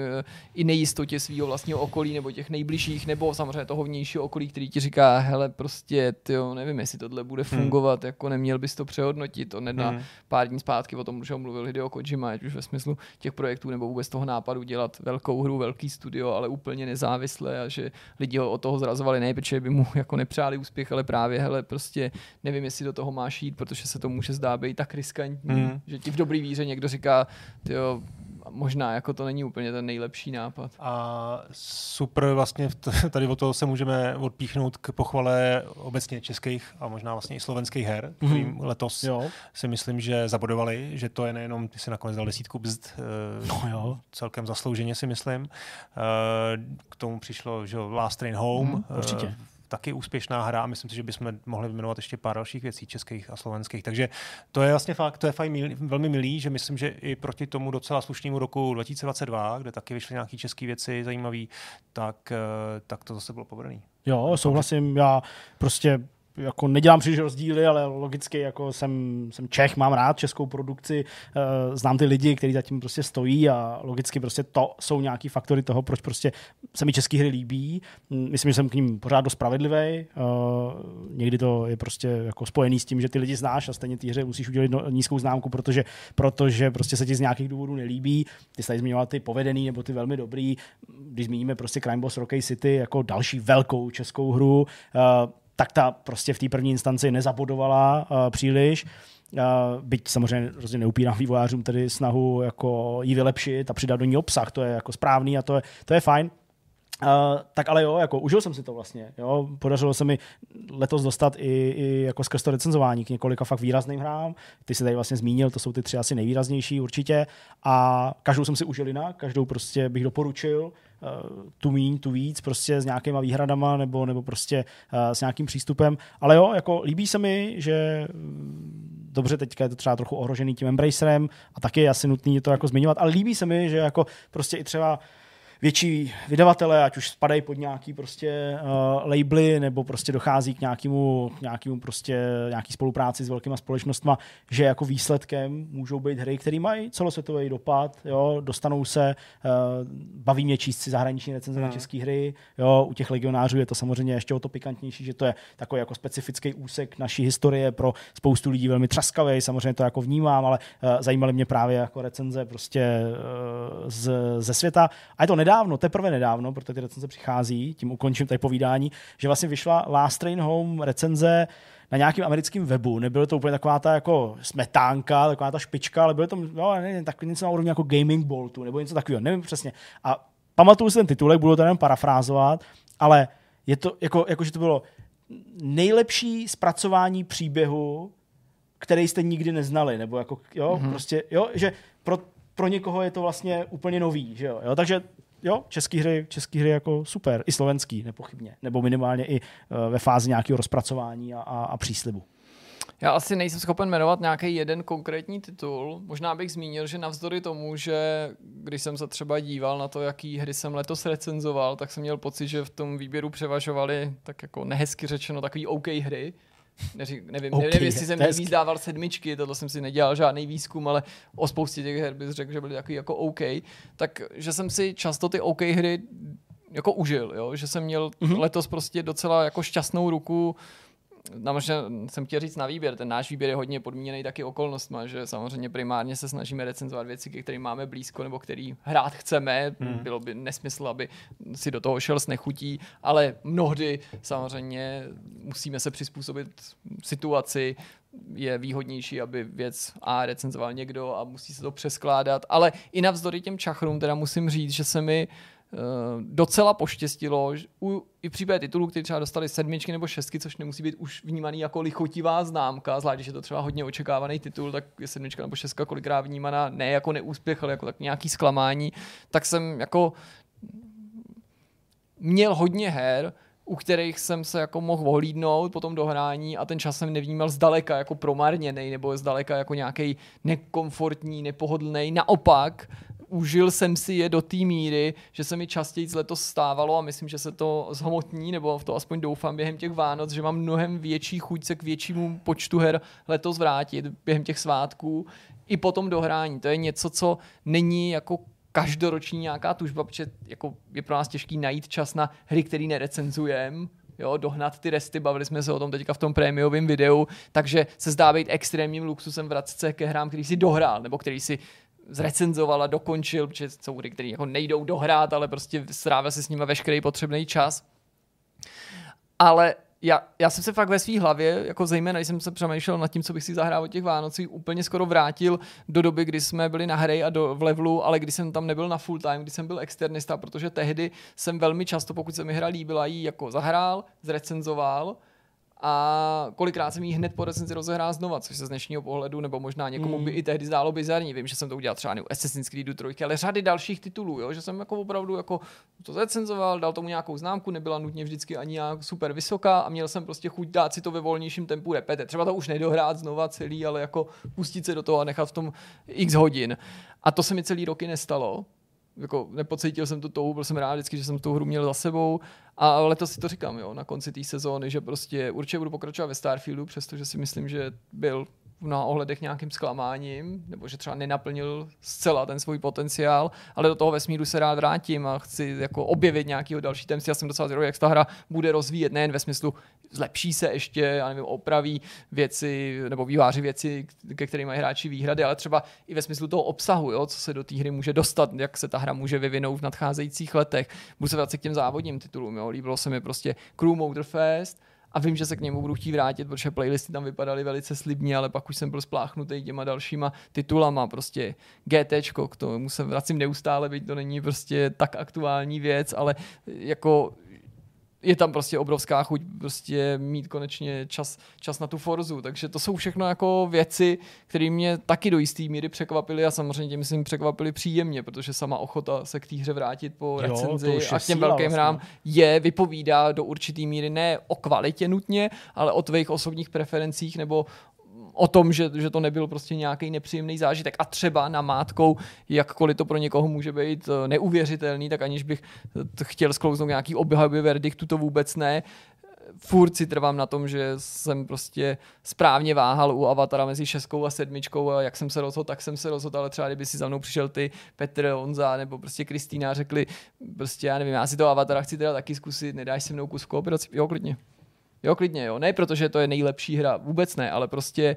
i nejistotě svého vlastního okolí nebo těch nejbližších, nebo samozřejmě toho vnějšího okolí, který ti říká, hele, prostě, tyjo, nevím, jestli tohle bude fungovat, hmm. jako neměl bys to přehodnotit, to nedá hmm. pár dní zpátky o tom, že mluvil Hideo Kojima, už ve smyslu těch projektů nebo vůbec toho nápadu dělat velkou hru, velký studio, ale úplně nezávisle a že lidi ho od toho zrazovali, ne, protože by mu jako nepřáli úspěch, ale právě, hele, prostě nevím, jestli do toho máš jít, protože se to může zdá být tak riskantní, mm. že ti v dobrý víře někdo říká, tyjo, možná jako to není úplně ten nejlepší nápad. A super, vlastně tady od toho se můžeme odpíchnout k pochvale obecně českých a možná vlastně i slovenských her, kterým mm. letos jo. si myslím, že zabodovali, že to je nejenom, ty si nakonec dal desítku bzd, no jo. celkem zaslouženě si myslím. K tomu přišlo, že Last Train Home. Mm, určitě. Taky úspěšná hra a myslím si, že bychom mohli vyjmenovat ještě pár dalších věcí českých a slovenských. Takže to je vlastně fakt, to je fakt milý, velmi milý, že myslím, že i proti tomu docela slušnému roku dva tisíce dvacet dva, kde taky vyšly nějaké české věci zajímavé, tak, tak to zase bylo povedený. Jo, souhlasím, já prostě jako nedělám příliš rozdíly, ale logicky jako jsem, jsem Čech, mám rád českou produkci, znám ty lidi, kteří zatím prostě stojí a logicky prostě to jsou nějaký faktory toho, proč prostě se mi české hry líbí. Myslím, že jsem k ním pořád dost spravedlivý. Někdy to je prostě jako spojený s tím, že ty lidi znáš a stejně ty hře musíš udělat nízkou známku, protože, protože prostě se ti z nějakých důvodů nelíbí. Ty jsi tady zmiňoval ty povedený nebo ty velmi dobrý. Když zmíníme prostě Crime Boss Rocky City jako další velkou českou hru, tak ta prostě v té první instanci nezabodovala uh, příliš. Uh, byť samozřejmě rozhodně neupírám vývojářům tedy snahu jako ji vylepšit a přidat do ní obsah, to je jako správný a to je, to je fajn. Uh, tak ale jo, jako užil jsem si to vlastně. Jo. Podařilo se mi letos dostat i, i jako skrz to recenzování k několika fakt výrazným hrám. Ty jsi tady vlastně zmínil, to jsou ty tři asi nejvýraznější určitě. A každou jsem si užil jinak, každou prostě bych doporučil. Tu míň, tu víc, prostě s nějakýma výhradama nebo, nebo prostě uh, s nějakým přístupem. Ale jo, jako líbí se mi, že dobře, teďka je to třeba trochu ohrožený tím Embracerem a taky je asi nutný to jako zmiňovat, ale líbí se mi, že jako prostě i třeba větší vydavatelé, ať už spadají pod nějaký prostě uh, labely, nebo prostě dochází k nějakému, nějakému prostě nějaký spolupráci s velkýma společnostma, že jako výsledkem můžou být hry, které mají celosvětový dopad, jo, dostanou se, uh, baví mě číst si zahraniční recenze na české hry, jo, u těch legionářů je to samozřejmě ještě o to pikantnější, že to je takový jako specifický úsek naší historie, pro spoustu lidí velmi třaskavý, samozřejmě to jako vnímám, ale uh, zajímaly mě právě jako recenze prostě uh, z, ze světa. A je to nedávno, teprve nedávno, protože ty recenze přichází, tím ukončím tady povídání, že vlastně vyšla Last Train Home recenze na nějakým americkém webu. Nebylo to úplně taková ta jako smetánka, taková ta špička, ale bylo to no, nevím, tak něco na úrovni jako Gaming Boltu nebo něco takového, nevím přesně. A pamatuju si ten titulek, budu to jenom parafrázovat, ale je to, jako, jako, že to bylo nejlepší zpracování příběhu, který jste nikdy neznali, nebo jako, jo, mm-hmm. prostě, jo, že pro, pro někoho je to vlastně úplně nový, že jo, jo takže jo, české hry, české hry jako super, i slovenský nepochybně, nebo minimálně i uh, ve fázi nějakého rozpracování a, a, a příslibu. Já asi nejsem schopen jmenovat nějaký jeden konkrétní titul. Možná bych zmínil, že navzdory tomu, že když jsem se třeba díval na to, jaký hry jsem letos recenzoval, tak jsem měl pocit, že v tom výběru převažovaly, tak jako nehezky řečeno, takový OK hry. Neřík, nevím, okay, nevím, jestli jsem nejvíc dával sedmičky, tohle jsem si nedělal žádný výzkum, ale o spoustě těch her bych řekl, že byly takový jako OK. Takže jsem si často ty OK hry jako užil, jo? Že jsem měl mm-hmm. letos prostě docela jako šťastnou ruku, samozřejmě jsem chtěl říct na výběr, ten náš výběr je hodně podmíněný taky okolnostma, že samozřejmě primárně se snažíme recenzovat věci, ke kterým máme blízko nebo který hrát chceme, hmm. bylo by nesmysl, aby si do toho šel s nechutí, ale mnohdy samozřejmě musíme se přizpůsobit situaci, je výhodnější, aby věc A recenzoval někdo a musí se to přeskládat, ale i navzdory těm čachrům teda musím říct, že se mi docela poštěstilo u, i případě titulů, který třeba dostali sedmičky nebo šestky, což nemusí být už vnímaný jako lichotivá známka, zvlášť když je to třeba hodně očekávaný titul, tak je sedmička nebo šestka kolikrát vnímaná ne jako neúspěch, ale jako tak nějaký zklamání, tak jsem jako měl hodně her, u kterých jsem se jako mohl ohlídnout po tom dohrání a ten čas jsem nevnímal zdaleka jako promarněnej nebo zdaleka jako nějaký nekomfortní, nepohodlnej, naopak užil jsem si je do té míry, že se mi častěji letos stávalo a myslím, že se to zhmotní, nebo v to aspoň doufám během těch Vánoc, že mám mnohem větší chuť se k většímu počtu her letos vrátit během těch svátků i potom dohrání. To je něco, co není jako každoroční nějaká tužba, protože jako je pro nás těžký najít čas na hry, který nerecenzujeme, jo, dohnat ty resty, bavili jsme se o tom teďka v tom prémiovém videu, takže se zdá být extrémním luxusem vratce ke hrám, který si dohrál, nebo který si zrecenzoval a dokončil, protože jsou hry, které jako nejdou dohrát, ale prostě strávil si s nimi veškerý potřebný čas. Ale já, já jsem se fakt ve svý hlavě, jako zejména, když jsem se přemýšlel nad tím, co bych si zahrál od těch Vánocí, úplně skoro vrátil do doby, kdy jsme byli na hry a do, v levelu, ale kdy jsem tam nebyl na full time, kdy jsem byl externista, protože tehdy jsem velmi často, pokud se mi hra líbila, jí jako zahrál, zrecenzoval, a kolikrát jsem jí hned po recenzi rozehrál znova, což se z dnešního pohledu, nebo možná někomu by i tehdy zdálo bizarní. Vím, že jsem to udělal třeba u Assassin's Creedu trojky, ale řady dalších titulů, jo? Že jsem jako opravdu jako to zrecenzoval, dal tomu nějakou známku, nebyla nutně vždycky ani nějak super vysoká a měl jsem prostě chuť dát si to ve volnějším tempu repete. Třeba to už nedohrát znova celý, ale jako pustit se do toho a nechat v tom x hodin. A to se mi celý roky nestalo. Jako nepocítil jsem tu touhu, byl jsem rád vždycky, že jsem tu hru měl za sebou a letos si to říkám, jo, na konci té sezóny, že prostě určitě budu pokračovat ve Starfieldu, přestože si myslím, že byl na ohledech nějakým zklamáním, nebo že třeba nenaplnil zcela ten svůj potenciál, ale do toho vesmíru se rád vrátím a chci jako objevit nějakého další temství. Já jsem docela zvědavý, jak ta hra bude rozvíjet, nejen ve smyslu zlepší se ještě, já nevím, opraví věci nebo výváří věci, ke kterým mají hráči výhrady, ale třeba i ve smyslu toho obsahu, jo, co se do té hry může dostat, jak se ta hra může vyvinout v nadcházejících letech. Budu se vracet k těm závodním titulům, jo. Líbilo se mi prostě Crew Motorfest. A vím, že se k němu budu chtít vrátit, protože playlisty tam vypadaly velice slibně, ale pak už jsem byl spláchnutý těma dalšíma titulama. Prostě GTčko, k tomu se vracím neustále, byť to není prostě tak aktuální věc, ale jako je tam prostě obrovská chuť prostě mít konečně čas, čas na tu Forzu. Takže to jsou všechno jako věci, které mě taky do jistý míry překvapily a samozřejmě tím myslím překvapily příjemně, protože sama ochota se k té hře vrátit po jo, recenzi a k těm velkým hrám vlastně je, vypovídá do určitý míry ne o kvalitě nutně, ale o tvých osobních preferencích nebo o tom, že, že to nebyl prostě nějaký nepříjemný zážitek. A třeba namátkou, jakkoliv to pro někoho může být neuvěřitelný, tak aniž bych chtěl sklouznout nějaký obhajový verdiktu, to vůbec ne. Furt si trvám na tom, že jsem prostě správně váhal u Avatara mezi šestkou a sedmičkou a jak jsem se rozhodl, tak jsem se rozhodl, ale třeba kdyby si za mnou přišel ty Petr, Honza nebo prostě Kristýna a řekli, prostě já nevím, já si toho Avatara chci teda taky zkusit, nedáš se mnou kus v kooperaci? Jo, klidně. Jo, klidně, jo. Ne, protože to je nejlepší hra, vůbec ne, ale prostě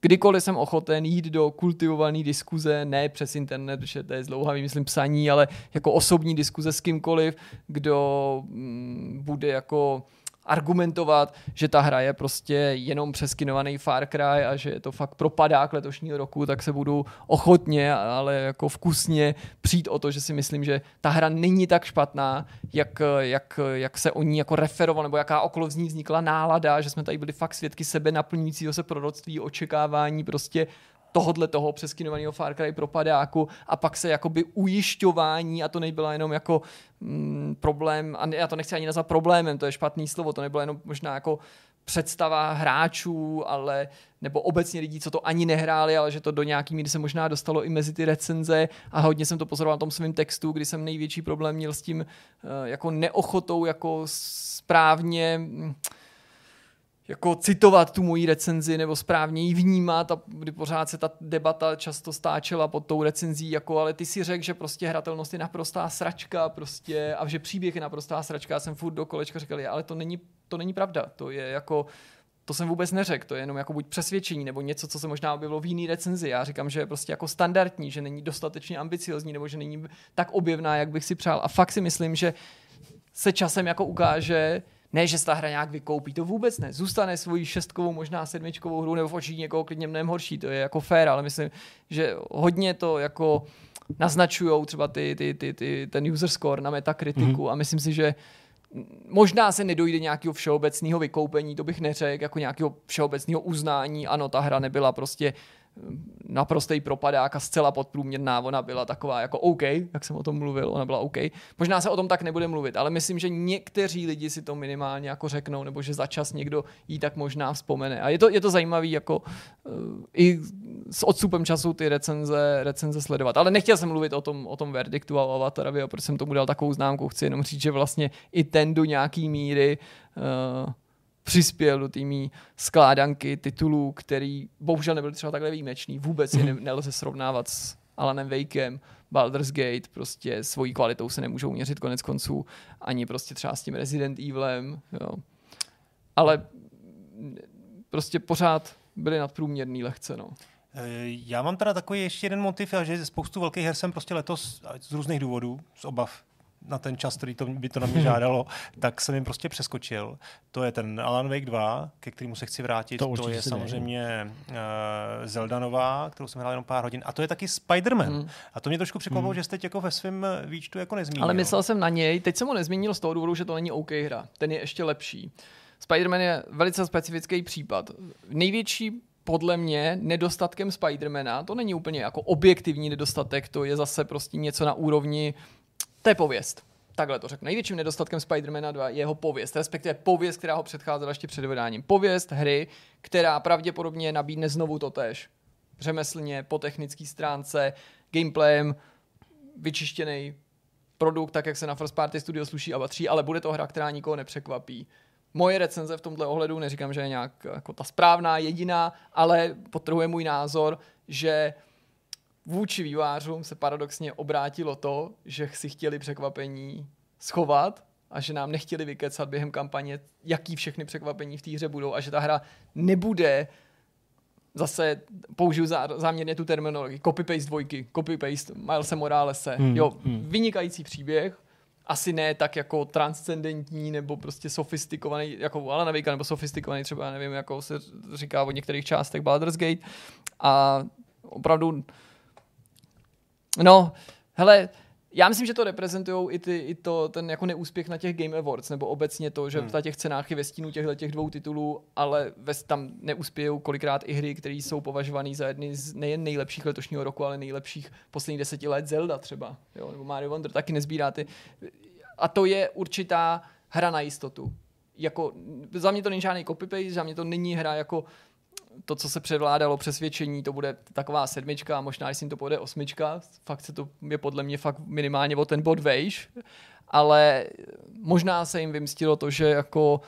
kdykoliv jsem ochoten jít do kultivované diskuze, ne přes internet, protože to je zdlouhavý, myslím, psaní, ale jako osobní diskuze s kýmkoliv, kdo mm, bude jako argumentovat, že ta hra je prostě jenom přeskinovaný Far Cry a že je to fakt propadák letošního roku, tak se budu ochotně, ale jako vkusně přijít o to, že si myslím, že ta hra není tak špatná, jak, jak, jak se o ní jako referoval, nebo jaká okolo z ní vznikla nálada, že jsme tady byli fakt svědky sebe naplňujícího se proroctví, očekávání prostě tohodle toho přeskinovaného Far Cry propadáku a pak se jakoby ujišťování, a to nebyla jenom jako mm, problém, a já to nechci ani nazvat problémem, to je špatný slovo, to nebyla jenom možná jako představa hráčů, ale nebo obecně lidí, co to ani nehráli, ale že to do nějaký míry se možná dostalo i mezi ty recenze a hodně jsem to pozoroval na tom svém textu, kdy jsem největší problém měl s tím jako neochotou jako správně jako citovat tu moji recenzi nebo správně ji vnímat a kdy pořád se ta debata často stáčela pod tou recenzí, jako ale ty si řekl, že prostě hratelnost je naprostá sračka prostě a že příběh je naprostá sračka. Já jsem furt do kolečka říkal, ale to není, to není pravda, to je jako to jsem vůbec neřekl, to je jenom jako buď přesvědčení nebo něco, co se možná objevilo v jiný recenzi. Já říkám, že je prostě jako standardní, že není dostatečně ambiciozní nebo že není tak objevná, jak bych si přál a fakt si myslím, že se časem jako ukáže, ne, že se ta hra nějak vykoupí, to vůbec ne. Zůstane svojí šestkovou, možná sedmičkovou hru, nebo v očích někoho klidně mnohem horší, to je jako fair, ale myslím, že hodně to jako naznačujou třeba ty, ty, ty, ty, ten user score na Metacriticu mm-hmm. a myslím si, že možná se nedojde nějakého všeobecného vykoupení, to bych neřekl, jako nějakého všeobecného uznání, ano, ta hra nebyla prostě naprostej propadák a zcela podprůměrná, ona byla taková jako OK, jak jsem o tom mluvil, ona byla OK. Možná se o tom tak nebude mluvit, ale myslím, že někteří lidi si to minimálně jako řeknou, nebo že za čas někdo jí tak možná vzpomene. A je to, je to zajímavý jako uh, i s odstupem času ty recenze, recenze sledovat. Ale nechtěl jsem mluvit o tom, o tom verdiktu a o Avatarovi, a proč jsem tomu dal takovou známku. Chci jenom říct, že vlastně i ten do nějaký míry uh, přispěl do týmí skládanky titulů, který bohužel nebyl třeba takhle výjimečný. Vůbec je ne- nelze srovnávat s Alanem Wakem, Baldur's Gate, prostě svojí kvalitou se nemůžou měřit konec konců, ani prostě třeba s tím Resident Evilem. Jo. Ale prostě pořád byly nadprůměrný lehce. No. Já mám teda takový ještě jeden motiv, že spoustu velkých her jsem prostě letos z různých důvodů, z obav, na ten čas, který to by to na mě žádalo, tak jsem jim prostě přeskočil. To je ten Alan Wake dva, ke kterému se chci vrátit. To, to je samozřejmě uh, Zelda nová, kterou jsem hrál jenom pár hodin. A to je taky Spider-Man. Hmm. A to mě trošku překvapilo, hmm. že jste jako ve svém výčtu jako nezmínil. Ale myslel jsem na něj. Teď jsem ho nezmínil z toho důvodu, že to není OK hra. Ten je ještě lepší. Spider-Man je velice specifický případ. Největší podle mě nedostatkem Spider-Mana, to není úplně jako objektivní nedostatek, to je zase prostě něco na úrovni. To je pověst. Takhle to řeknu. Největším nedostatkem Spider-mana dva je jeho pověst, respektive pověst, která ho předcházela ještě před vydáním. Pověst hry, která pravděpodobně nabídne znovu totéž. Řemeslně, po technické stránce, gameplayem, vyčištěný produkt, tak jak se na First Party Studio sluší a patří, ale bude to hra, která nikoho nepřekvapí. Moje recenze v tomhle ohledu, neříkám, že je nějak jako ta správná, jediná, ale podtrhuje můj názor, že vůči vývářům se paradoxně obrátilo to, že si chtěli překvapení schovat a že nám nechtěli vykecat během kampaně, jaký všechny překvapení v té hře budou a že ta hra nebude, zase použiju záměrně tu terminologii, copy-paste dvojky, copy-paste Milese Moralese. Hmm, jo, hmm. Vynikající příběh, asi ne tak jako transcendentní nebo prostě sofistikovaný, jako Alana Wakea, nebo sofistikovaný třeba, já nevím, jako se říká o některých částech Baldur's Gate a opravdu. No, hele, já myslím, že to reprezentujou i, ty, i to, ten jako neúspěch na těch Game Awards, nebo obecně to, že hmm. v těch cenách je ve stínu těchto těch dvou titulů, ale ve, tam neuspějou kolikrát i hry, které jsou považované za jedny z nejen nejlepších letošního roku, ale nejlepších posledních deseti let. Zelda třeba, jo, nebo Mario Wonder, taky nezbírá ty. A to je určitá hra na jistotu. Jako, za mě to není žádný copy-paste, za mě to není hra jako to, co se převládalo přesvědčení, to bude taková sedmička a možná, jestli jim to půjde osmička, fakt se to je podle mě fakt minimálně o ten bod vejš, ale možná se jim vymstilo to, že jako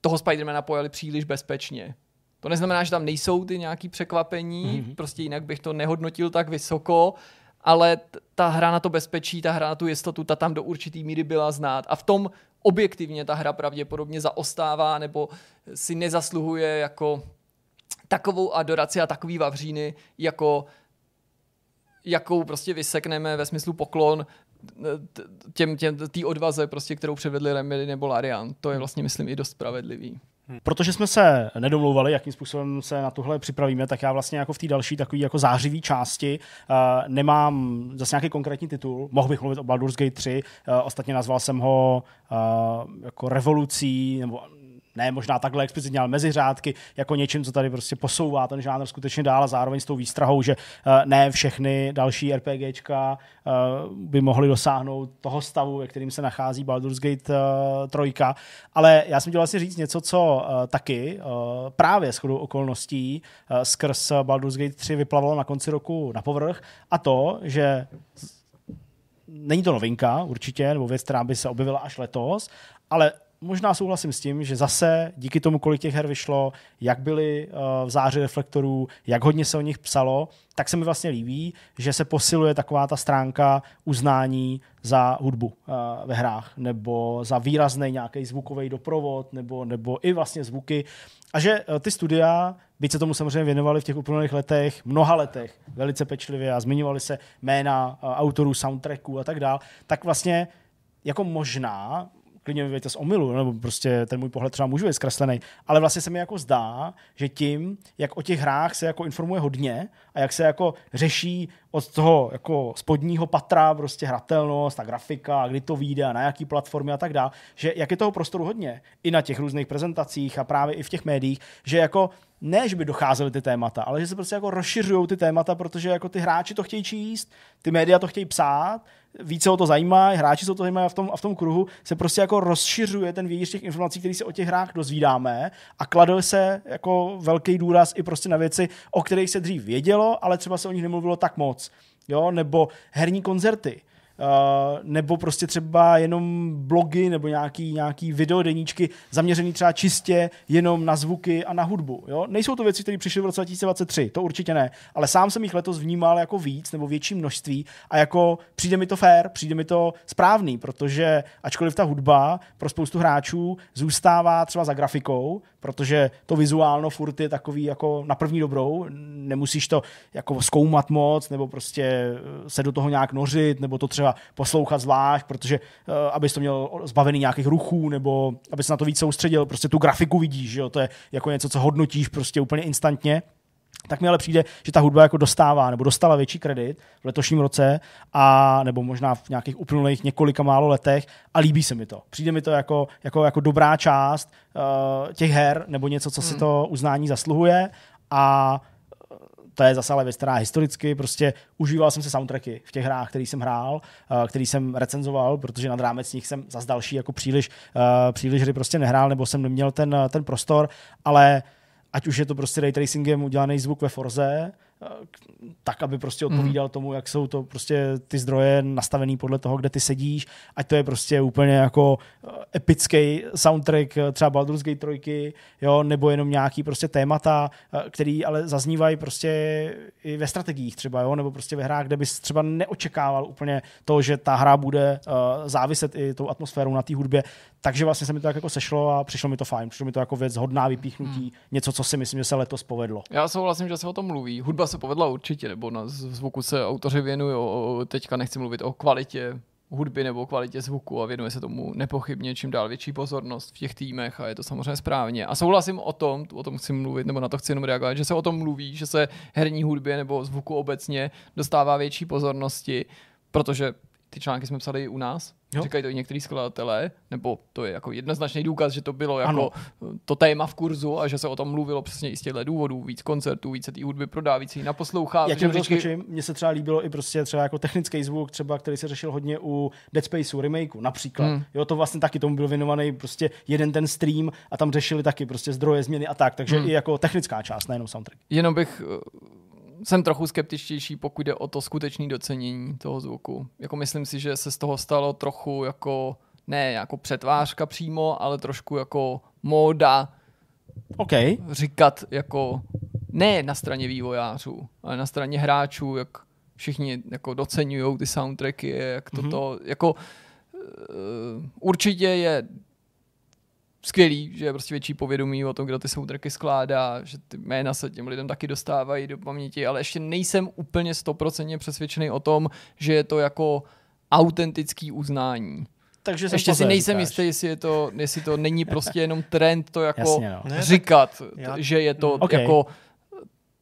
toho Spidermana pojali příliš bezpečně. To neznamená, že tam nejsou ty nějaký překvapení, mm-hmm. prostě jinak bych to nehodnotil tak vysoko, ale t- ta hra na to bezpečí, ta hra na tu jistotu, ta tam do určitý míry byla znát. A v tom objektivně ta hra pravděpodobně zaostává nebo si nezasluhuje jako takovou adoraci a takový vavříny, jako, jakou prostě vysekneme ve smyslu poklon těm, těm, tý odvaze, prostě, kterou předvedli Remedy nebo Larian. To je vlastně, myslím, i dost spravedlivý. Protože jsme se nedomlouvali, jakým způsobem se na tohle připravíme, tak já vlastně jako v té další takové jako zářivý části uh, nemám zase nějaký konkrétní titul. Mohl bych mluvit o Baldur's Gate tři, uh, ostatně nazval jsem ho uh, jako revolucí, nebo ne možná takhle explicitně, ale mezi řádky, jako něčím, co tady prostě posouvá ten žánr skutečně dál a zároveň s tou výstrahou, že uh, ne všechny další RPGčka uh, by mohly dosáhnout toho stavu, ve kterým se nachází Baldur's Gate uh, tři. Ale já jsem chtěl vlastně říct něco, co uh, taky uh, právě shodou okolností uh, skrz Baldur's Gate tři vyplavalo na konci roku na povrch, a to, že není to novinka určitě, nebo věc, která by se objevila až letos, ale možná souhlasím s tím, že zase díky tomu, kolik těch her vyšlo, jak byly v záři reflektorů, jak hodně se o nich psalo, tak se mi vlastně líbí, že se posiluje taková ta stránka uznání za hudbu ve hrách, nebo za výrazný nějaký zvukový doprovod, nebo, nebo i vlastně zvuky. A že ty studia, byť se tomu samozřejmě věnovali v těch uplynulých letech, mnoha letech, velice pečlivě a zmiňovali se jména autorů, soundtracků a tak dál, tak vlastně jako možná klidně mi vědět z omylu, nebo prostě ten můj pohled třeba můžu být zkreslený, ale vlastně se mi jako zdá, že tím, jak o těch hrách se jako informuje hodně a jak se jako řeší od toho jako spodního patra prostě hratelnost, ta grafika, kdy to vyjde a na jaký platformy a tak dále, že jak je toho prostoru hodně i na těch různých prezentacích a právě i v těch médiích, že jako ne, že by docházely ty témata, ale že se prostě jako rozšiřují ty témata, protože jako ty hráči to chtějí číst, ty média to chtějí psát, více o to zajímá, hráči se o to zajímají a v tom, a v tom kruhu se prostě jako rozšiřuje ten vějíř těch informací, které se o těch hrách dozvídáme a kladl se jako velký důraz i prostě na věci, o kterých se dřív vědělo, ale třeba se o nich nemluvilo tak moc. Jo? Nebo herní koncerty, Uh, nebo prostě třeba jenom blogy nebo nějaký, nějaký videodeníčky zaměřený třeba čistě jenom na zvuky a na hudbu. Jo? Nejsou to věci, které přišly v roce dva tisíce dvacet tři, to určitě ne, ale sám jsem jich letos vnímal jako víc nebo větší množství a jako přijde mi to fair, přijde mi to správný, protože ačkoliv ta hudba pro spoustu hráčů zůstává třeba za grafikou, protože to vizuálno furt je takový jako na první dobrou, nemusíš to jako zkoumat moc nebo prostě se do toho nějak nořit nebo to třeba poslouchat zvlášť, protože uh, abys to měl zbavený nějakých ruchů nebo abys na to víc soustředil, prostě tu grafiku vidíš, jo? To je jako něco, co hodnotíš prostě úplně instantně. Tak mi ale přijde, že ta hudba jako dostává nebo dostala větší kredit v letošním roce a nebo možná v nějakých uplynulých několika málo letech a líbí se mi to. Přijde mi to jako, jako, jako dobrá část uh, těch her nebo něco, co hmm. si to uznání zasluhuje a to je zase ale věc, která historicky prostě užíval jsem se soundtracky v těch hrách, který jsem hrál, který jsem recenzoval, protože nad rámec nich jsem zas další jako příliš, příliš hry prostě nehrál, nebo jsem neměl ten, ten prostor, ale ať už je to prostě ray tracingem udělaný zvuk ve Forze, tak, aby prostě odpovídal tomu, jak jsou to prostě ty zdroje nastavený podle toho, kde ty sedíš, ať to je prostě úplně jako epický soundtrack třeba Baldur's Gate tři, jo, nebo jenom nějaký prostě témata, který ale zaznívají prostě i ve strategiích třeba, jo, nebo prostě ve hrách, kde bys třeba neočekával úplně to, že ta hra bude záviset i tou atmosférou na té hudbě, takže vlastně se mi to tak jako sešlo a přišlo mi to fajn, přišlo mi to jako věc hodná vypíchnutí, hmm. něco, co si myslím, že se letos povedlo. Já souhlasím, že se o tom mluví. Hudba se povedla určitě, nebo na zvuku se autoři věnují, teďka nechci mluvit o kvalitě hudby nebo o kvalitě zvuku a věnuje se tomu nepochybně čím dál větší pozornost v těch týmech a je to samozřejmě správně. A souhlasím o tom, o tom chci mluvit, nebo na to chci jenom reagovat, že se o tom mluví, že se herní hudbě nebo zvuku obecně dostává větší pozornosti, protože ty články jsme psali i u nás. jo. Říkají to i některý skladatelé, nebo to je jako jednoznačný důkaz, že to bylo jako ano. to téma v kurzu a že se o tom mluvilo přesně i z těchto důvodů, víc koncertů, víc se té hudby prodá, víc ji naposlouchá. Jak vždycky... Mně se třeba líbilo i prostě třeba jako technický zvuk, třeba, který se řešil hodně u Dead Spaceu remakeu například. Hmm. Jo, to vlastně taky tomu byl věnovaný prostě jeden ten stream a tam řešili taky prostě zdroje, změny a tak, takže hmm. i jako technická část, nejenom soundtrack. Jenom bych jsem trochu skeptičtější, pokud jde o to skutečné docenění toho zvuku. Jako myslím si, že se z toho stalo trochu jako, ne jako přetvářka přímo, ale trošku jako móda okay. říkat jako, ne na straně vývojářů, ale na straně hráčů, jak všichni jako doceňujou ty soundtracky, jak toto, mm-hmm. jako určitě je skvělý, že je prostě větší povědomí o tom, kdo ty soundtracky skládá, že ty jména se těm lidem taky dostávají do paměti, ale ještě nejsem úplně stoprocentně přesvědčený o tom, že je to jako autentický uznání. Takže ještě si nejsem jistý, jestli, je to, jestli to není prostě jenom trend to jako jasně, no. říkat, ne, tak... že je to okay. jako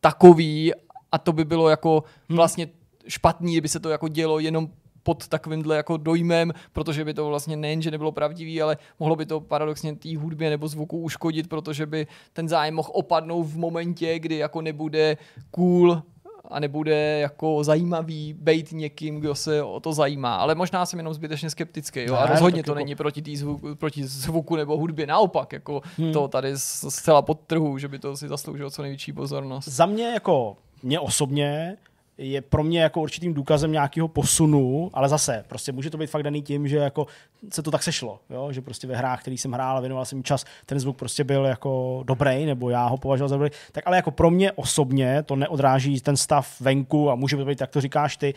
takový a to by bylo jako hmm. vlastně špatný, kdyby se to jako dělo jenom pod takovýmhle jako dojmem, protože by to vlastně nejenže nebylo pravdivý, ale mohlo by to paradoxně té hudbě nebo zvuku uškodit, protože by ten zájem mohl opadnout v momentě, kdy jako nebude cool a nebude jako zajímavý bejt někým, kdo se o to zajímá. Ale možná jsem jenom zbytečně skeptický. Jo? A rozhodně to není proti, tý zvuku, proti zvuku nebo hudbě. Naopak, jako hmm. to tady zcela podtrhu, že by to si zasloužilo co největší pozornost. Za mě jako mě osobně je pro mě jako určitým důkazem nějakého posunu, ale zase, prostě může to být fakt daný tím, že jako se to tak sešlo, jo? Že prostě ve hrách, který jsem hrál a věnoval jsem čas, ten zvuk prostě byl jako dobrý, nebo já ho považoval za dobrý, tak ale jako pro mě osobně to neodráží ten stav venku a může to být, jak to říkáš ty,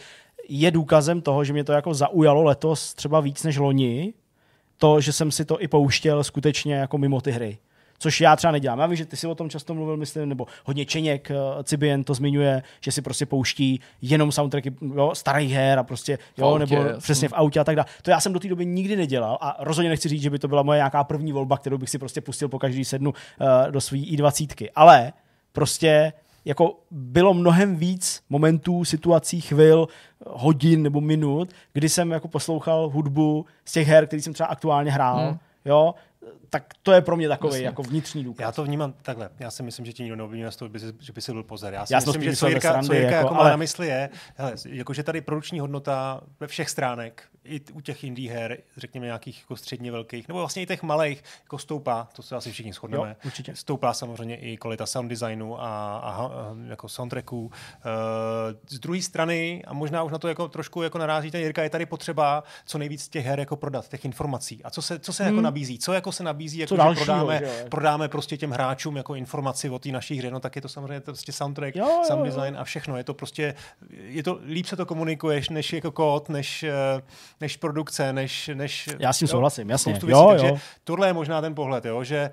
je důkazem toho, že mě to jako zaujalo letos třeba víc než loni, to, že jsem si to i pouštěl skutečně jako mimo ty hry. Což já třeba nedělám. Já vím, že ty si o tom často mluvil, myslím, nebo hodně Čeněk, Cibien to zmiňuje, že si prostě pouští jenom soundtracky starých her a prostě, jo, autě, nebo jasný. Přesně v autě a tak dále. To já jsem do té doby nikdy nedělal a rozhodně nechci říct, že by to byla moje nějaká první volba, kterou bych si prostě pustil po každý sednu uh, do své i dvacet. Ale prostě jako bylo mnohem víc momentů, situací, chvil, hodin nebo minut, kdy jsem jako poslouchal hudbu z těch her, který jsem třeba aktuálně hrál, hmm. jo, tak to je pro mě takový myslím. Jako vnitřní důkaz. Já to vnímám takhle. Já si myslím, že ti nikdo neobvinil z toho, že by si byl pozor. Já si já myslím, že co Jirka, srandy, co Jirka jako, jako ale... má na mysli je, hele, jako, že tady produkční hodnota ve všech stránek, i u těch indie her, řekněme nějakých jako středně velkých, nebo vlastně i těch malých, jako stoupá, to se asi všichni shodneme. Jo, stoupá samozřejmě i kvalita sound designu a, a, a jako soundtracků. Z druhé strany, a možná už na to jako trošku jako narazí ten Jirka, je tady potřeba co nejvíc těch her jako prodat, těch informací. A co se, co se hmm. jako nabízí? Co jako se nabízí, jako, dalšího, že prodáme, že? prodáme prostě těm hráčům jako informaci o té naší hře, no tak je to samozřejmě prostě soundtrack, jo, jo, sound design jo. a všechno. Je to prostě, je to, líp se to komunikuješ, než jako kód, než, než produkce, než... než já s tím jo, souhlasím, jasně. Věcí, jo, takže jo. tohle je možná ten pohled, jo, že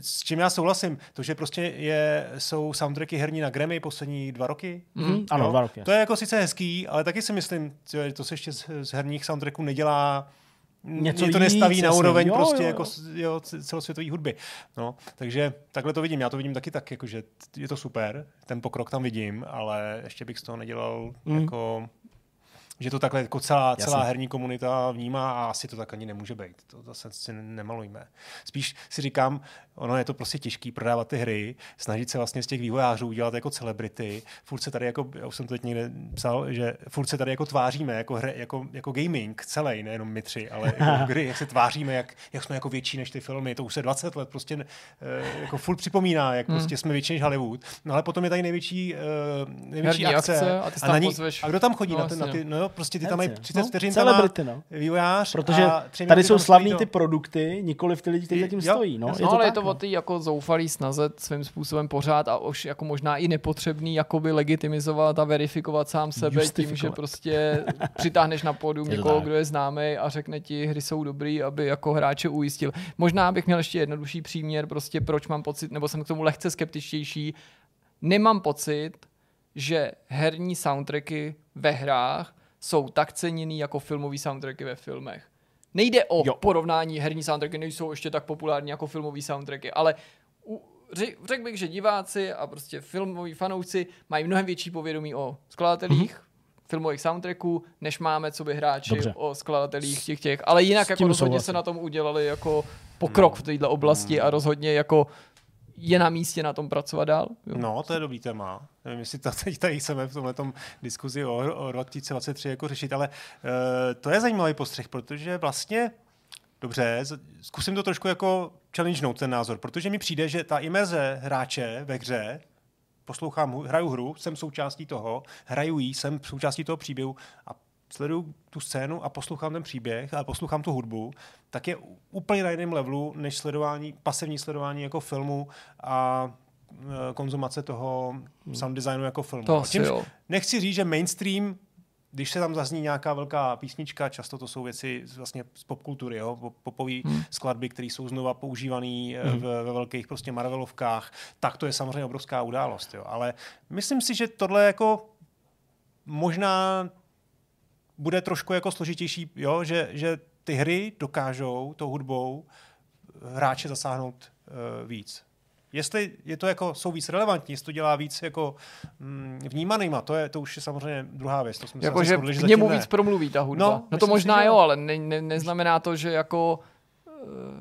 s čím já souhlasím, to, že prostě je, jsou soundtracky herní na Grammy poslední dva roky. Mm-hmm. Ano, dva roky. To je jako sice hezký, ale taky si myslím, že to se ještě z, z herních soundtracků nedělá něco, to nestaví na úroveň jo, prostě jo, jo. jako jo, celosvětové hudby. No, takže takhle to vidím. Já to vidím taky tak, jakože je to super, ten pokrok tam vidím, ale ještě bych z toho nedělal mm. jako, že to takhle jako celá, celá herní komunita vnímá a asi to tak ani nemůže být. To zase si nemalujme. Spíš si říkám, ono je to prostě těžký prodávat ty hry, snažit se vlastně z těch vývojářů udělat jako celebrity. Furt se tady jako, já už jsem to teď někde psal, že furt se tady jako tváříme, jako, hry, jako, jako gaming celý, nejenom my tři, ale jako hry, jak se tváříme, jak, jak jsme jako větší než ty filmy. To už se dvacet let prostě jako furt připomíná, jak hmm. prostě jsme větší než Hollywood. No ale potom je tady největší, největší akce. akce a, ty a, na ní, a kdo tam chodí no, na, ten, na ty... No, prostě ty tam mají třicet vteřin no, vývojář. Protože tady jsou slavný ty produkty, nikoli v ty lidi, kteří tím stojí. No, no, ale je to o ty jako zoufalý snaze svým způsobem pořád a už jako možná i nepotřebný jakoby legitimizovat a verifikovat sám sebe tím, že prostě přitáhneš na pódium někoho, kdo je známý a řekne ti, hry jsou dobrý, aby jako hráče ujistil. Možná bych měl ještě jednodušší příměr, prostě proč mám pocit, nebo jsem k tomu lehce skeptičtější. Nemám pocit, že herní soundtracky ve hrách jsou tak ceněný jako filmový soundtracky ve filmech. Nejde o jo. porovnání, herní soundtracky nejsou ještě tak populární jako filmový soundtracky, ale u, řekl řek bych, že diváci a prostě filmoví fanoušci mají mnohem větší povědomí o skladatelích, mm-hmm. filmových soundtracků, než máme co by hráči Dobře. o skladatelích těch těch. Ale jinak jako rozhodně souhlasím. se na tom udělali jako pokrok no. v této oblasti no. a rozhodně jako je na místě na tom pracovat dál. Jo. No, to je dobrý téma. Nevím, jestli to teď tady chceme v tomhletom diskuzi o, o dvacet dvacet tři jako řešit, ale uh, to je zajímavý postřeh, protože vlastně dobře, zkusím to trošku jako challengenout ten názor, protože mi přijde, že ta imerze hráče ve hře, poslouchám, hraju hru, jsem součástí toho, hraju jí, jsem součástí toho příběhu a sleduju tu scénu a poslouchám ten příběh a poslouchám tu hudbu, tak je úplně na jiném levelu než sledování, pasivní sledování jako filmu a konzumace toho sound designu jako filmu. To asi jo. Nechci říct, že mainstream, když se tam zazní nějaká velká písnička, často to jsou věci vlastně z popkultury, jo? Popový hmm. skladby, které jsou znova používané hmm. ve velkých prostě Marvelovkách, tak to je samozřejmě obrovská událost. Jo? Ale myslím si, že tohle jako možná bude trošku jako složitější, jo? Že, že ty hry dokážou tou hudbou hráče zasáhnout uh, víc. Jestli je to jako, jsou víc relevantní, jestli to dělá víc jako mm, vnímanýma, to je to už je samozřejmě druhá věc. To jsme jako, že k němu víc promluví ta hudba. No, no to možná si, jo, ale ne, ne, neznamená to, že jako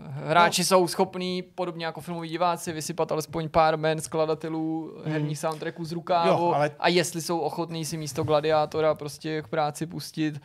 hráči no. jsou schopní, podobně jako filmoví diváci, vysypat alespoň pár jmen skladatelů herních hmm. soundtracků z rukávu jo, ale... a jestli jsou ochotní si místo Gladiátora prostě k práci pustit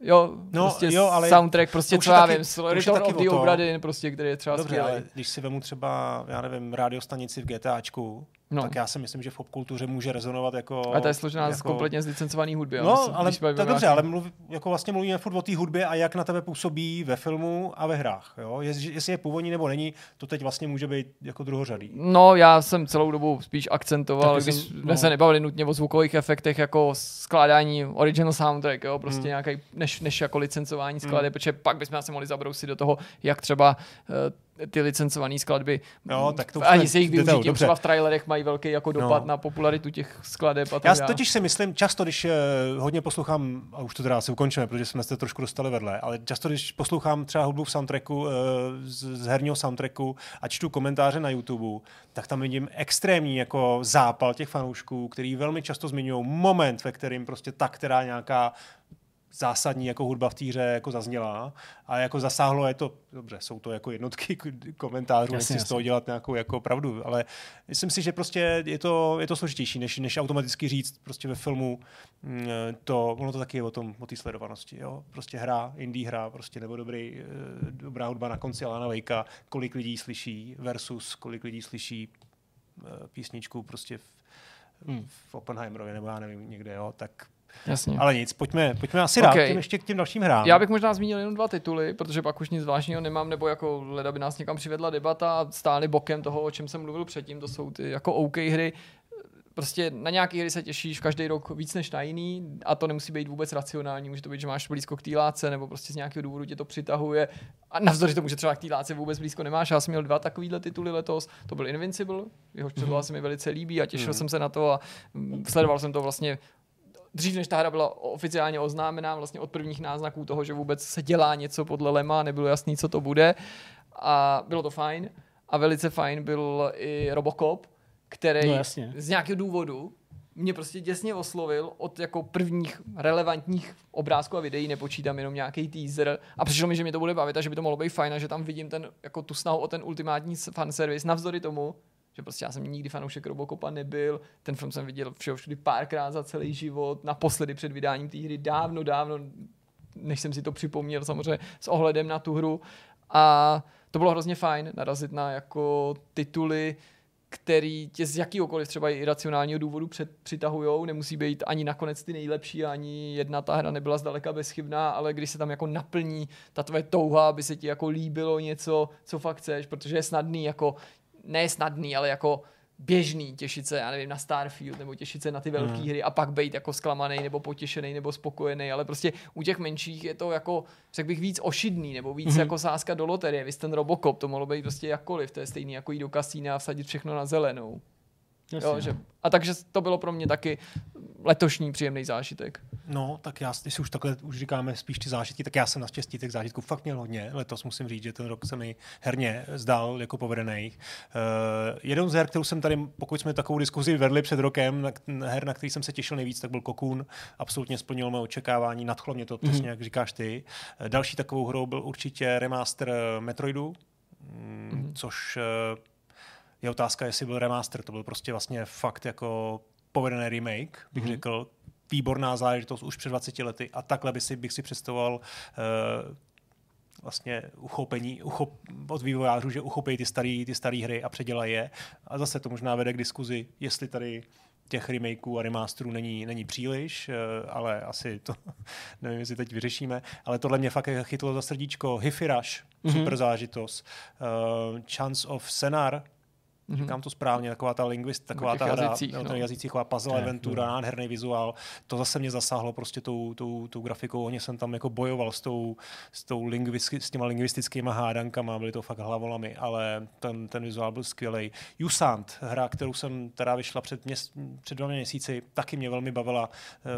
jo, no, prostě jo, ale soundtrack, prostě co já vím, Return of the Obra Dinn, prostě, který je třeba Dobře, skvělý. Ale když si vemu třeba, já nevím, rádiostanici v GTAčku, no. tak já si myslím, že v popkultuře může rezonovat jako... A to je složená jako... z kompletně zlicencovaný hudby. No, myslím, ale tak dobře, nějaký... ale mluv, jako vlastně mluvíme furt o té hudbě a jak na tebe působí ve filmu a ve hrách. Jo? Jest, jestli je původní nebo není, to teď vlastně může být jako druhořadý. No, já jsem celou dobu spíš akcentoval, když jsme no. se nebavili nutně o zvukových efektech, jako skládání original soundtrack, jo? Prostě mm. nějaký, než, než jako licencování skladeb, mm. protože pak bychom asi mohli zabrousit do toho, jak třeba... Uh, ty licencované skladby. No, tak to a je jejich využitím třeba v trailerech mají velký jako dopad no. na popularitu těch skladeb. A já já totiž si myslím, často, když uh, hodně poslouchám, a už to teda asi ukončíme, protože jsme se trošku dostali vedle, ale často, když poslouchám třeba hudbu v soundtracku, uh, z, z herního soundtracku a čtu komentáře na YouTube, tak tam vidím extrémní jako zápal těch fanoušků, který velmi často zmiňují moment, ve kterým prostě ta, která nějaká zásadní jako hudba v té hře jako zazněla a jako zasáhlo je to, dobře, jsou to jako jednotky komentářů, nechci z toho dělat nějakou jako pravdu, ale myslím si, že prostě je to, je to složitější, než, než automaticky říct prostě ve filmu to, ono to taky je o tom, o té sledovanosti, jo, prostě hra, indie hra, prostě nebo dobrý, dobrá hudba na konci Alana Wakea, kolik lidí slyší versus kolik lidí slyší písničku prostě v, hmm. v Oppenheimerově nebo já nevím někde, jo, tak jasně. Ale nic, pojďme, pojďme asi okay. rád tím ještě k těm dalším hrám. Já bych možná zmínil jenom dva tituly, protože pak už nic zvláštního nemám, nebo jako leda by nás někam přivedla debata a stáli bokem toho, o čem jsem mluvil předtím, to jsou ty jako OK hry. Prostě na nějaký hry se těšíš každý rok víc než na jiný a to nemusí být vůbec racionální, může to být, že máš blízko k té látce nebo prostě z nějakého důvodu tě to přitahuje a navzdory tomu, že třeba k té látce vůbec blízko nemáš. Já jsem měl dva takovýhle tituly letos, to byl Invincible, jehož předloha se mi velice líbí a těšil mm. jsem se na to a sledoval jsem to vlastně dřív, než ta hra byla oficiálně oznámená, vlastně od prvních náznaků toho, že vůbec se dělá něco podle lema, nebylo jasný, co to bude. A bylo to fajn. A velice fajn byl i Robocop, který no, z nějakého důvodu mě prostě děsně oslovil od jako prvních relevantních obrázků a videí, nepočítám jenom nějaký teaser a přišlo mi, že mě to bude bavit a že by to mohlo být fajn a že tam vidím ten, jako tu snahu o ten ultimátní fanservice navzdory tomu, že prostě já jsem nikdy fanoušek Robocopa nebyl, ten film jsem viděl všeho všudy párkrát za celý život, naposledy před vydáním té hry dávno, dávno, než jsem si to připomněl samozřejmě s ohledem na tu hru a to bylo hrozně fajn narazit na jako tituly, který tě z jakýhokoliv třeba i iracionálního důvodu před, přitahujou, nemusí být ani nakonec ty nejlepší, ani jedna ta hra nebyla zdaleka bezchybná, ale když se tam jako naplní ta tvoje touha, aby se ti jako líbilo něco, co fakt chceš, protože je snadný jako ne snadný, ale jako běžný těšit se, já nevím, na Starfield nebo těšit se na ty velké mm. hry a pak být jako zklamanej nebo potěšenej nebo spokojenej, ale prostě u těch menších je to jako, řekl bych, víc ošidný nebo víc mm-hmm. jako sázka do loterie. Vy jste ten Robocop, to mohlo být prostě jakkoliv, to je stejný jako jít do kasína a vsadit všechno na zelenou. Jo, že, a takže to bylo pro mě taky letošní příjemný zážitek. No, tak já, jestli už takhle už říkáme spíš ty zážitky, tak já jsem naštěstí těch zážitků fakt měl hodně. Letos musím říct, že ten rok se mi herně zdál jako povedený. Uh, jeden z her, kterou jsem tady, pokud jsme takovou diskuzi vedli před rokem, na, na her, na který jsem se těšil nejvíc, tak byl Cocoon. Absolutně splnil mé očekávání, nadchlo mě to mm-hmm. přesně, jak říkáš ty. Uh, další takovou hrou byl určitě remaster Metroidu, mm, mm-hmm. což... Uh, je otázka, jestli byl remaster. To byl prostě vlastně fakt jako povedený remake, bych mm-hmm. řekl. Výborná záležitost už před dvaceti lety a takhle by si, bych si představoval uh, vlastně uchopení uchop, od vývojářů, že uchopejí ty staré ty staré hry a předělají je. A zase to možná vede k diskuzi, jestli tady těch remakeů a remasterů není, není příliš, ale asi to nevím, jestli teď vyřešíme. Ale tohle mě fakt chytlo za srdíčko. Hi-Fi Rush, mm-hmm. super zážitost. Uh, Chance of Senar, Mm-hmm. říkám to správně, taková ta lingvist, taková ta hra, no, ten jazycích, taková puzzle ne, adventura, ne. nádherný vizuál, to zase mě zasáhlo prostě tou, tou, tou grafikou, hodně jsem tam jako bojoval s, tou, s, tou lingvisky, s těma lingvistickýma hádankama, byly to fakt hlavolami, ale ten, ten vizuál byl skvělej. Jusant, hra, kterou jsem teda vyšla před, měs, před dvěma měsíci, taky mě velmi bavila,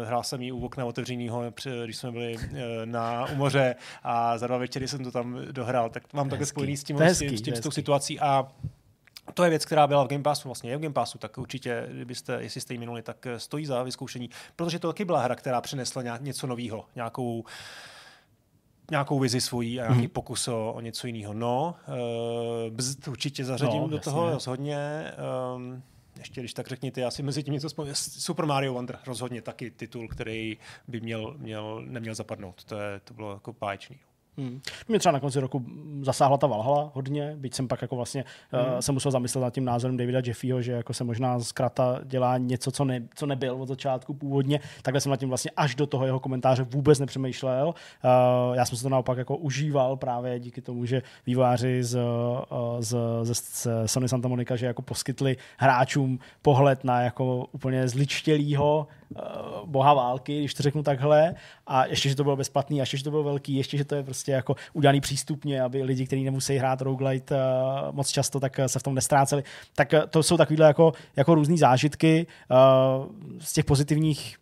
hrál jsem ji u okna otevřenýho, když jsme byli na Umoře a za dva večery jsem to tam dohrál, tak mám takhle spojený s tím, hezký, s tím, s tou situací a to je věc, která byla v Game Passu, vlastně je v Game Passu, tak určitě, kdybyste, jestli jste ji minuli, tak stojí za vyzkoušení, protože to taky byla hra, která přinesla něco nového, nějakou, nějakou vizi svojí a nějaký pokus o, o něco jiného. No, uh, bzd, určitě zařadím no, do jasně. toho rozhodně. Um, ještě když tak řekněte, já si mezi tím něco vzpomínám. Super Mario Wonder, rozhodně taky titul, který by měl, měl, neměl zapadnout. To, je, to bylo jako báječný. Hmm. Mě třeba na konci roku zasáhla ta Valhalla hodně, byť jsem pak jako vlastně hmm. uh, se musel zamyslet nad tím názorem Davida Jeffyho, že jako se možná zkrata dělá něco, co, ne, co nebyl od začátku původně, takhle jsem nad tím vlastně až do toho jeho komentáře vůbec nepřemýšlel. Uh, já jsem se to naopak jako užíval právě díky tomu, že vývojáři z, z, z, z Sony Santa Monica, že jako poskytli hráčům pohled na jako úplně zličtělýho boha války, když to řeknu takhle, a ještě, že to bylo bezplatný, ještě, že to bylo velký, ještě, že to je prostě jako udělaný přístupně, aby lidi, kteří nemusí hrát roguelite uh, moc často, tak se v tom nestráceli. Tak to jsou takovýhle jako, jako různý zážitky uh, z těch pozitivních.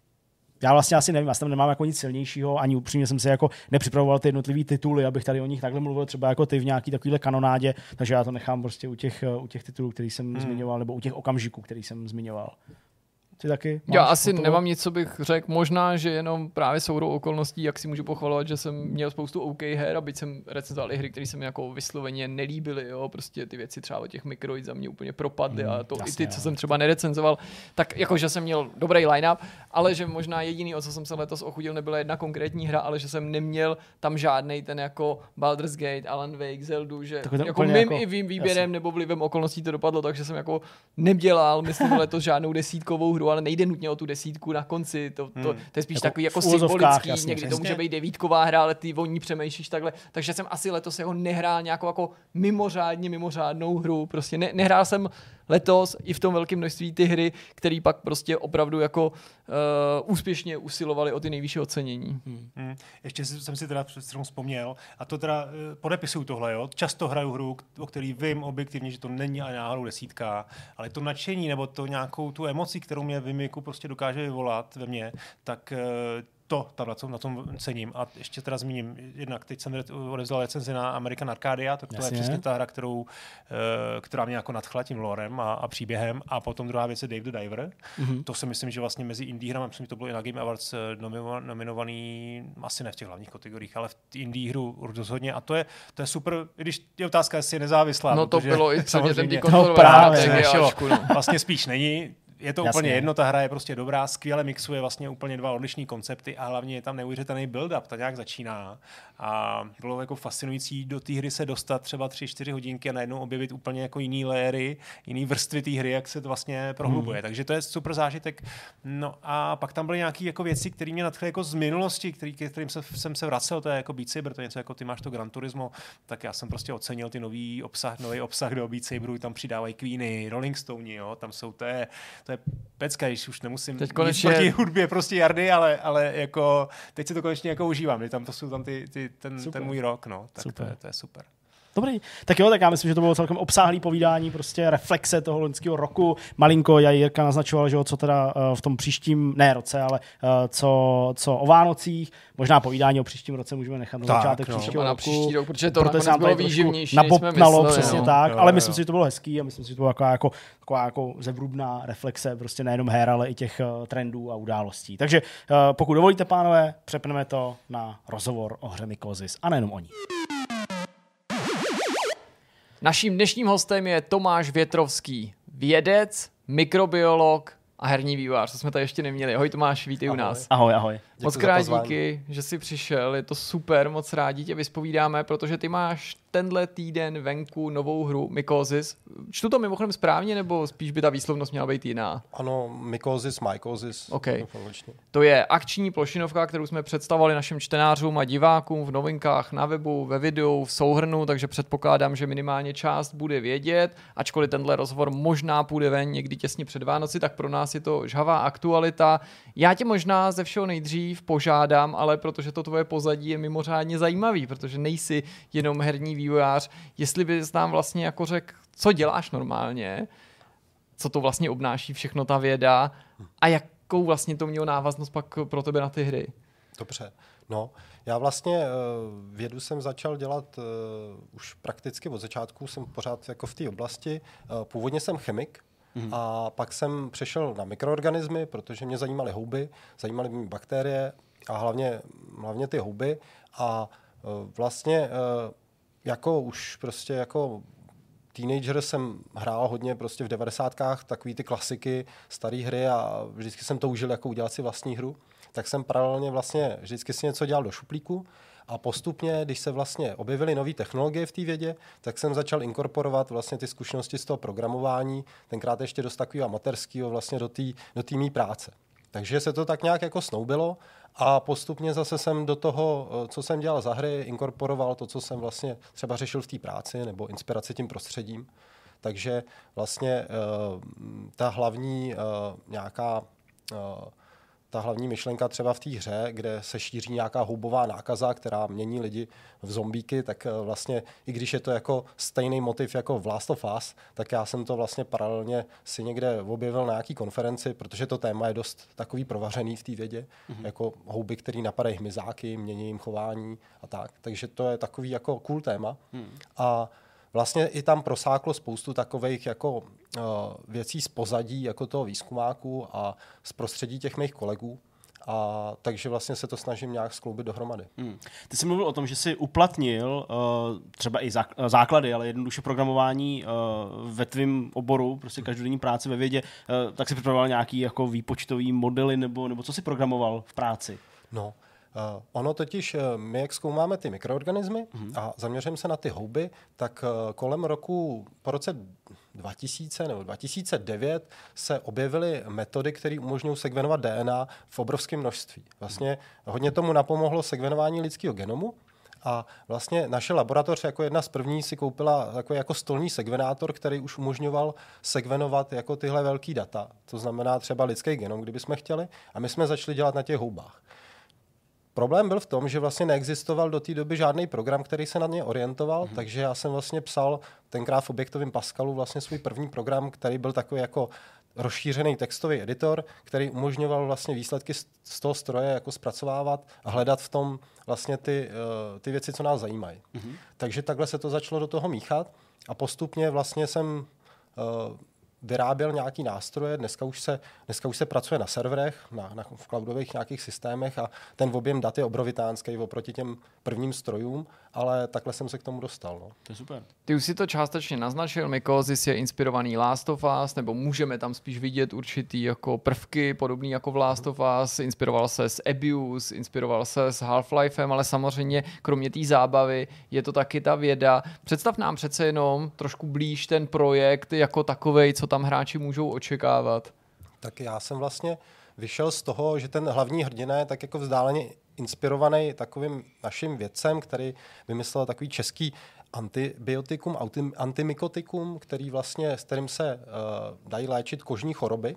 Já vlastně asi nevím, já tam nemám jako nic silnějšího, ani upřímně jsem se jako nepřipravoval ty jednotlivý tituly, abych tady o nich takhle mluvil, třeba jako ty v nějaký takovýhle kanonádě, takže já to nechám prostě u těch, u těch titulů, který jsem hmm. zmiňoval, nebo u těch okamžiků, který jsem zmiňoval. Taky já asi hotovo? Nemám nic, co bych řekl. Možná, že jenom právě soudou okolností, jak si můžu pochvalovat, že jsem měl spoustu OK her a byť jsem recenzoval i hry, které se mi jako vysloveně nelíbily. Jo? Prostě ty věci třeba o těch Microid za mě úplně propadly mm, a to jasně, i ty, co jsem třeba nerecenzoval, tak jakože jsem měl dobrý line-up, ale že možná jediný, o co jsem se letos ochudil, nebyla jedna konkrétní hra, ale že jsem neměl tam žádnej ten jako Baldur's Gate, Alan Wake, Zeldu, že jako mým jako, i vým výběrem jasně. nebo vlivem okolností to dopadlo, takže jsem jako nedělal, myslím, letos žádnou desítkovou hru. Ale nejde nutně o tu desítku na konci, to, to, to, to je spíš jako takový jako symbolický, jasně, někdy to může být devítková hra, ale ty o ní přemýšlíš takhle, takže jsem asi letos jeho nehrál nějakou jako mimořádně mimořádnou hru, prostě ne, nehrál jsem letos i v tom velkém množství ty hry, které pak prostě opravdu jako uh, úspěšně usilovaly o ty nejvyšší ocenění. Hmm. Hmm. Ještě jsem si teda vzpomněl, a to teda podepisuju tohle, jo? Často hraju hru, o který vím objektivně, že to není ani náhodou desítka, ale to nadšení nebo to nějakou tu emoci, kterou mě výměku prostě dokáže vyvolat ve mně, tak to tam na tom, na tom cením. A ještě teda zmíním, jednak teď jsem odevzdal recenzi na American Arcadia, tak to Jasně. je přesně ta hra, kterou, která mě jako nadchla tím lorem a, a příběhem. A potom druhá věc je Dave the Diver. Mm-hmm. To si myslím, že vlastně mezi indie hrami, myslím, že to bylo i na Game Awards nominovaný, asi ne v těch hlavních kategoriích, ale v indie hru rozhodně. A to je, to je super, i když je otázka, jestli je nezávislá. No to bylo i předmětem ty kontrolované. Vlastně spíš není. Je to Jasně. úplně jedno, ta hra je prostě dobrá, skvěle mixuje vlastně úplně dva odlišné koncepty a hlavně je tam neuvěřitelný build-up, ta nějak začíná a bylo jako fascinující do té hry se dostat třeba tři čtyři hodinky a najednou objevit úplně jako jiný léry, jiný vrstvy té hry, jak se to vlastně prohlubuje. Hmm. Takže to je super zážitek. No a pak tam byly nějaké jako věci, které mě nadchly jako z minulosti, který, kterým se, jsem se vracel, to je jako Beat Saber, to je něco jako ty máš to Gran Turismo, tak já jsem prostě ocenil ty nový obsah, nový obsah do Beat Saberu, tam přidávají Queeny, Rolling Stone, jo, tam jsou to je, to je pecka, když už nemusím teď konečně proti hudbě prostě Jardy, ale, ale jako teď si to konečně jako užívám, tam to jsou tam ty, ty, ten, ten můj rok, no, tak to je, to je super. Dobrý. Tak jo, tak já myslím, že to bylo celkem obsáhlý povídání, prostě reflexe toho loňského roku. Malinko já Jirka naznačoval, že co teda v tom příštím, ne roce, ale co, co o Vánocích. Možná povídání o příštím roce můžeme nechat na začátek no, příštího roku. Příští rok, protože to protože nakonec bylo výživnější, než jsme mysleli. Přesně no, tak, jo, ale jo. Myslím si, že to bylo hezký a myslím si, že to byla taková jako, taková jako zevrubná reflexe prostě nejenom her, ale i těch trendů a událostí. Takže pokud dovolíte, pánové, přepneme to na rozhovor o hře Mycosis a nejenom o ní. Naším dnešním hostem je Tomáš Větrovský, vědec, mikrobiolog a herní vývojář, co jsme tady ještě neměli. Ahoj Tomáš, vítej ahoj. U nás. Ahoj, ahoj. Děkuji moc krát díky, že jsi přišel, je to super, moc rádi tě vyspovídáme, protože ty máš tenhle týden venku novou hru Mycosis. Čtu to mimochodem správně, nebo spíš by ta výslovnost měla být jiná? Ano, Mycosis, Mycosis. Okay. To je akční plošinovka, kterou jsme představovali našim čtenářům a divákům v novinkách, na webu, ve videu, v souhrnu, takže předpokládám, že minimálně část bude vědět, ačkoliv tenhle rozhovor možná půjde ven někdy těsně před Vánoci, tak pro nás je to žhavá aktualita. Já tě možná ze všeho nejdřív požádám, ale protože to tvoje pozadí je mimořádně zajímavý, protože nejsi jenom herní vývojář, jestli bys nám vlastně jako řekl, co děláš normálně, co to vlastně obnáší všechno ta věda a jakou vlastně to mělo návaznost pak pro tebe na ty hry. Dobře, no, já vlastně vědu jsem začal dělat uh, už prakticky od začátku, jsem pořád jako v té oblasti, uh, původně jsem chemik, mm-hmm. a pak jsem přešel na mikroorganismy, protože mě zajímaly houby, zajímaly mě bakterie a hlavně, hlavně ty houby a uh, vlastně uh, jako už prostě jako teenager jsem hrál hodně prostě v devadesátkách takový ty klasiky, staré hry a vždycky jsem toužil jako udělat si vlastní hru. Tak jsem paralelně vlastně vždycky si něco dělal do šuplíku a postupně, když se vlastně objevily nové technologie v té vědě, tak jsem začal inkorporovat vlastně ty zkušenosti z toho programování, tenkrát ještě dost takového amatérského vlastně do té do té mý práce. Takže se to tak nějak jako snoubilo a postupně zase jsem do toho, co jsem dělal za hry, inkorporoval to, co jsem vlastně třeba řešil v té práci nebo inspiraci tím prostředím. Takže vlastně uh, ta hlavní uh, nějaká uh, ta hlavní myšlenka třeba v té hře, kde se šíří nějaká houbová nákaza, která mění lidi v zombíky, tak vlastně, i když je to jako stejný motiv jako v Last of Us, tak já jsem to vlastně paralelně si někde objevil na nějaký konferenci, protože to téma je dost takový provařený v té vědě, mm-hmm. jako houby, které napadají hmyzáky, mění jim chování a tak. Takže to je takový jako cool téma. Mm. A vlastně i tam prosáklo spoustu takových jako uh, věcí z pozadí jako toho výzkumáku a z prostředí těch mých kolegů. A takže vlastně se to snažím nějak skloubit dohromady. Hmm. Ty jsi mluvil o tom, že jsi uplatnil uh, třeba i základy, ale jednoduše programování uh, ve tvém oboru, prostě každodenní práci ve vědě, uh, tak jsi připravoval nějaký jako výpočtový modely nebo, nebo co jsi programoval v práci? No. Uh, ono totiž, uh, my jak zkoumáme ty mikroorganismy mm. a zaměřím se na ty houby, tak uh, kolem roku, po roce dva tisíce nebo dva tisíce devět se objevily metody, které umožňují sekvenovat D N A v obrovském množství. Vlastně hodně tomu napomohlo sekvenování lidského genomu a vlastně naše laboratoř jako jedna z prvních si koupila takový jako stolní sekvenátor, který už umožňoval sekvenovat jako tyhle velký data. To znamená třeba lidský genom, kdybychom chtěli, a my jsme začali dělat na těch houbách. Problém byl v tom, že vlastně neexistoval do té doby žádný program, který se na ně orientoval, mm-hmm. takže já jsem vlastně psal tenkrát v objektovém Pascalu vlastně svůj první program, který byl takový jako rozšířený textový editor, který umožňoval vlastně výsledky z toho stroje jako zpracovávat a hledat v tom vlastně ty, ty věci, co nás zajímají. Mm-hmm. Takže takhle se to začalo do toho míchat a postupně vlastně jsem uh, vyráběl nějaký nástroje, dneska už se, dneska už se pracuje na serverech, na, na, v cloudových nějakých systémech a ten objem dat je obrovitánský oproti těm prvním strojům, ale takhle jsem se k tomu dostal. No. To je super. Ty už si to částečně naznačil, Mycosis je inspirovaný Last of Us, nebo můžeme tam spíš vidět určitý jako prvky podobný jako v Last of Us, inspiroval se s Abuse, inspiroval se s Half-Lifem, ale samozřejmě kromě té zábavy je to taky ta věda. Představ nám přece jenom trošku blíž ten projekt jako takovej, co tam hráči můžou očekávat. Tak já jsem vlastně vyšel z toho, že ten hlavní hrdina je tak jako vzdáleně inspirovaný takovým naším vědcem, který vymyslel takový český antibiotikum, antimykotikum, který vlastně, s kterým se uh, dají léčit kožní choroby.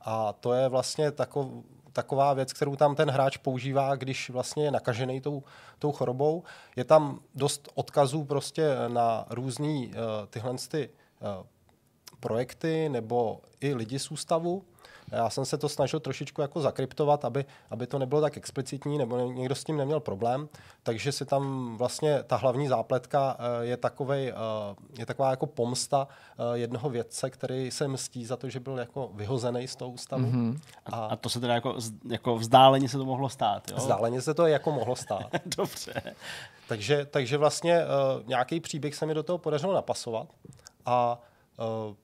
A to je vlastně takov, taková věc, kterou tam ten hráč používá, když vlastně je nakažený tou, tou chorobou. Je tam dost odkazů prostě na různý uh, tyhle ty, uh, projekty nebo i lidi z ústavu. Já jsem se to snažil trošičku jako zakryptovat, aby, aby to nebylo tak explicitní, nebo někdo s tím neměl problém. Takže si tam vlastně ta hlavní zápletka je, takovej, je taková jako pomsta jednoho vědce, který se mstí za to, že byl jako vyhozený z toho ústavu. Mm-hmm. A, a to se teda jako, jako vzdáleně se to mohlo stát, jo? Vzdáleně se to jako mohlo stát. Dobře. Takže, takže vlastně nějaký příběh se mi do toho podařilo napasovat a Uh,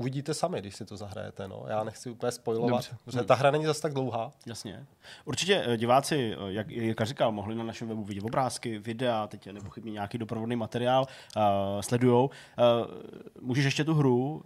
uvidíte sami, když si to zahrajete. No. Já nechci úplně spoilovat, dobře, protože ta hra není zase tak dlouhá. Jasně. Určitě diváci, jak Jirka říkal, mohli na našem webu vidět obrázky, videa, teď nepochybně nějaký doprovodný materiál, uh, sledujou. Uh, můžeš ještě tu hru uh,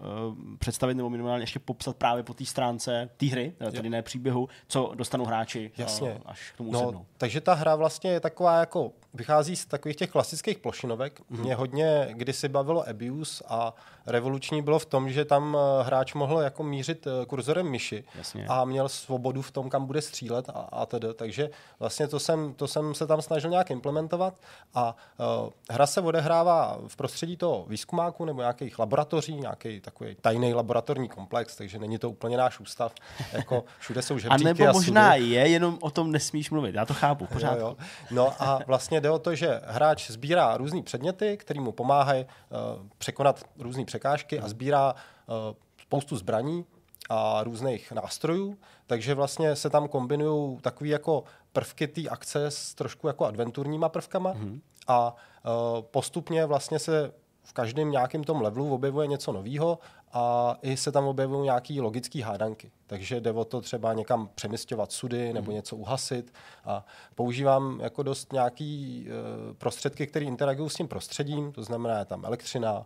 představit nebo minimálně ještě popsat právě po té stránce té hry, tedy ne příběhu, co dostanou hráči uh, až k tomu sednou. No, takže ta hra vlastně je taková jako vychází z takových těch klasických plošinovek. Hmm. Mě hodně kdysi bavilo Abuse a revoluční bylo v tom, že tam hráč mohl jako mířit kurzorem myši. Jasně. A měl svobodu v tom, kam bude střílet a, a tedy. Takže vlastně to jsem, to jsem se tam snažil nějak implementovat a uh, hra se odehrává v prostředí toho výzkumáku nebo nějakých laboratoří, nějaký takový tajný laboratorní komplex, takže není to úplně náš ústav. Jako všude jsou žebříky a nebo a možná je, jenom o tom nesmíš mluvit. Já to chápu, pořád. Jo, jo. No a vlastně jde o to, že hráč sbírá různý předměty, které mu pomáhají uh, překonat různé překážky a sbírá uh, spoustu zbraní a různých nástrojů, takže vlastně se tam kombinují takový jako prvky té akce s trošku jako adventurníma prvkama mm. a uh, postupně vlastně se v každém nějakém tom levelu objevuje něco nového a i se tam objevují nějaké logické hádanky. Takže jde o to třeba někam přemysťovat sudy nebo něco uhasit. A používám jako dost nějaké uh, prostředky, které interagují s tím prostředím, to znamená je tam elektřina,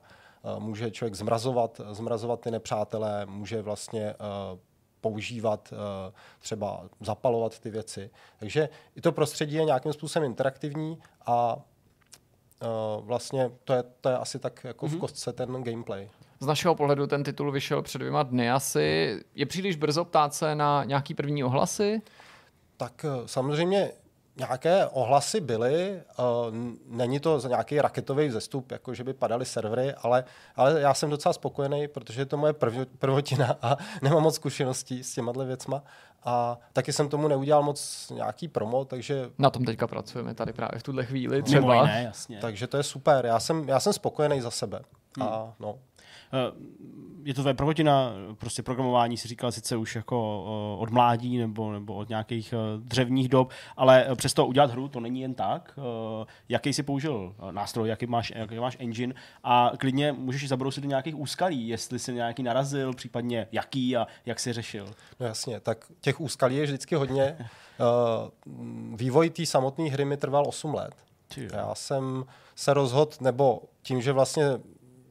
uh, může člověk zmrazovat, zmrazovat ty nepřátelé, může vlastně uh, používat, uh, třeba zapalovat ty věci. Takže i to prostředí je nějakým způsobem interaktivní a Uh, vlastně to je, to je asi tak jako mm-hmm. v kostce ten gameplay. Z našeho pohledu ten titul vyšel před dvěma dny asi. Je příliš brzo ptát se na nějaký první ohlasy? Tak samozřejmě nějaké ohlasy byly. Uh, není to za nějaký raketový vzestup, jako že by padaly servery, ale, ale já jsem docela spokojený, protože je to moje prv, prvotina a nemám moc zkušeností s těmahle věcma. A taky jsem tomu neudělal moc nějaký promo, takže... Na tom teďka pracujeme tady právě v tuhle chvíli třeba. Mimo jiné, jasně. Takže to je super. Já jsem, já jsem spokojený za sebe. Hmm. A no... Je to tvoje prvotina, prostě programování si říkal sice už jako od mládí nebo, nebo od nějakých dřevních dob, ale přesto udělat hru to není jen tak. Jaký jsi použil nástroj, jaký máš, jaký máš engine a klidně můžeš zabrousit do nějakých úskalí, jestli jsi nějaký narazil, případně jaký a jak jsi řešil. No jasně, tak těch úskalí je vždycky hodně. Vývoj té samotné hry mi trval osm let. Já jsem se rozhodl, nebo tím, že vlastně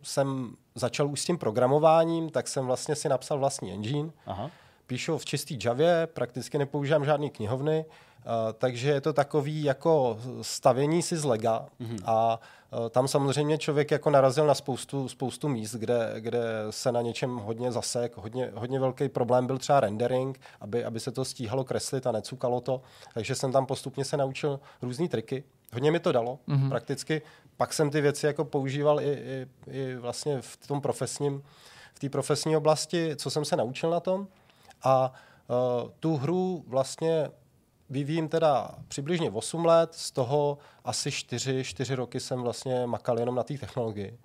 jsem začal už s tím programováním, tak jsem vlastně si napsal vlastní engine. Aha. Píšu v čistý Javě, prakticky nepoužívám žádný knihovny, uh, takže je to takový jako stavění si z lega. Mhm. A uh, tam samozřejmě člověk jako narazil na spoustu, spoustu míst, kde, kde se na něčem hodně zasek. Hodně, hodně velký problém byl třeba rendering, aby, aby se to stíhalo kreslit a necukalo to. Takže jsem tam postupně se naučil různý triky. Hodně mi to dalo, mm-hmm. prakticky. Pak jsem ty věci jako používal i, i, i vlastně v tom profesním, v té profesní oblasti, co jsem se naučil na tom. A uh, tu hru vlastně vyvíjím teda přibližně osm let, z toho asi čtyři roky jsem vlastně makal jenom na té technologii.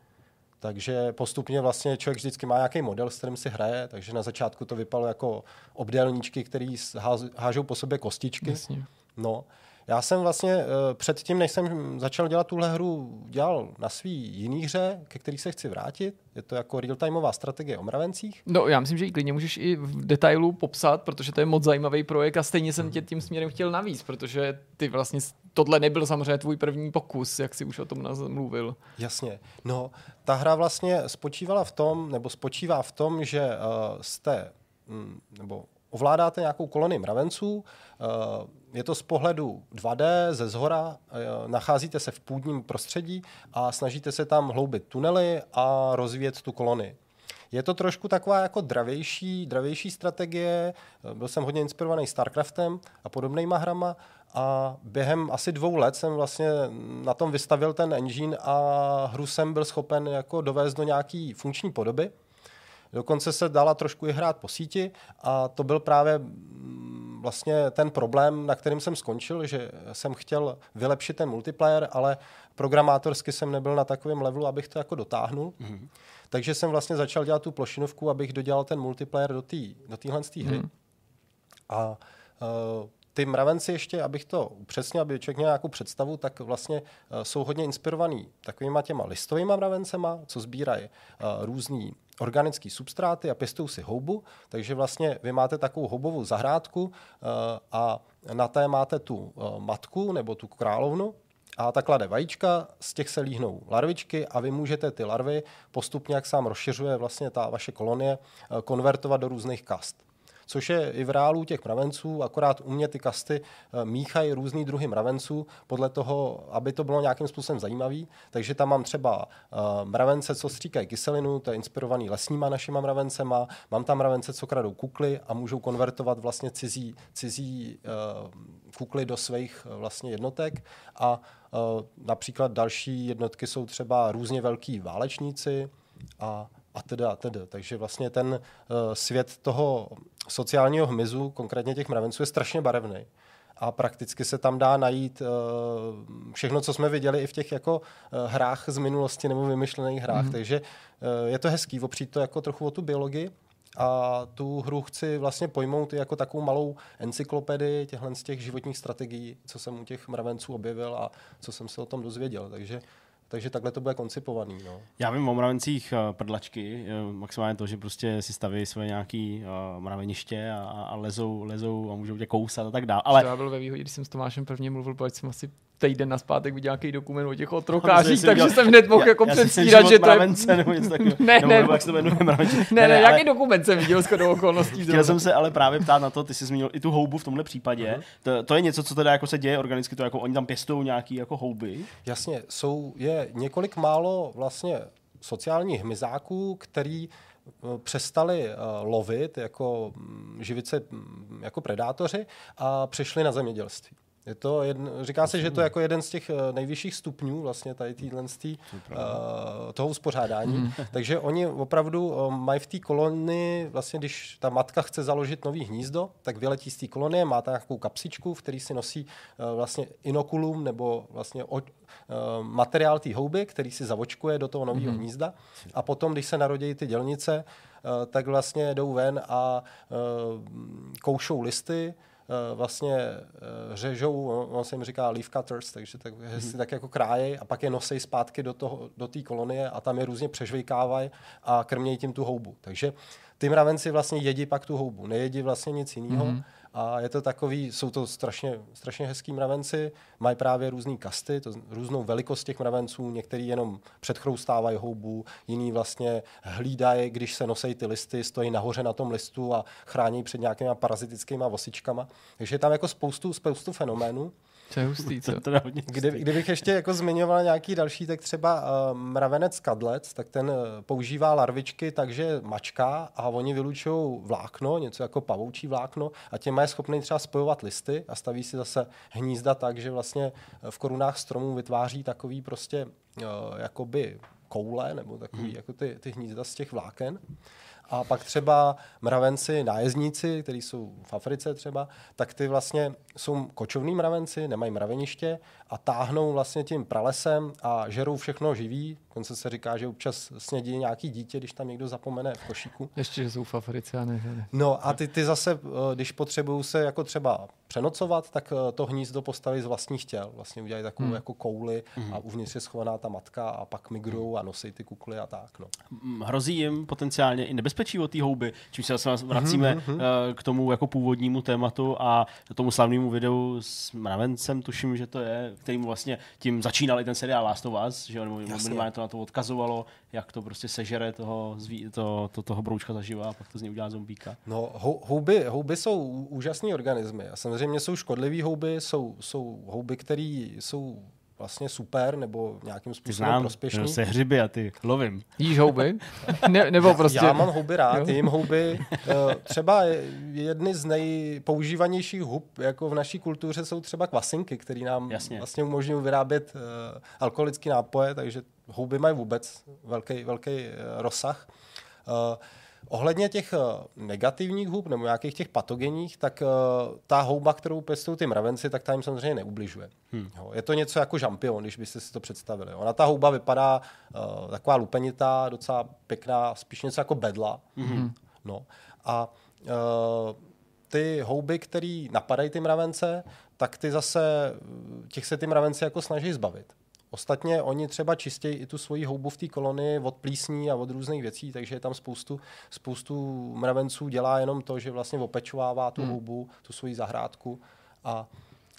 Takže postupně vlastně člověk vždycky má nějaký model, s kterým si hraje, takže na začátku to vypadalo jako obdélníčky, který hážou po sobě kostičky. Jasně. No. Já jsem vlastně uh, předtím, než jsem začal dělat tuhle hru, dělal na svý jiný hře, ke který se chci vrátit. Je to jako real-timeová strategie o mravencích. No, já myslím, že i klidně můžeš i v detailu popsat, protože to je moc zajímavý projekt a stejně jsem tě tím směrem chtěl navíc, protože ty vlastně, tohle nebyl samozřejmě tvůj první pokus, jak jsi už o tom mluvil. Jasně. No, ta hra vlastně spočívala v tom, nebo spočívá v tom, že uh, jste, mm, nebo ovládáte nějakou kolonii mravenců, uh, je to z pohledu dva dé, ze zhora, nacházíte se v půdním prostředí a snažíte se tam hloubit tunely a rozvíjet tu kolonii. Je to trošku taková jako dravější, dravější strategie. Byl jsem hodně inspirovaný StarCraftem a podobnýma hrama a během asi dvou let jsem vlastně na tom vystavil ten engine a hru jsem byl schopen jako dovést do nějaký funkční podoby. Dokonce se dala trošku i hrát po síti a to byl právě vlastně ten problém, na kterým jsem skončil, že jsem chtěl vylepšit ten multiplayer, ale programátorsky jsem nebyl na takovém levelu, abych to jako dotáhnul. Mm-hmm. Takže jsem vlastně začal dělat tu plošinovku, abych dodělal ten multiplayer do tý, do téhle z té hry. Mm-hmm. A uh, ty mravenci ještě, abych to upřesnil, aby člověk měl nějakou představu, tak vlastně uh, jsou hodně inspirovaný takovýma těma listovýma mravencema, co sbírají uh, různý organické substráty a pěstují si houbu, takže vlastně vy máte takovou houbovou zahrádku a na té máte tu matku nebo tu královnu a ta klade vajíčka, z těch se líhnou larvičky a vy můžete ty larvy postupně, jak sám rozšiřuje vlastně ta vaše kolonie, konvertovat do různých kast. Což je i v reálu těch mravenců, akorát u mě ty kasty míchají různý druhy mravenců podle toho, aby to bylo nějakým způsobem zajímavý. Takže tam mám třeba mravence, co stříkají kyselinu, to je inspirovaný lesníma našima mravencema, mám tam mravence, co kradou kukly a můžou konvertovat vlastně cizí, cizí kukly do svých vlastně jednotek a například další jednotky jsou třeba různě velký válečníci a a teda, a teda. Takže vlastně ten uh, svět toho sociálního hmyzu, konkrétně těch mravenců, je strašně barevný. A prakticky se tam dá najít uh, všechno, co jsme viděli i v těch jako uh, hrách z minulosti nebo vymyšlených hrách. Mm. Takže uh, je to hezký opřít to jako trochu o tu biologii a tu hru chci vlastně pojmout jako takovou malou encyklopedii těchhle z těch životních strategií, co jsem u těch mravenců objevil a co jsem se o tom dozvěděl. Takže Takže takhle to bude koncipovaný. No. Já vím o mravencích uh, prdlačky, uh, maximálně to, že prostě si staví svoje nějaké uh, mraveniště a, a lezou, lezou a můžou tě kousat a tak dále. Ale já byl ve výhodě, když jsem s Tomášem prvně mluvil, protože jsem asi týden nazpátek viděl nějaký dokument o těch otrokářích, takže dělal, jsem hned mohl já, jako já předstírat, že to je... Nebo něco takového. ne, ne, nebo jak se to jmenuje mravenče. Ne, ne, ne, ne jaký ale... dokument jsem viděl shodou okolností. Chtěl jsem se ale právě ptát na to, ty jsi zmínil i tu houbu v tomhle případě. Uh-huh. To, to je něco, co teda jako se děje organicky, to jako oni tam pěstují nějaký jako houby. Jasně, jsou, je několik málo vlastně sociálních hmyzáků, který přestali uh, lovit jako živice jako predátoři a přešli na zemědělství. Je to jedn, říká se, že to je jako jeden z těch nejvyšších stupňů vlastně tady týdlenství uh, toho uspořádání. Takže oni opravdu uh, mají v té kolonii, vlastně když ta matka chce založit nový hnízdo, tak vyletí z té kolonie, má takovou kapsičku, v který si nosí uh, vlastně inokulum nebo vlastně o, uh, materiál té houby, který si zavočkuje do toho nového mm. hnízda. A potom, když se narodí ty dělnice, uh, tak vlastně jdou ven a uh, koušou listy, vlastně řežou, on se jim říká leaf cutters, takže tak, si tak jako krájejí a pak je nosejí zpátky do toho, do té kolonie a tam je různě přežvejkávají a krmějí tím tu houbu. Takže ty mravenci vlastně jedí pak tu houbu, nejedí vlastně nic jiného. Mm-hmm. A je to takový, jsou to strašně, strašně hezký mravenci, mají právě různý kasty, to, různou velikost těch mravenců, některý jenom předchroustávají houbu, jiní vlastně hlídají, když se nosejí ty listy, stojí nahoře na tom listu a chrání před nějakýma parazitickýma vosičkama. Takže je tam jako spoustu, spoustu fenoménů. To je hustý, co? Kdy, kdybych ještě jako zmiňoval nějaký další, tak třeba uh, mravenec kadlec, tak ten uh, používá larvičky, takže mačka a oni vylučují vlákno, něco jako pavoučí vlákno a těma je schopný třeba spojovat listy a staví si zase hnízda tak, že vlastně v korunách stromů vytváří takový prostě uh, jakoby koule nebo takový hmm. jako ty, ty hnízda z těch vláken. A pak třeba mravenci, nájezdníci, kteří jsou v Africe třeba, tak ty vlastně jsou kočovní mravenci, nemají mraveniště a táhnou vlastně tím pralesem a žerou všechno živý. Konce se říká, že občas snědí nějaký dítě, když tam někdo zapomene v košíku. Ještě, že jsou v Africe a ne. No a ty, ty zase, když potřebují se jako třeba přenocovat, tak to hnízdo postaví z vlastních těl. Vlastně udělají takovou hmm. jako kouli hmm. a uvnitř je schovaná ta matka a pak migrujou a nosí ty kukly a tak. No. Hrozí jim potenciálně i nebezpečí od té houby, čím se zase vracíme mm-hmm. uh, k tomu jako původnímu tématu a tomu slavnému videu s mravencem, tuším, že to je, kterým vlastně tím začínal i ten seriál Last of Us, že on minimálně to na to odkazovalo, jak to prostě sežere toho, zví, to, to, toho broučka zaživá a pak to z něj udělá zombíka. No houby, houby jsou úžasný organismy a samozřejmě jsou škodlivý houby, jsou, jsou houby, které jsou vlastně super nebo nějakým způsobem prospěšný. Ty znám, se hřiby a ty lovím. Jíš houby? Ne, nebo prostě... Já mám houby rád, jím houby. Třeba jedny z nejpoužívanějších hub jako v naší kultuře jsou třeba kvasinky, které nám Jasně. vlastně umožňují vyrábět alkoholické nápoje, takže houby mají vůbec velký, velký rozsah. Ohledně těch negativních hub nebo nějakých těch patogenních, tak uh, ta houba, kterou pěstují ty mravenci, tak ta jim samozřejmě neubližuje. Hmm. Jo, je to něco jako žampion, když byste si to představili. Ona ta houba vypadá uh, taková lupenitá, docela pěkná, spíš něco jako bedla. Hmm. No. A uh, ty houby, které napadají ty mravence, tak ty zase, těch se ty mravenci jako snaží zbavit. Ostatně oni třeba čistějí i tu svoji houbu v té kolonii od plísní a od různých věcí, takže je tam spoustu, spoustu mravenců dělá jenom to, že vlastně opečovává tu hmm. houbu, tu svoji zahrádku a,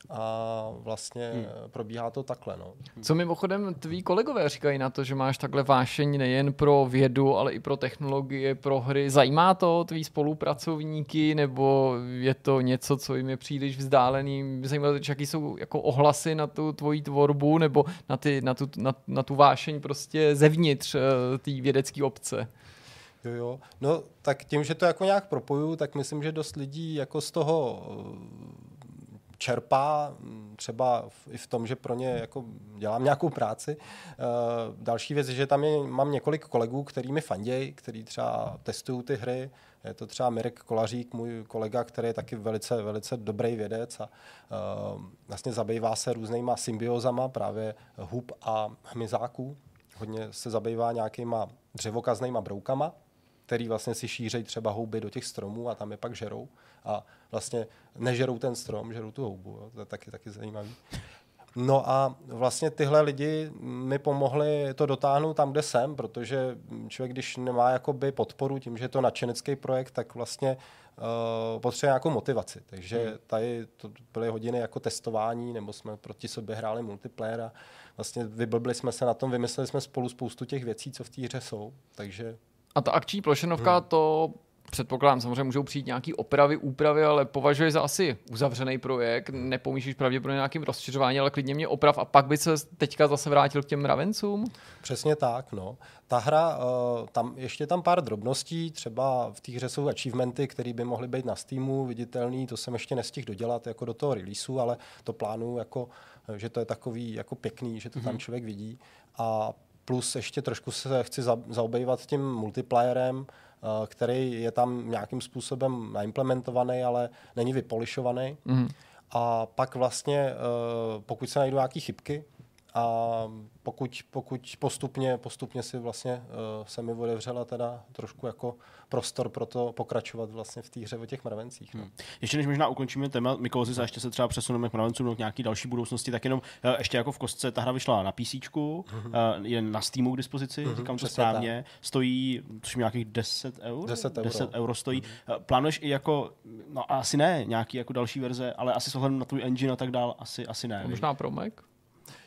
a vlastně hmm. probíhá to takhle. No. Co mimochodem tví kolegové říkají na to, že máš takhle vášeň nejen pro vědu, ale i pro technologie, pro hry. Zajímá to tví spolupracovníky nebo je to něco, co jim je příliš vzdálený? Zajímá to, jaký jsou jako ohlasy na tu tvoji tvorbu nebo na, ty, na, tu, na, na tu vášeň prostě zevnitř té vědecké obce? Jo, jo. No tak tím, že to jako nějak propojuju, tak myslím, že dost lidí jako z toho... čerpá třeba i v tom, že pro ně jako dělám nějakou práci. Uh, další věc je, že tam je, mám několik kolegů, který mi fandějí, který třeba testují ty hry. Je to třeba Mirek Kolařík, můj kolega, který je taky velice, velice dobrý vědec a uh, vlastně zabývá se různýma symbiózama právě hub a hmyzáků. Hodně se zabývá nějakýma dřevokaznýma broukama, který vlastně si šířejí třeba houby do těch stromů a tam je pak žerou. A vlastně nežerou ten strom, žerou tu houbu. Jo. To je taky, taky zajímavý. No a vlastně tyhle lidi mi pomohli to dotáhnout tam, kde jsem, protože člověk, když nemá jakoby podporu tím, že je to nadšenecký projekt, tak vlastně uh, potřebuje nějakou motivaci. Takže tady to byly hodiny jako testování, nebo jsme proti sobě hráli multiplayer a vlastně vyblbli jsme se na tom, vymysleli jsme spolu spoustu těch věcí, co v té hře jsou. Takže... A ta akční plošenovka, hmm. to předpokládám, samozřejmě můžou přijít nějaké opravy, úpravy, ale považuji za asi uzavřený projekt, nepomýšlíš pravděpodobně nějakým rozšiřování, ale klidně mě oprav a pak by se teďka zase vrátil k těm mravencům? Přesně tak, no. Ta hra, tam, ještě tam pár drobností, třeba v té hře jsou achievementy, které by mohly být na Steamu viditelný, to jsem ještě nestihl dodělat jako do toho releaseu, ale to plánuju, jako, že to je takový jako pěkný, že to hmm. tam člověk vidí a plus ještě trošku se chci zaobejvat tím multiplayerem, který je tam nějakým způsobem naimplementovaný, ale není vypolišovaný. Mm. A pak vlastně, pokud se najdou nějaké chybky a pokud, pokud postupně, postupně si vlastně se mi odevřela teda trošku jako prostor pro to pokračovat vlastně v té hře o těch mravencích. No. Hmm. Ještě než možná ukončíme téma Mycosis a ještě se třeba přesuneme k mravencům k nějaký další budoucnosti, tak jenom ještě jako v kostce, ta hra vyšla na písíčku, mm-hmm. je na Steamu k dispozici, mm-hmm, říkám to správně, tak. Stojí tuším nějakých deset eur? deset euro stojí. Mm-hmm. Plánuješ i jako, no asi ne, nějaký jako další verze, ale asi s ohledem na tvůj engine a tak dál, asi, asi ne. Možná pro Mac?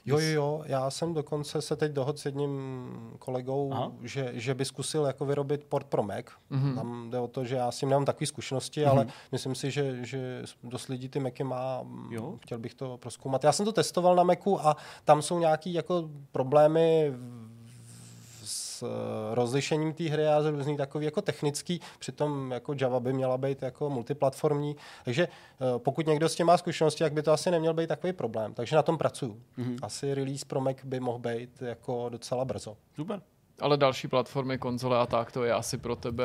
Jo, jo, jo, já jsem dokonce se teď dohodl s jedním kolegou, že, že by zkusil jako vyrobit port pro Mac. Mm-hmm. Tam jde o to, že já s tím nemám takové zkušenosti, mm-hmm. ale myslím si, že, že dost lidí ty Macy má, jo. Chtěl bych to prozkoumat. Já jsem to testoval na Macu a tam jsou nějaké jako problémy s rozlišením té hry a různý takový jako technický, přitom jako Java by měla být jako multiplatformní, takže pokud někdo s tím má zkušenosti, tak by to asi neměl být takový problém, takže na tom pracuju. Mm-hmm. Asi release pro Mac by mohl být jako docela brzo. Super. Ale další platformy, konzole a tak, to je asi pro tebe,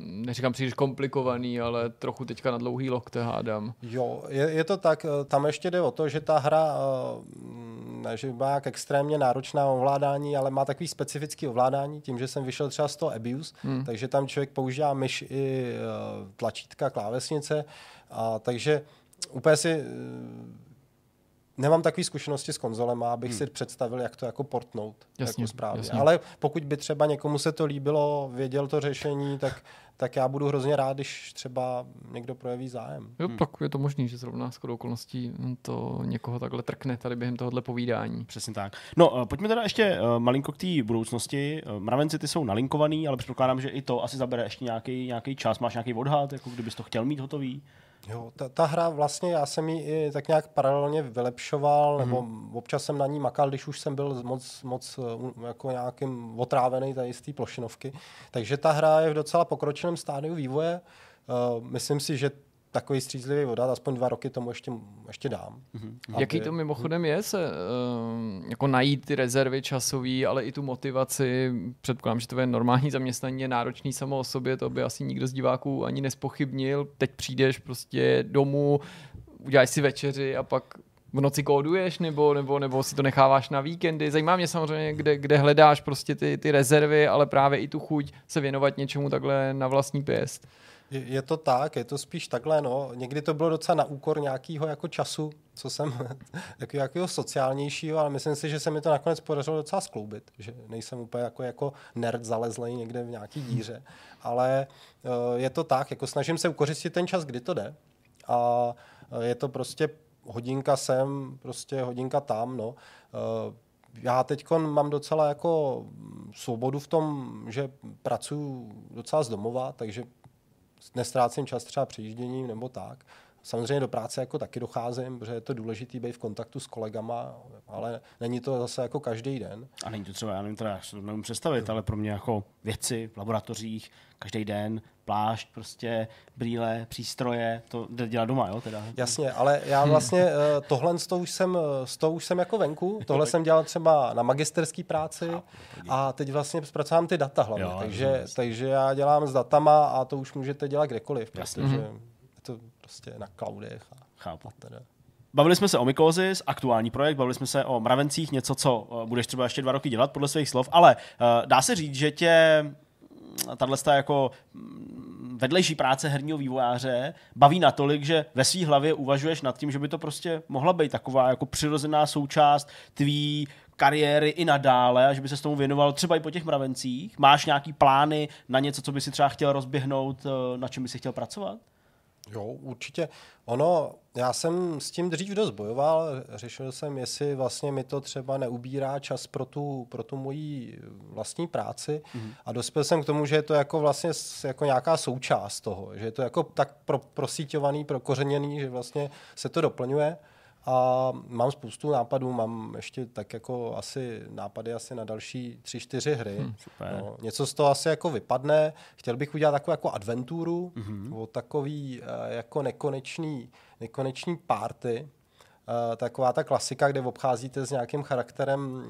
neříkám příliš komplikovaný, ale trochu teďka na dlouhý lokte hádám. Jo, je, je to tak, tam ještě jde o to, že ta hra, ne, že má jak extrémně náročná ovládání, ale má takový specifický ovládání, tím, že jsem vyšel třeba z toho Abuse, hmm. takže tam člověk používá myš i tlačítka, klávesnice, a takže úplně si... Nemám takové zkušenosti s konzolema, abych hmm. si představil, jak to jako portnout. Jasně, jako správně. Jasně. Ale pokud by třeba někomu se to líbilo, věděl to řešení, tak, tak já budu hrozně rád, když třeba někdo projeví zájem. Jo, hmm. tak je to možný, že zrovna shodou okolností to někoho takhle trkne tady během tohohle povídání. Přesně tak. No, pojďme teda ještě malinko k té budoucnosti. Mravenci ty jsou nalinkovaný, ale předpokládám, že i to asi zabere ještě nějaký, nějaký čas. Máš nějaký odhad, jako kdybys to chtěl mít hotový? Jo, ta, ta hra vlastně, já jsem ji tak nějak paralelně vylepšoval, hmm. nebo občas jsem na ní makal, když už jsem byl moc, moc jako nějakým otrávený tady z té plošinovky. Takže ta hra je v docela pokročilém stádiu vývoje. Uh, myslím si, že takový střízlivý vodat, aspoň dva roky tomu ještě, ještě dám. Mhm. Aby... Jaký to mimochodem je se uh, jako najít ty rezervy časový, ale i tu motivaci, předpokládám, že tvoje normální zaměstnání je náročný samo o sobě, to by asi nikdo z diváků ani nespochybnil. Teď přijdeš prostě domů, uděláš si večeři a pak v noci kóduješ, nebo, nebo, nebo si to necháváš na víkendy. Zajímá mě samozřejmě, kde, kde hledáš prostě ty, ty rezervy, ale právě i tu chuť se věnovat něčemu takhle na vlastní pěst. Je to tak, je to spíš takhle, no. Někdy to bylo docela na úkor nějakého jako času, co jsem takového sociálnějšího, ale myslím si, že se mi to nakonec podařilo docela skloubit, že nejsem úplně jako, jako nerd zalezlej někde v nějaký díře, ale je to tak, jako snažím se ukořistit ten čas, kdy to jde, a je to prostě hodinka sem, prostě hodinka tam, no. Já teďkon mám docela jako svobodu v tom, že pracuji docela z domova, takže nestrácím čas třeba přejížděním nebo tak. Samozřejmě do práce jako taky docházím, protože je to důležitý být v kontaktu s kolegama, ale není to zase jako každý den. A není to třeba, já nevím, teda, to nemůžu představit, no. Ale pro mě jako věci v laboratořích, každý den, plášť, prostě brýle, přístroje, to dělá doma, jo? Teda. Jasně, ale já vlastně tohle s toho už jsem, s toho už jsem jako venku, tohle jsem dělal třeba na magisterský práci a teď vlastně zpracovám ty data hlavně, jo, takže, takže já dělám s datama a to už můžete dělat kdekoliv, protože... to prostě na cloudech. A chápu. Teda. Bavili jsme se o Mycosis, aktuální projekt, bavili jsme se o mravencích, něco, co budeš třeba ještě dva roky dělat, podle svých slov, ale uh, dá se říct, že tě tato jako vedlejší práce herního vývojáře baví natolik, že ve svý hlavě uvažuješ nad tím, že by to prostě mohla být taková jako přirozená součást tvý kariéry i nadále a že by se s tomu věnoval třeba i po těch mravencích. Máš nějaký plány na něco, co by si třeba chtěl rozběhnout, na čem by si chtěl pracovat? Jo, určitě. Ono, já jsem s tím dřív dost bojoval, řešil jsem, jestli vlastně mi to třeba neubírá čas pro tu, pro tu moji vlastní práci mm. a dospěl jsem k tomu, že je to jako vlastně jako nějaká součást toho, že je to jako tak pro, prosíťovaný, prokořeněný, že vlastně se to doplňuje a mám spoustu nápadů, mám ještě tak jako asi nápady asi na další tři, čtyři hry. Hmm, no, něco z toho asi jako vypadne. Chtěl bych udělat takovou jako adventuru, mm-hmm. o takový jako nekonečný, nekonečný party. Taková ta klasika, kde obcházíte s nějakým charakterem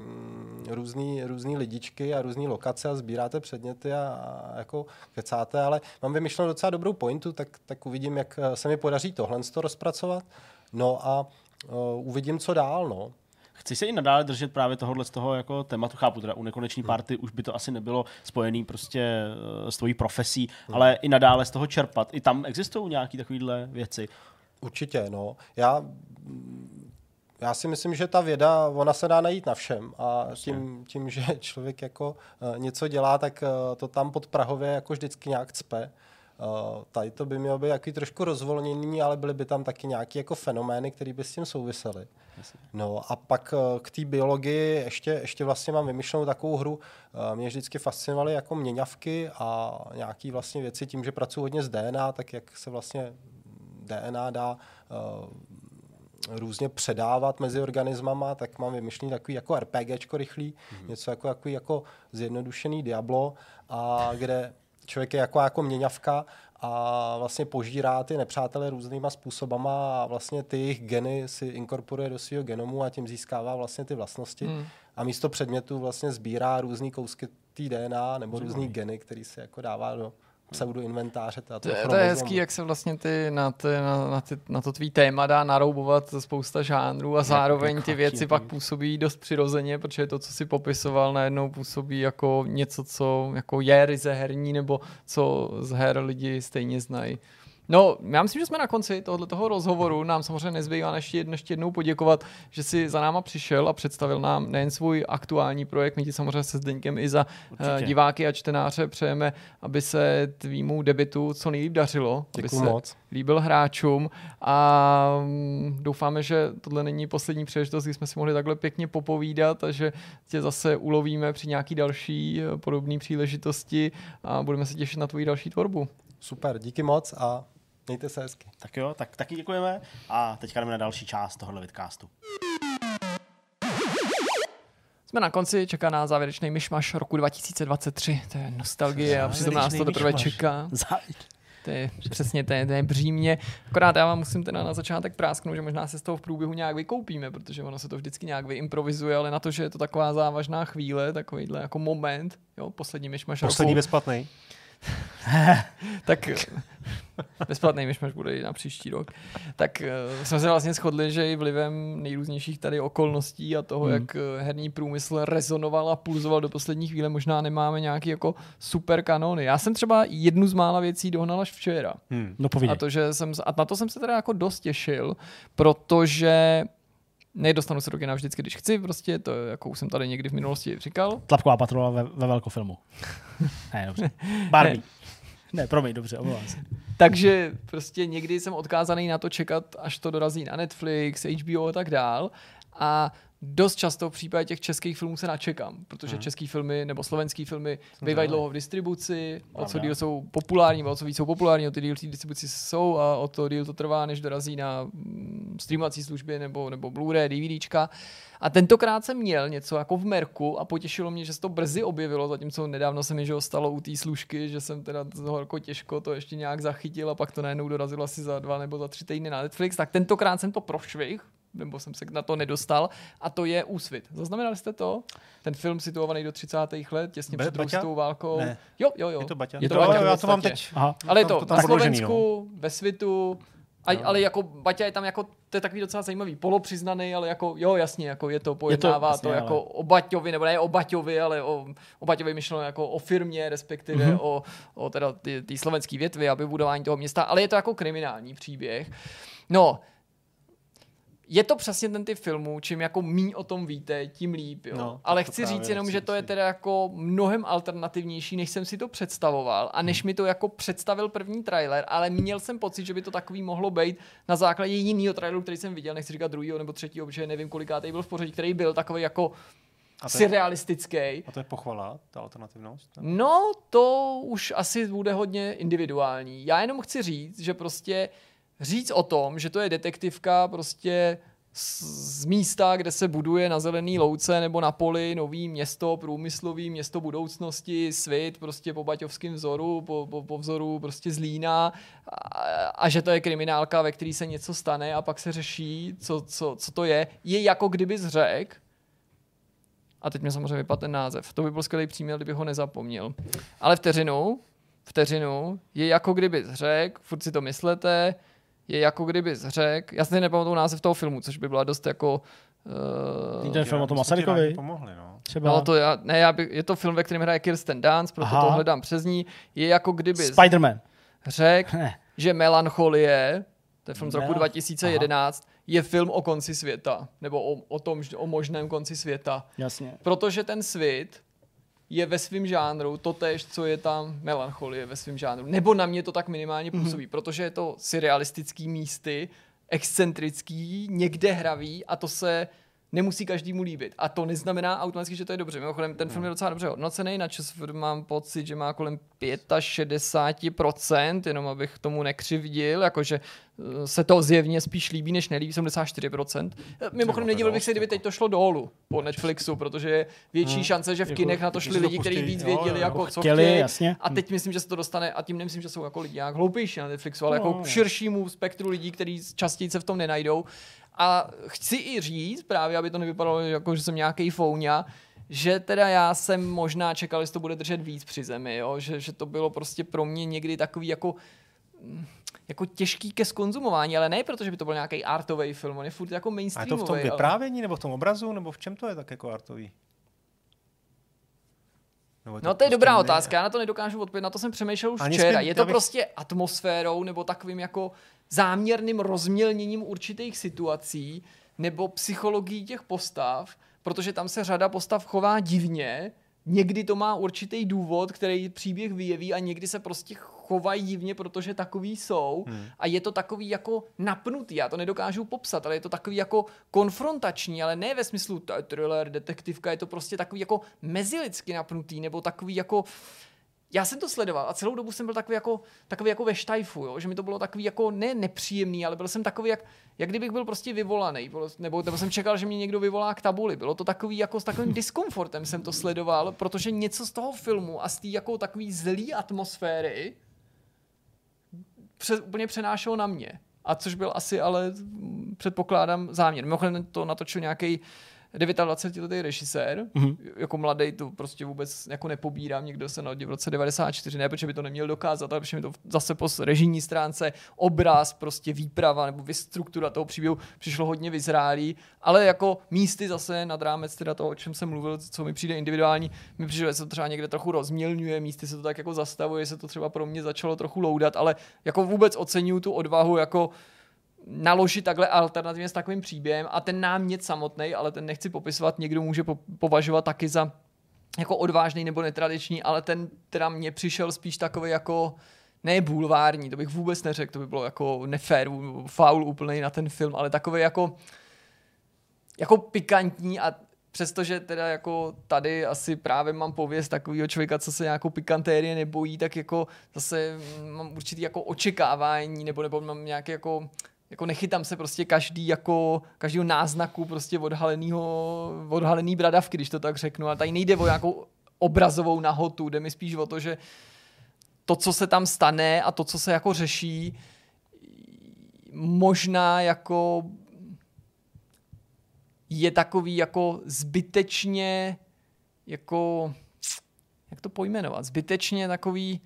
různý, různý lidičky a různý lokace a sbíráte předměty a, a jako kecáte, ale mám vymyšlenou docela dobrou pointu, tak, tak uvidím, jak se mi podaří tohle rozpracovat. No a Uh, uvidím, co dál, no. Chci se i nadále držet právě tohohle z toho jako tématu, chápu, teda u nekoneční party už by to asi nebylo spojený prostě uh, s tvojí profesí, hmm. ale i nadále z toho čerpat. I tam existují nějaké takovéhle věci. Určitě, no. Já, já si myslím, že ta věda, ona se dá najít na všem a tím, tím, že člověk jako uh, něco dělá, tak uh, to tam pod Prahově jako vždycky nějak cpe. Uh, tady to by mělo být jaký trošku rozvolněný, ale byly by tam taky nějaké jako fenomény, které by s tím souvisely. No a pak uh, k té biologii ještě, ještě vlastně mám vymyšlenou takovou hru. Uh, mě vždycky fascinovaly jako měňavky a nějaké vlastně věci tím, že pracuji hodně s D N A, tak jak se vlastně D N A dá uh, různě předávat mezi organismama, tak mám vymyšlený takový jako RPGčko rychlý, mm-hmm. něco jako, jako, jako zjednodušený Diablo, a kde... Člověk je jako, jako měňavka a vlastně požírá ty nepřátelé různýma způsobama a vlastně ty jejich geny si inkorporuje do svého genomu a tím získává vlastně ty vlastnosti. Hmm. A místo předmětu vlastně sbírá různý kousky té D N A nebo různý geny, který se jako dává do pseudoinventáře. To, to je hezký, jak se vlastně ty na, ty, na, na, ty, na to tvý téma dá naroubovat spousta žánrů a zároveň ty věci pak působí dost přirozeně, protože to, co si popisoval, najednou působí jako něco, co jako je ryze herní nebo co z her lidi stejně znají. No, já myslím, že jsme na konci tohoto rozhovoru. Nám samozřejmě nezbývá než ještě jednou poděkovat, že jsi za náma přišel a představil nám nejen svůj aktuální projekt, my ti samozřejmě se Zdeňkem i za Určitě. diváky a čtenáře přejeme, aby se tvýmu debutu co nejlíp dařilo, Děkuju aby se moc. líbil hráčům a doufáme, že tohle není poslední příležitost, kdy jsme si mohli takhle pěkně popovídat a že tě zase ulovíme při nějaký další podobné příležitosti a budeme se těšit na tvoji další tvorbu. Super, díky moc a Mějte se hezky. Tak jo, tak taky děkujeme a teďka jdeme na další část tohohle vidcastu. Jsme na konci, čeká nás závěrečný myšmaš roku dva tisíce dvacet tři. To je nostalgie a přitom nás to teprve čeká. To je přesně, to je, to je břímně. Akorát já vám musím teda na začátek prásknout, že možná se z toho v průběhu nějak vykoupíme, protože ono se to vždycky nějak vyimprovizuje, ale na to, že je to taková závažná chvíle, takovýhle jako moment, jo, poslední myšmaš roku. Poslední bezplatnej. Tak bezplatný myšmaš bude i na příští rok. Tak uh, jsme se vlastně shodli, že i vlivem nejrůznějších tady okolností a toho, hmm. jak herní průmysl rezonoval a pulzoval do poslední chvíle, možná nemáme nějaký jako super kanony. Já jsem třeba jednu z mála věcí dohnal až včera. Hmm. No povídej. A to, že jsem, a na to jsem se teda jako dost těšil, protože nedostanu se do kina vždycky, když chci, prostě to, jako už jsem tady někdy v minulosti říkal. Tlapková patrola ve, ve velkofilmu. Ne, dobře. Barbie. Ne, ne promiň, dobře, omlouvám se. Takže prostě někdy jsem odkázaný na to čekat, až to dorazí na Netflix, H B O a tak dál. A dost často v případě těch českých filmů se načekám, protože hmm. český filmy nebo slovenský filmy bývají dlouho v distribuci, o co díl jsou populární, o co víc jsou populární, o ty díl v distribuci jsou a o to díl to trvá, než dorazí na streamovací služby nebo, nebo Blu-ray, DVDčka. A tentokrát jsem měl něco jako v merku a potěšilo mě, že se to brzy objevilo, zatímco nedávno se mi že stalo u té služky, že jsem teda horko těžko to ještě nějak zachytil a pak to najednou dorazilo asi za dva nebo za tři týdny na Netflix, tak tentokrát jsem to prošvih, nebo jsem se na to nedostal, a to je Úsvit. Zaznamenali jste to? Ten film situovaný do třicátých let, těsně před druhou válkou. Ne. Jo, jo, jo. Je to Baťa. Je to, to Baťa, já to mám teď. Aha. Ale je to, to na Slovensku, ve Svitu, a, ale jako Baťa je tam jako, to je takový docela zajímavý, polopřiznaný, ale jako, jo, jasně, jako je to, pojednává je to, jasně, to jako ale o Baťovi, nebo ne o Baťovi, ale o, o Baťovi myšleno jako o firmě, respektive mm-hmm. o, o teda té slovenské větvy a vybudování toho města, ale je to jako kriminální příběh. No, je to přesně ten typ filmů, čím jako míň o tom víte, tím líp. Jo? No, ale chci říct jenom, že to je teda jako mnohem alternativnější, než jsem si to představoval a než mi to jako představil první trailer, ale měl jsem pocit, že by to takový mohlo být na základě jinýho traileru, který jsem viděl, nechci říkat druhýho nebo třetího, protože nevím, kolikátej byl v pořadí, který byl takový jako surrealistický. A to je pochvala, ta alternativnost? Ne? No, to už asi bude hodně individuální. Já jenom chci říct, že prostě říct o tom, že to je detektivka prostě z, z místa, kde se buduje na zelený louce nebo na poli nový město, průmyslový město budoucnosti, svět prostě po baťovském vzoru, po, po, po vzoru prostě Zlína a, a že to je kriminálka, ve který se něco stane a pak se řeší, co, co, co to je, je jako kdyby zřek. A teď mě samozřejmě vypadl ten název. To by byl skvělý příměr, kdybych ho nezapomněl. Ale vteřinu, vteřinu, je jako kdyby zřek, furt si to myslete, je jako kdyby zřek. Já si nepamatuju název toho filmu, což by byla dost jako Uh, ten film o tom Masarykovi. No. No, to já, ne, já by, je to film, ve kterém hraje Kirsten Dunst, proto Aha. to hledám přes ní. Je jako kdyby Spider-Man. Řek, ne. že Melancholie, to je film z roku dva tisíce jedenáct, Aha. je film o konci světa. Nebo o, o tom, o možném konci světa. Jasně. Protože ten svět je ve svým žánru totéž, co je tam Melancholie ve svým žánru. Nebo na mě to tak minimálně působí, mm-hmm. protože je to surrealistický místy, excentrický, někde hravý a to se nemusí každému líbit. A to neznamená automaticky, že to je dobře. Mimochodem, ten film je docela dobře hodnocený, na ČSFD mám pocit, že má kolem šedesát pět procent, jenom abych tomu nekřivdil, jakože se to zjevně spíš líbí, než nelíbí, sedmdesát čtyři procent. Mimochodem, nedíval bych se, kdyby teď to šlo dolů po Netflixu, protože je větší hmm. šance, že v kinech na to šli lidi, kteří víc věděli, jako co chtěli. A teď myslím, že se to dostane, a tím nemyslím, že jsou jako lidi nějak hloupější na Netflixu, ale jako širšímu spektru lidí, kteří častěji se v tom nenajdou. A chci i říct, právě aby to nevypadalo, jako, že jsem nějaký fouňa, že teda já jsem možná čekal, jestli to bude držet víc při zemi, jo? Že, že to bylo prostě pro mě někdy takový jako, jako těžký ke zkonzumování, ale ne protože by to byl nějaký artový film, on je furt jako mainstreamový. A to v tom vyprávění, ale nebo v tom obrazu, nebo v čem to je tak jako artový? No to je prostě dobrá ne... otázka, já na to nedokážu odpovědět, na to jsem přemýšlel už ani včera. Jsme, je to bych... prostě atmosférou nebo takovým jako záměrným rozmělněním určitých situací nebo psychologií těch postav, protože tam se řada postav chová divně, někdy to má určitý důvod, který příběh vyjeví a někdy se prostě chovají divně, protože takový jsou hmm. a je to takový jako napnutý, já to nedokážu popsat, ale je to takový jako konfrontační, ale ne ve smyslu thriller, detektivka, je to prostě takový jako mezilidsky napnutý nebo takový jako já jsem to sledoval a celou dobu jsem byl takový jako, takový jako ve štajfu, jo? Že mi to bylo takový jako ne nepříjemný, ale byl jsem takový, jak, jak kdybych byl prostě vyvolaný, nebo, nebo jsem čekal, že mě někdo vyvolá k tabuli. Bylo to takový jako s takovým diskomfortem jsem to sledoval, protože něco z toho filmu a z té jako takový zlý atmosféry přes, úplně přenášelo na mě. A což byl asi, ale předpokládám, záměr. Mimochodem to natočil nějaký dvacet devět letý režisér, mm-hmm. jako mladý, to prostě vůbec jako nepobírám, někdo se narodil v roce devadesát čtyři, ne, protože by to neměl dokázat, ale protože mi to zase po režijní stránce obraz, prostě výprava nebo struktura toho příběhu přišlo hodně vyzrálý, ale jako místy zase nad rámec teda toho, o čem jsem mluvil, co mi přijde individuální, mi přijde, že se to třeba někde trochu rozmělňuje, místy se to tak jako zastavuje, se to třeba pro mě začalo trochu loudat, ale jako vůbec oceňuju tu odvahu, jako naložit takhle alternativně s takovým příběhem a ten námět samotný, ale ten nechci popisovat, někdo může po- považovat taky za jako odvážný nebo netradiční, ale ten teda mně přišel spíš takový jako ne bulvární, to bych vůbec neřekl, to by bylo jako nefér, faul úplnej na ten film, ale takový jako jako pikantní a přestože teda jako tady asi právě mám pověst takovýho člověka, co se nějakou pikantérie nebojí, tak jako zase mám určitý jako očekávání nebo, nebo mám nějaké jako jako nechytám se prostě každý jako každýho náznaku prostě odhalenýho, odhalený bradavky, když to tak řeknu. A tady nejde o nějakou obrazovou nahotu, jde mi spíš o to, že to, co se tam stane a to, co se jako řeší, možná jako je takový jako zbytečně jako, jak to pojmenovat, zbytečně takový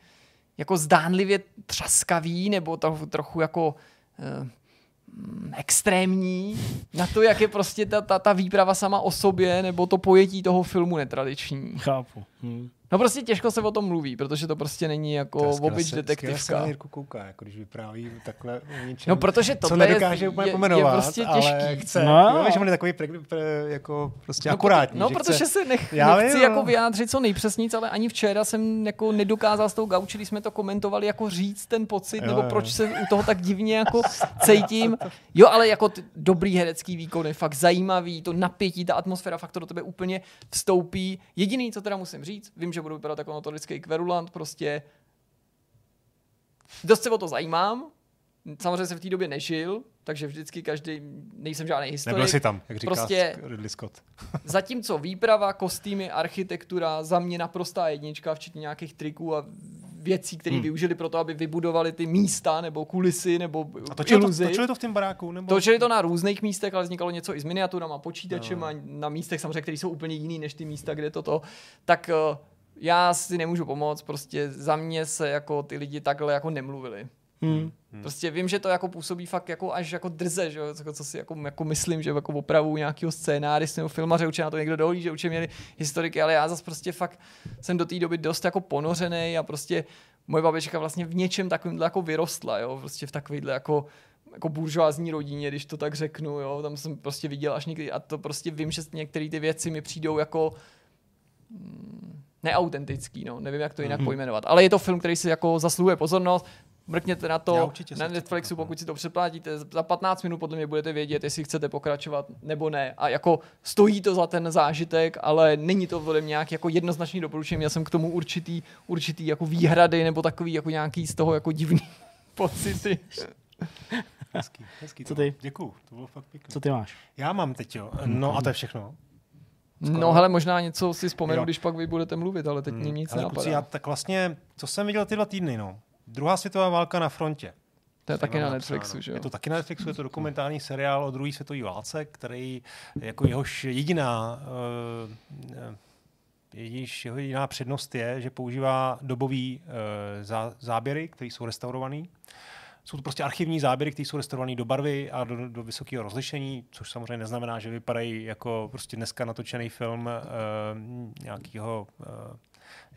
jako zdánlivě třaskavý nebo to, trochu jako eh, extrémní, na to, jak je prostě ta, ta, ta výprava sama o sobě nebo to pojetí toho filmu netradiční. Chápu. Hm. No prostě těžko se o tom mluví, protože to prostě není jako obyč detektivka. Skvěle se Jirku kouká, jako když vypráví takhle o něčem, no, protože co nedokáže je, úplně pomenovat, je prostě ale chce. No. Jo, že on je takový pre, pre, pre, jako prostě no, akurátní. No, že protože chce, se nech, já nechci já, jako vyjádřit co nejpřesnějc, ale ani včera jsem jako nedokázal s tou gauči, když jsme to komentovali, jako říct ten pocit, jo, nebo jo. Proč se u toho tak divně jako cítím. Jo, ale jako t- dobrý herecký výkon je fakt zajímavý, to napětí, ta atmosféra fakt to do tebe úplně vstoupí. Jediný, co teda musím říct, vím, že budu vypadat jako notorický kverulant, prostě dost se o to zajímám, samozřejmě jsem v té době nežil, takže vždycky každý, nejsem žádný historik. Nebyl jsi tam, jak říká prostě, Ridley Scott. Zatímco výprava, kostýmy, architektura, za mě naprostá jednička, včetně nějakých triků a věcí, které hmm. využili pro to, aby vybudovali ty místa nebo kulisy nebo a točili iluzi. To, točili to v tom baráku? Nebo... Točili to na různých místech, ale vznikalo něco i s miniaturama, počítačem no. a na místech samozřejmě, které jsou úplně jiný než ty místa, kde toto. Tak já si nemůžu pomoct, prostě za mě se jako ty lidi takhle jako nemluvili. Hmm. Prostě vím, že to jako působí fakt jako až jako drze, že? Co si jako, jako myslím, že jako opravu nějakého scénáristu nebo filmaře, určitě na to někdo dohlí, že určitě měli historiky, ale já zase prostě fakt jsem do té doby dost jako ponořenej a prostě moje babička vlastně v něčem takovýmhle jako vyrostla, jo? Prostě v takovýhle jako jako buržoázní rodině, když to tak řeknu, jo? Tam jsem prostě viděl až někdy a to prostě vím, že některé ty věci mi přijdou jako... neautentický, no, nevím, jak to jinak mm-hmm. pojmenovat. Ale je to film, který si jako zasluhuje pozornost. Mrkněte na to na Netflixu, pokud si to přeplatíte. Za patnáct minut podle mě budete vědět, jestli chcete pokračovat nebo ne. A jako stojí to za ten zážitek, ale není to podle mě nějak jako jednoznačný doporučení. Já jsem k tomu určitý, určitý jako výhrady nebo takový jako nějaký z toho jako divný pocity. Hezký, hezký. Co ty? Děkuju, to bylo fakt pěkný. Co ty máš? Já mám teď, jo. No a to je všechno. Skoro. No hele, možná něco si vzpomenu, jo. Když pak vy budete mluvit, ale teď mě hmm. nic ale, napadá. Kluci, já, tak vlastně, co jsem viděl ty dva týdny, no. Druhá světová válka na frontě. To je taky na Netflixu, že jo? Je to taky na Netflixu, je to dokumentární seriál o druhé světové válce, který jako jehož jediná, uh, jehož jediná přednost je, že používá dobový uh, zá, záběry, které jsou restaurovaný. Jsou to prostě archivní záběry, které jsou restaurované do barvy a do, do vysokého rozlišení, což samozřejmě neznamená, že vypadají jako prostě dneska natočený film eh, nějakého, eh,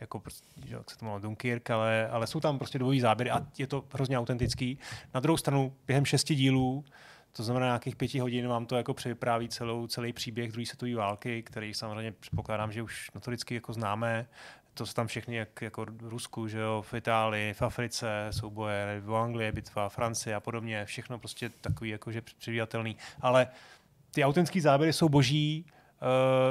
jako prostě, jak se to jmenuje, Dunkirk, ale, ale jsou tam prostě dvojí záběry a je to hrozně autentický. Na druhou stranu během šesti dílů, to znamená nějakých pěti hodin, vám to jako převypráví celou, celý příběh druhé světové války, který samozřejmě předpokládám, že už notoricky jako známe. To jsou tam všechny, jak, jako v Rusku, že jo, v Itálii, v Africe, souboje, v Anglii, bitva, Francie a podobně. Všechno prostě takový, jakože předvídatelný. Ale ty autentické záběry jsou boží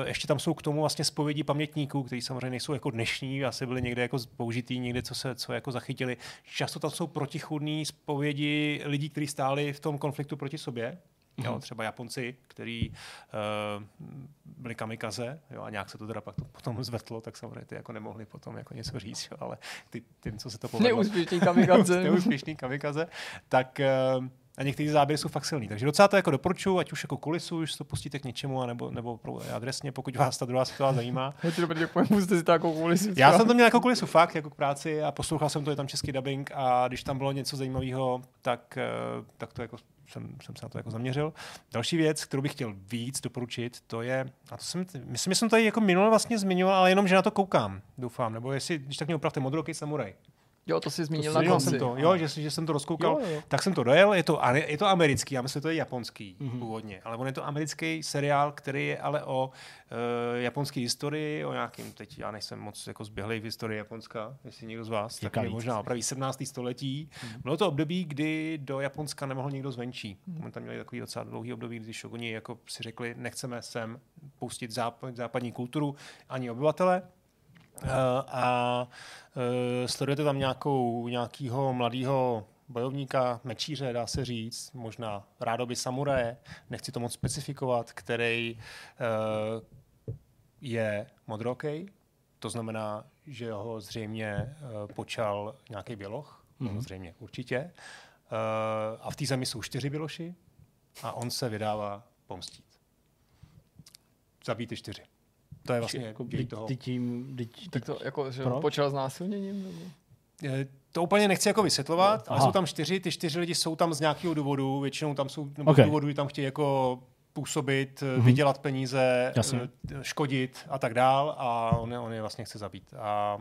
Uh, ještě tam jsou k tomu vlastně zpovědi pamětníků, kteří samozřejmě nejsou jako dnešní, asi byli někde jako použitý, někde co se co jako zachytili. Často tam jsou protichůdné zpovědi lidí, kteří stáli v tom konfliktu proti sobě. Mm-hmm. Jo, třeba Japonci, kteří uh, byli kamikaze, jo, a nějak se to teda pak to potom zvetlo, tak samozřejmě ty jako nemohli potom jako něco říct, jo, ale ty, tím, co se to povedlo. Neúspěšný kamikaze. Neúspěšný kamikaze. Tak... Uh, a některé záběry jsou fakt silný. Takže docela to jako doporučuji, ať už jako kulisu, už to pustíte k něčemu, anebo, nebo adresně, pokud vás ta druhá situace zajímá. Já jsem to měl jako kulisu fakt, jako k práci a poslouchal jsem to, je tam český dubbing a když tam bylo něco zajímavého, tak, tak to jako jsem, jsem se na to jako zaměřil. Další věc, kterou bych chtěl víc doporučit, to je, a to jsem, myslím, že jsem tady jako minule vlastně zmiňoval, ale jenom, že na to koukám, doufám, nebo jestli, když tak mě opravte, Modroký samuraj. Jo, to si zmínil to na konci. Jsem to, jo, že, že jsem to rozkoukal, jo, jo. Tak jsem to dojel. Je to, je to americký, já myslím, že to je japonský mm-hmm. původně, ale on je to americký seriál, který je ale o e, japonské historii, o nějakým, teď já nejsem moc jako zběhlej v historii Japonska, jestli někdo z vás, tak je možná opraví sedmnáctého století. Mm-hmm. Bylo to období, kdy do Japonska nemohl nikdo zvenčí. Mm-hmm. Oni tam měli takový docela dlouhý období, když šoguni jako si řekli, nechceme sem pustit západ, západní kulturu ani obyvatele. Uh, a uh, sledujete tam nějakou, nějakýho mladýho bojovníka, mečíře, dá se říct, možná rádoby samuraje, nechci to moc specifikovat, který uh, je modrokej, to znamená, že ho zřejmě uh, počal nějaký běloch, mm-hmm. zřejmě určitě, uh, a v té zemi jsou čtyři běloši a on se vydává pomstít. Zabíjí ty čtyři. To je vlastně jako děj toho. Tak to jako, že počal s násilněním? Nebo? To úplně nechci jako vysvětlovat, no, ale jsou tam čtyři, ty čtyři lidi jsou tam z nějakého důvodu, většinou tam jsou, nebo okay. důvodu, že tam chtějí jako působit, mm-hmm. vydělat peníze, jasně. škodit a tak dál a on, on je vlastně chce zabít. A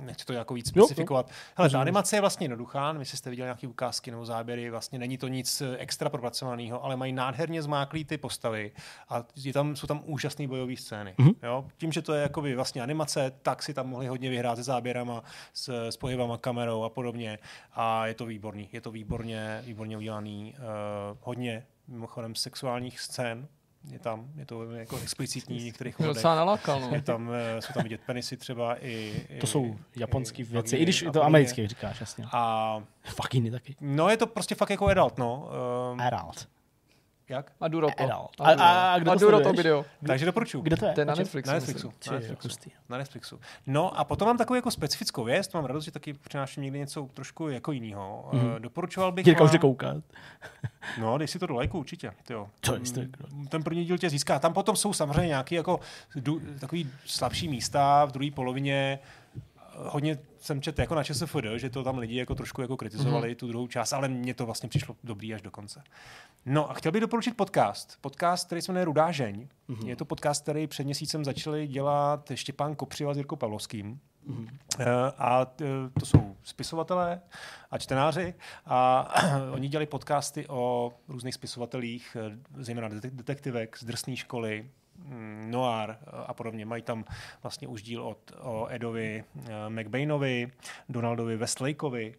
nechci to jako víc specifikovat. Hele, ta animace je vlastně jednoduchá, my jste viděli nějaké ukázky nebo záběry, vlastně není to nic extra propracovaného, ale mají nádherně zmáklý ty postavy a je tam, jsou tam úžasné bojové scény. Mm-hmm. Jo? Tím, že to je jakoby vlastně animace, tak si tam mohli hodně vyhrát se záběrama, s, s pohybama, kamerou a podobně a je to výborný. Je to výborně, výborně udělaný. Uh, hodně mimochodem sexuálních scén. Je tam, je to jako explicitní v některých hodech. Je tam, jsou tam vidět penisy třeba i... To i, jsou japonský i, věci, i když to americké říkáš, jasně. A... Fakiny taky. No je to prostě fakt jako adult, no. Um, adult. Jak? Maduro. Adult. A, a, a kdo Maduro to, to video. Takže doporučuji. Kde to je? To je na Netflixu. Na Netflixu. Na Netflixu. na Netflixu. No a potom mám takovou jako specifickou věc, mám radost, že taky přináším někdy něco trošku jako jiného. Mm-hmm. Doporučoval bych Jirka už jde koukat. No, dej si to do lajku určitě. Tyjo. To jste, ten první díl tě získá. Tam potom jsou samozřejmě nějaké jako takový slabší místa v druhé polovině. Hodně jsem četl jako na ČSFD, že to tam lidi jako trošku jako kritizovali mm-hmm. tu druhou část, ale mně to vlastně přišlo dobrý až do konce. No a chtěl bych doporučit podcast. Podcast, který se jmenuje Rudá žeň. Mm-hmm. Je to podcast, který před měsícem začali dělat Štěpán Kopřiva s Jirkou Pavlovským. Mm-hmm. Uh, a t, to jsou spisovatelé a čtenáři a oni dělali podcasty o různých spisovatelích, zejména detektivek z drsné školy, noir a podobně. Mají tam vlastně už díl od o Edovi McBainovi, Donaldovi Westlakeovi.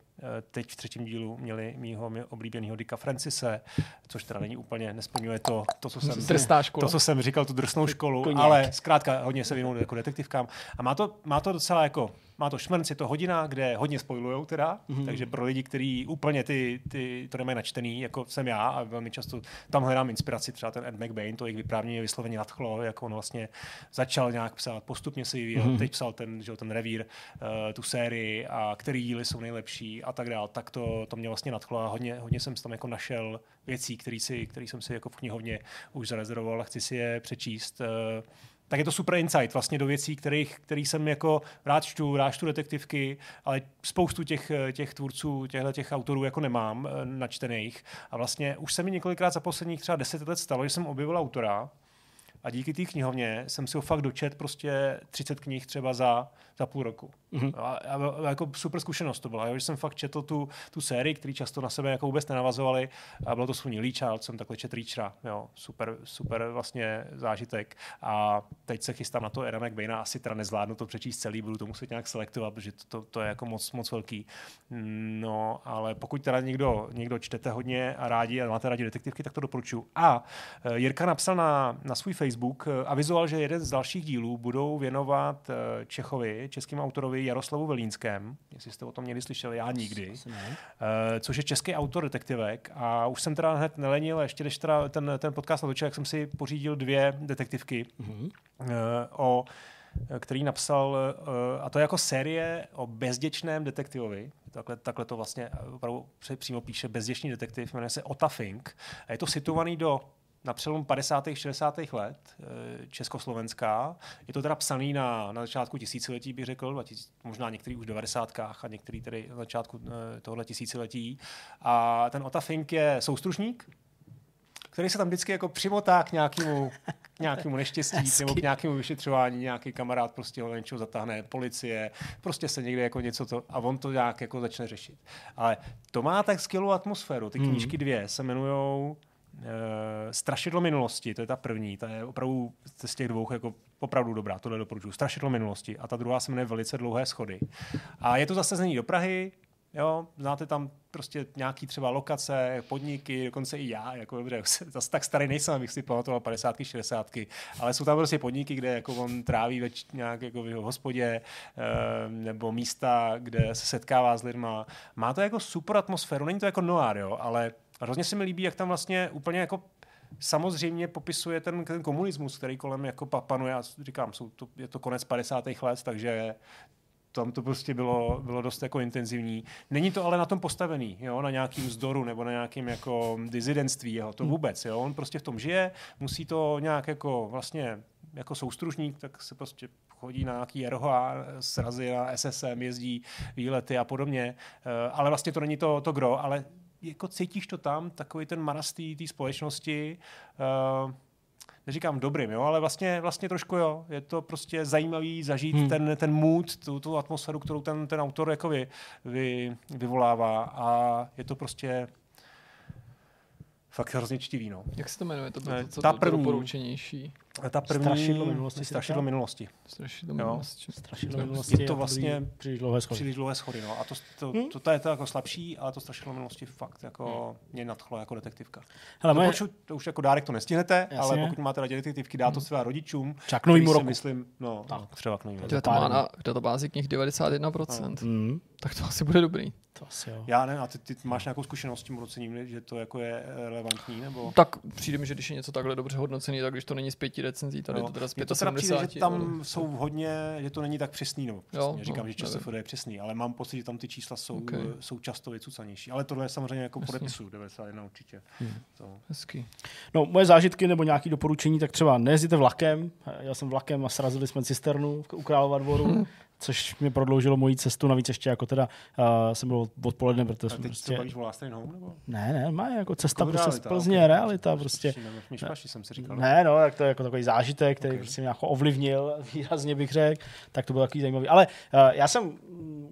Teď v třetím dílu měli mýho oblíbeného Dicka Francise, což teda není úplně, nesplňuje to, to, co jsem, to, co jsem říkal, tu drsnou školu, Koněk. Ale zkrátka hodně se věnují jako detektivkám. A má to, má to docela jako, má to šmrnc, je to hodina, kde hodně spoilujou teda, mm-hmm. takže pro lidi, kteří úplně ty, ty, to nemají načtený, jako jsem já a velmi často tam hledám inspiraci, třeba ten Ed McBain, to jejich vyprávění vysloveně nadchlo, jako on vlastně začal nějak psát, postupně si vyvíjel, mm-hmm. teď psal ten, že, ten revír, uh, tu sérii a který díly jsou nejlepší a tak dál, tak to, to mě vlastně nadchlo a hodně, hodně jsem tam jako našel věcí, které jsem si jako v knihovně už zarezervoval a chci si je přečíst. Tak je to super insight vlastně do věcí, kterých, který jsem jako rád čtu, rád čtu detektivky, ale spoustu těch, těch tvůrců, těchto těch autorů jako nemám načtených a vlastně už se mi několikrát za posledních třeba deset let stalo, že jsem objevil autora a díky té knihovně jsem si ho fakt dočet prostě třicet knih třeba za, za půl roku. Mm-hmm. A, a jako super zkušenost to byla, jo? Že jsem fakt četl tu, tu sérii, které často na sebe jako vůbec nenavazovaly a bylo to svůj Lee Child, jsem takhle čet Reachera, jo? Super, super vlastně zážitek a teď se chystám na to Era McBaina, asi teda nezvládnu to přečíst celý, budu to muset nějak selektovat, protože to, to, to je jako moc, moc velký. No, ale pokud teda někdo, někdo čtete hodně a rádi a máte rádi detektivky, tak to doporučuji. A Jirka napsal na, na svůj Facebook, Facebook avizoval, že jeden z dalších dílů budou věnovat Čechovi, českým autorovi Jaroslavu Velínském, jestli jste o tom někdy slyšeli, já nikdy, což je český autor detektivek a už jsem teda hned nelenil, ještě než teda ten, ten podcast natočil, jak jsem si pořídil dvě detektivky, mm-hmm. o, který napsal, a to je jako série o bezděčném detektivovi. Takhle, takhle to vlastně opravdu přímo píše bezděčný detektiv, jmenuje se Ota Fink a je to situovaný do na přelomu padesátých šedesátých let Československá. Je to teda psaný na, na začátku tisíciletí, bych řekl, možná některý už v devadesátkách a některý tedy na začátku tohoto tisíciletí. A ten Ota Fink je soustružník, který se tam vždycky jako přimotá k nějakému, k nějakému neštěstí nebo k nějakému vyšetřování, nějaký kamarád prostě ho něčeho zatáhne, policie, prostě se někde jako něco to a on to nějak jako začne řešit. Ale to má tak skvělou atmosféru. Ty knížky dvě se jmenujou Uh, Strašidlo minulosti, to je ta první, ta je opravdu z těch dvou jako opravdu dobrá, tohle doporučuji, Strašidlo minulosti a ta druhá se jmenuje Velice dlouhé schody. A je to zase znění do Prahy, jo, znáte tam prostě nějaký třeba lokace, podniky, dokonce i já, jako dobře, zase tak starý nejsem, abych si pamatoval padesátky, šedesátky, ale jsou tam prostě podniky, kde jako on tráví več, nějak jako v jeho hospodě, e, nebo místa, kde se setkává s lidma. Má to jako super atmosféru, není to jako noir, jo, ale hrozně se mi líbí, jak tam vlastně úplně jako samozřejmě popisuje ten, ten komunismus, který kolem jako panuje a říkám, jsou to, je to konec padesátých let, takže tam to prostě bylo, bylo dost jako intenzivní. Není to ale na tom postavený, jo? Na nějakým vzdoru nebo na nějakým jako disidentství, jo? To vůbec. Jo? On prostě v tom žije, musí to nějak jako vlastně jako soustružník, tak se prostě chodí na nějaký R H A, srazy na S S M, jezdí výlety a podobně, ale vlastně to není to, to gro, ale jako cítíš to tam, takový ten maras té společnosti, uh, neříkám dobrým, jo, ale vlastně, vlastně trošku jo, je to prostě zajímavý zažít hmm. ten, ten mood, tu, tu atmosféru, kterou ten, ten autor jako vy, vy, vyvolává a je to prostě fakt hrozně čtivý, no. Jak se to jmenuje? To bylo to, to, to doporučenější. Ta první Strašidlo minulosti. Strašidlo minulosti. Strašidlo minulosti. Strašidlo minulosti. Je to vlastně příliš dlouhé schody. Příliš dlouhé schody, no. A to, to, hmm? to, to je to jako slabší, ale to Strašidlo minulosti fakt jako mě hmm. nadchlo jako detektivka. Hele, to, moje... poču, to už jako dárek to nestihnete, jasně. Ale pokud máte rádi detektivky, dá to hmm. svým rodičům. Čaknou jim roku. Myslím, no, tak. Třeba k novým. To má na databázi knih devadesát jedna procent. Tak to asi bude dobrý. To asi jo. Já ne, a ty, ty máš nějakou zkušenost s tím hodnocením, že to jako je relevantní? Nebo? Tak přijde mi, že když je něco takhle dobře hodnocený, tak když to není z pěti recenzí, tady no. To teda z sedmdesáti pěti. Přijde, že tam ale... jsou hodně, že to není tak přesný. No. Přesný. Jo, říkám, no, že ČSFD je přesný, ale mám pocit, že tam ty čísla jsou, okay. jsou často vycucanější. Ale tohle je samozřejmě jako podepisu devadesát jedna určitě. Hmm. To. Hezky. No, moje zážitky nebo nějaké doporučení, tak třeba nejezděte vlakem. Já jsem vlakem a srazili jsme cisternu u Králova dvoru. Hmm. Což mi prodloužilo moji cestu, navíc ještě jako teda uh, jsem byl odpoledne, protože... A teď prostě... to bavíš o Last Train Home, nebo? Ne, ne, má jako cesta jako prostě z Plzně, okay. Realita prostě. Myšmaši jsem si říkal. Ne, no, tak to je jako takový zážitek, který okay. prostě mě jako ovlivnil, výrazně bych řekl, tak to bylo takový zajímavý. Ale uh, já jsem,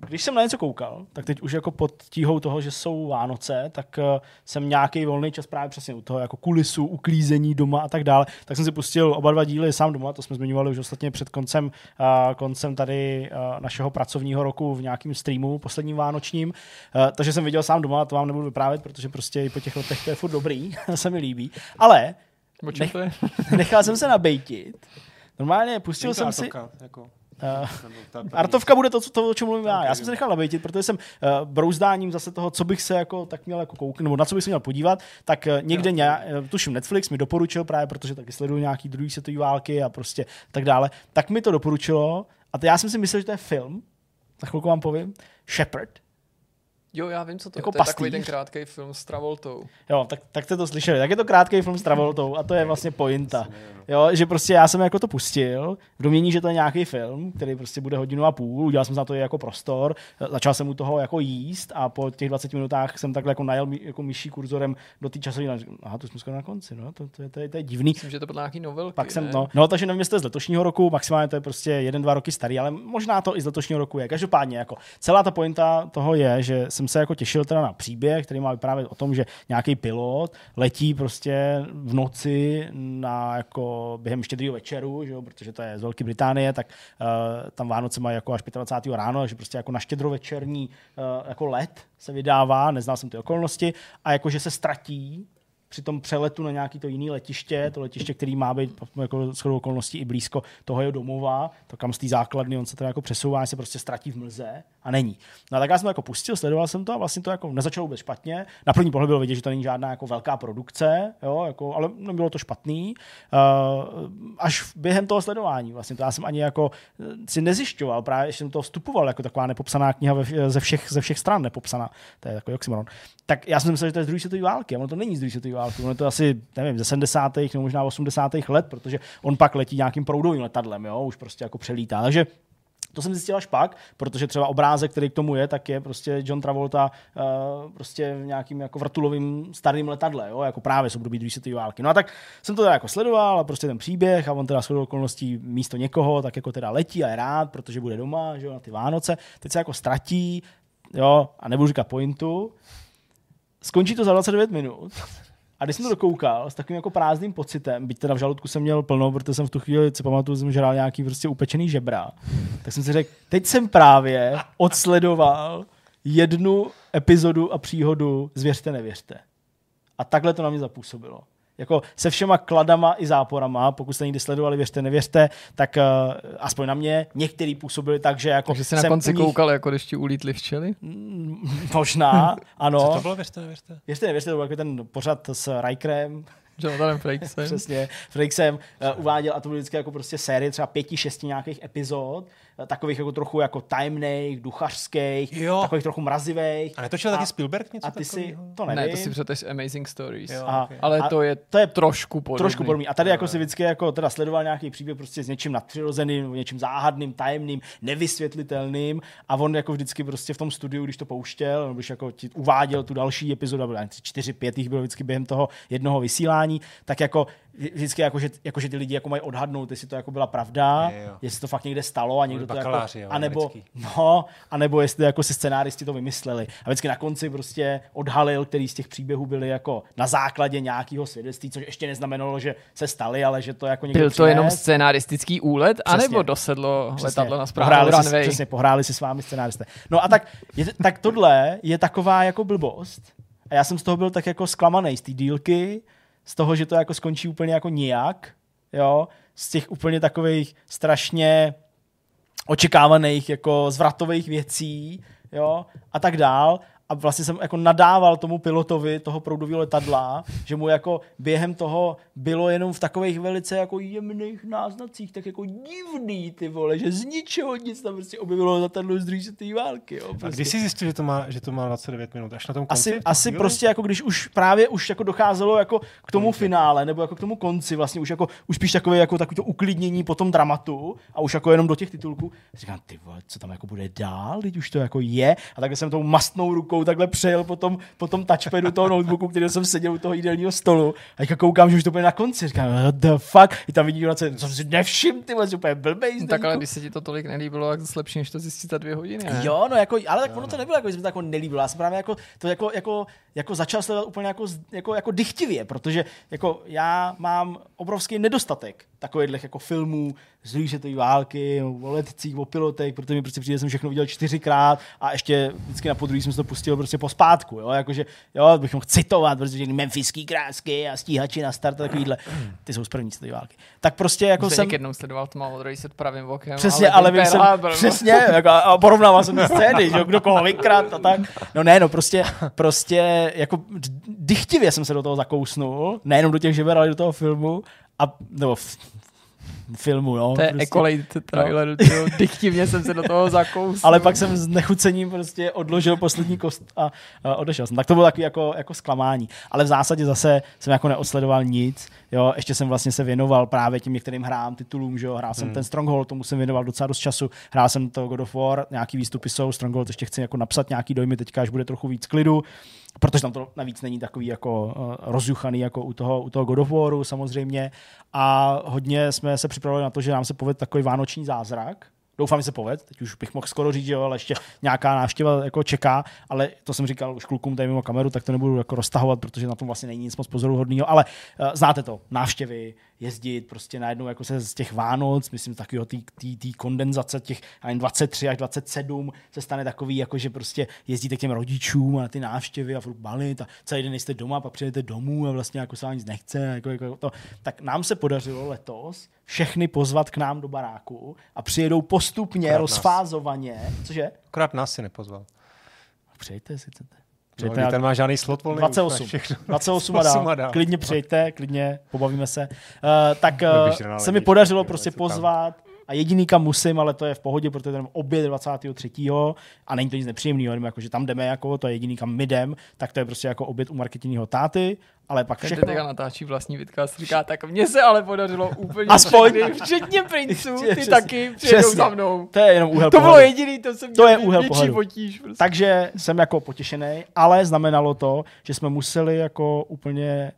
když jsem na něco koukal, tak teď už jako pod tíhou toho, že jsou Vánoce, tak uh, jsem nějaký volný čas právě přesně u toho, jako kulisu, uklízení doma a tak dále, tak jsem si pustil oba dva díly sám doma, to jsme zmiňovali už ostatně před koncem, uh, koncem tady uh, našeho pracovního roku v nějakém streamu posledním vánočním, takže jsem viděl sám doma, to vám nebudu vyprávět, protože prostě i po těch letech to je furt dobrý, se mi líbí, ale nech, nechal jsem se nabejtit, normálně pustil Mějte jsem artovka, si... Jako, uh, artovka bude to, co, to, o čem mluvím já, okay, já jsem se nechal nabejtit, protože jsem uh, brouzdáním zase toho, co bych se jako tak měl jako kouknout, nebo na co bych se měl podívat, tak uh, někde, no. ně, tuším Netflix mi doporučil právě, protože taky sleduju nějaký druhý světový války a prostě tak dále, tak mi to doporučilo. A to já jsem si myslel, že to je film, za chvilku vám povím, Shepherd. Jo, já vím, co to, jako to je. To je takový ten krátkej film s Travoltou. Jo, tak, tak jste to slyšeli. Tak je to krátkej film s Travoltou a to je vlastně pointa. Jo, že prostě já jsem jako to pustil v domění, že to je nějaký film, který prostě bude hodinu a půl. Udělal jsem na to jako prostor. Začal jsem u toho jako jíst a po těch dvaceti minutách jsem takhle jako najel jako myší kurzorem do té časové. Aha, to jsme skoro na konci, no. To, to, je, to, je, to je divný. Myslím, že to byl nějaký novelky. Pak jsem, no, no, takže nevím, jestli to je z letošního roku, maximálně to je prostě jeden, dva roky starý, ale možná to i z letošního roku je. Každopádně jako celá ta pointa toho je, že jsem se jako těšil teda na příběh, který má vyprávět o tom, že nějaký pilot letí prostě v noci na jako během štědrýho večeru, že jo, protože to je z Velké Británie, tak uh, tam Vánoce mají jako až dvacátého pátého ráno, že prostě jako na štědrovečerní uh, jako let se vydává, neznal jsem ty okolnosti, a jakože se ztratí při tom přeletu na nějaký to jiné letiště, to letiště, který má být jako shodou okolností i blízko toho jeho domova, to kam z té základny on se to jako přesouvá, se prostě ztratí v mlze a není. No a tak já jsem to jako pustil, sledoval jsem to a vlastně to jako nezačalo vůbec špatně. Na první pohled bylo vidět, že to není žádná jako velká produkce, jo, jako, ale nebylo to špatný. Uh, až během toho sledování vlastně to já jsem ani jako si nezjišťoval, právě jsem to vstupoval jako taková nepopsaná kniha ze všech ze všech stran nepopsaná. To je takový oxymoron. Tak já jsem myslel, že to je z druhé světové války, a ono to není z druhé světové války. Ono je to asi, nevím, ze sedmdesátých nebo možná osmdesátých let, protože on pak letí nějakým proudovým letadlem, jo, už prostě jako přelítá. Takže to jsem zjistil až pak, protože třeba obrázek, který k tomu je, tak je prostě John Travolta uh, prostě v nějakým jako vrtulovým starým letadle, jo, jako právě z období druhé světové války. No a tak jsem to teda jako sledoval a prostě ten příběh a on teda shodou okolností místo někoho tak jako teda letí a je rád, protože bude doma, že jo, na ty Vánoce. Teď se jako ztratí, jo, a nebudu říkat pointu. Skončí to za dvacet devět minut. A když jsem to dokoukal s takovým jako prázdným pocitem, byť teda v žaludku jsem měl plno, protože jsem v tu chvíli, co pamatuju, jsem žral nějaký prostě upečený žebra, tak jsem si řekl, teď jsem právě odsledoval jednu epizodu a příhodu z Věřte, nevěřte. A takhle to na mě zapůsobilo. Jako se všema kladama i záporama, pokud jste někdy sledovali Věřte, nevěřte, tak uh, aspoň na mě některý působili tak, že jako... Takže jsi na konci nich... koukal, jako když ti ulítli včely? Mm, možná, ano. Co to bylo Věřte, nevěřte? Věřte, nevěřte, to byl jako ten pořad s Rikerem. Jonathanem Frakesem. Přesně, Frakesem uh, uváděl, a to byly vždycky jako prostě série třeba pěti, šesti nějakých epizod, takových jako trochu jako tajemných, duchařských, jo, takových trochu mrazivých. A netočil taky Spielberg něco takového? A ty takovýho? Si, to nevím. Ne, to si přeteš Amazing Stories. Jo, a, okay. Ale a to je to je trošku podobný. Trošku podobný. A tady jako si vždycky jako teda sledoval nějaký příběh prostě s něčím nadpřirozeným, něčím záhadným, tajemným, nevysvětlitelným, a on jako vždycky prostě v tom studiu, když to pouštěl, když jako ti uváděl tu další epizodu, byla čtyři pět jich bylo vždycky během toho jednoho vysílání, tak jako vždycky jako že, jako že ty lidi jako mají odhadnout, jestli to jako byla pravda, je, jestli to fakt někde stalo a někdo to jako, a nebo no, a nebo jestli jako si scenáristi to vymysleli. A vždycky na konci prostě odhalil, který z těch příběhů byly jako na základě nějakého svědectví, což ještě neznamenalo, že se staly, ale že to jako někdo byl přinést. To jenom scenaristický úlet, a nebo dosedlo přesně, letadlo na správnou runway. Přesně, pohráli si s vámi scenáristé. No a tak je, tak tohle je taková jako blbost. A já jsem z toho byl tak jako zklamanej z té dílky, z toho, že to jako skončí úplně jako nijak, jo, z těch úplně takových strašně očekávaných jako zvratových věcí, jo, a tak dál. A vlastně jsem jako nadával tomu pilotovi toho proudového letadla, že mu jako během toho bylo jenom v takových velice jako jemných náznacích, tak jako divný, ty vole, že z ničeho nic tam prostě objevilo letadlo z druhé světové války. Jo, prostě. A když jsi zjistil, že to má, že to má dvacet devět minut? Až na tom konci? Asi, asi prostě jako když už právě už jako docházelo jako k tomu finále, nebo jako k tomu konci, vlastně už jako už spíš takové jako takový to uklidnění po tom dramatu a už jako jenom do těch titulků. Říkám, ty vole, co tam jako bude dál, teď už to jako je. A takhle jsem tou mastnou rukou takhle přejel potom potom touchpadu toho notebooku, který jsem seděl u toho jídelního stolu. A jako koukám, že už to bude na konci. Říkám, what the fuck? I tam vidím, co jsem si nevšiml, ty vole, úplně blbej. No, tak ale když se ti to tolik nelíbilo, tak zase lepší, než to zjistit za dvě hodiny. Ne? Jo, no jako, ale tak ono to nebylo, jako že se mi to jako nelíbilo. Já jsem právě jako, to jako, jako, jako začal sledovat úplně jako, jako, jako dychtivě, protože jako já mám obrovský nedostatek takových jako filmů z druhé světové války, o letcích, o pilotech, protože mi prostě přijde, jsem všechno viděl čtyřikrát a ještě vždycky na podruhé jsem se to pustil prostě pospátku, jo, jakože jo, bych mohl citovat, protože memfiský krásky a stíhači na start a takovýhle. Ty jsou z první světové války. Tak prostě jako jsem jednou sledoval to málo druhý set pravým vokem. Přesně, ale vím, jsem přesně, jako, a porovnával jsem ty scény, že kdo koho vykrát a tak. No ne, no prostě prostě jako dychtivě jsem se do toho zakousnul, nejenom do těch živer, ale do toho filmu. A, nebo f- filmu, no. To je prostě Ecolate traileru, no. Diktivně jsem se do toho zakousl. Ale pak jsem s nechucením prostě odložil poslední kost a, a odešel jsem. Tak to bylo takový jako, jako zklamání. Ale v zásadě zase jsem jako neodsledoval nic, jo. Ještě jsem vlastně se věnoval právě těm některým hrám, titulům, že jo. Hrál jsem hmm. ten Stronghold, tomu jsem věnoval docela dost času. Hrál jsem to God of War, nějaký výstupy jsou, Stronghold ještě chci jako napsat nějaký dojmy teďka, až bude trochu víc klidu. Protože tam to navíc není takový jako uh, rozjuchaný jako u toho, u toho God of Waru samozřejmě. A hodně jsme se připravili na to, že nám se povede takový vánoční zázrak, Doufám, že se poved. Teď už bych mohl skoro říct, jo, ale ještě nějaká návštěva jako čeká, ale to jsem říkal už klukům tady mimo kameru, tak to nebudu jako roztahovat, protože na tom vlastně není nic moc pozoruhodného, ale uh, znáte to, návštěvy, jezdit prostě najednou jako se z těch Vánoc, myslím takového té kondenzace těch dvacet tři až dvacet sedm se stane takový, jako že prostě jezdíte k těm rodičům a na ty návštěvy a furt balit a celý den jste doma, pak přijdete domů a vlastně jako se vám nic nechce. Jako, jako to. Tak nám se podařilo letos všechny pozvat k nám do baráku a přijedou postupně, Krát rozfázovaně. Nás. Cože? Akorát nás si nepozval. Přijďte, jestli chcete. Přijďte, no, ten má žádný slot volný. dvacet osm a dál. dál. Klidně přijďte, klidně, pobavíme se. Uh, tak uh, se mi podařilo prostě pozvat a jediný, kam musím, ale to je v pohodě, protože tam oběd dvacátého třetího a není to nic nepříjemného, jakože tam jdeme jako, to je jediný, kam my jdem, tak to je prostě jako oběd u marketingového táty, ale pak všechno... Ten natáčí vlastní podcast, říká, tak mně se ale podařilo úplně Aspoň. Všechny, včetně princů, ty přesně, taky přijedou za mnou. To je jenom úhel To pohledu. Bylo jediný, to jsem to je úhel pohledu. Potíž. Prostě. Takže jsem jako potěšený, ale znamenalo to, že jsme museli jako úplně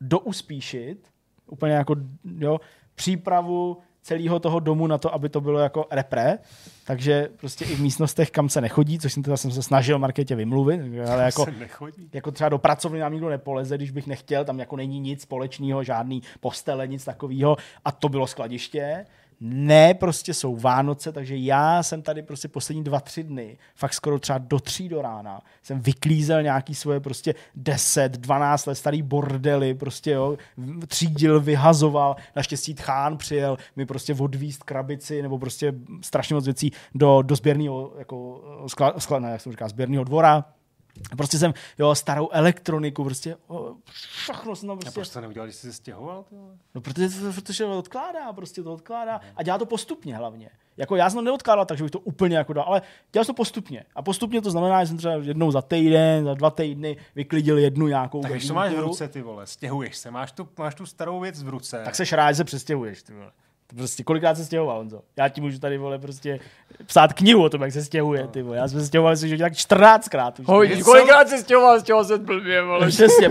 douspíšit, úplně jako, jo, přípravu celého toho domu na to, aby to bylo jako repre, takže prostě i v místnostech, kam se nechodí, což jsem, teda jsem se snažil Markétě vymluvit, ale jako, jako třeba do pracovny nám nikdo nepoleze, když bych nechtěl, tam jako není nic společného, žádný postele, nic takového a to bylo skladiště. Ne, prostě jsou Vánoce, takže já jsem tady prostě poslední dva, tři dny, fakt skoro třeba do tří do rána, jsem vyklízel nějaký svoje prostě deset, dvanáct let starý bordely, prostě jo, třídil, vyhazoval, naštěstí tchán přijel mi prostě odvíst krabici nebo prostě strašně moc věcí do, do sběrného, jako, skla, skla, ne, jak jsem říkal, sběrného dvora. Prostě jsem, jo, starou elektroniku, prostě, o, všechno jsem tam prostě... A proč to neudělal, když jsi se stěhoval? No, protože, protože to odkládá, prostě to odkládá a dělá to postupně hlavně. Jako já jsem to neodkládal, takže bych to úplně jako dal, ale dělal jsem to postupně. A postupně to znamená, že jsem třeba jednou za týden, za dva týdny vyklidil jednu nějakou... Tak když to máš v ruce, ty vole, stěhuješ se, máš tu, máš tu starou věc v ruce. Tak seš rád, že se přestěhuješ, ty vole. Prostě kolikrát se stěhoval, Honzo. Já ti můžu tady, vole, prostě psát knihu o tom, jak se stěhuje, ty vole. Já jsem se stěhoval, že tak čtrnáctkrát už. Hoj, kolikrát se stěhoval, stěhoval jsem blbě, vole. Přesně,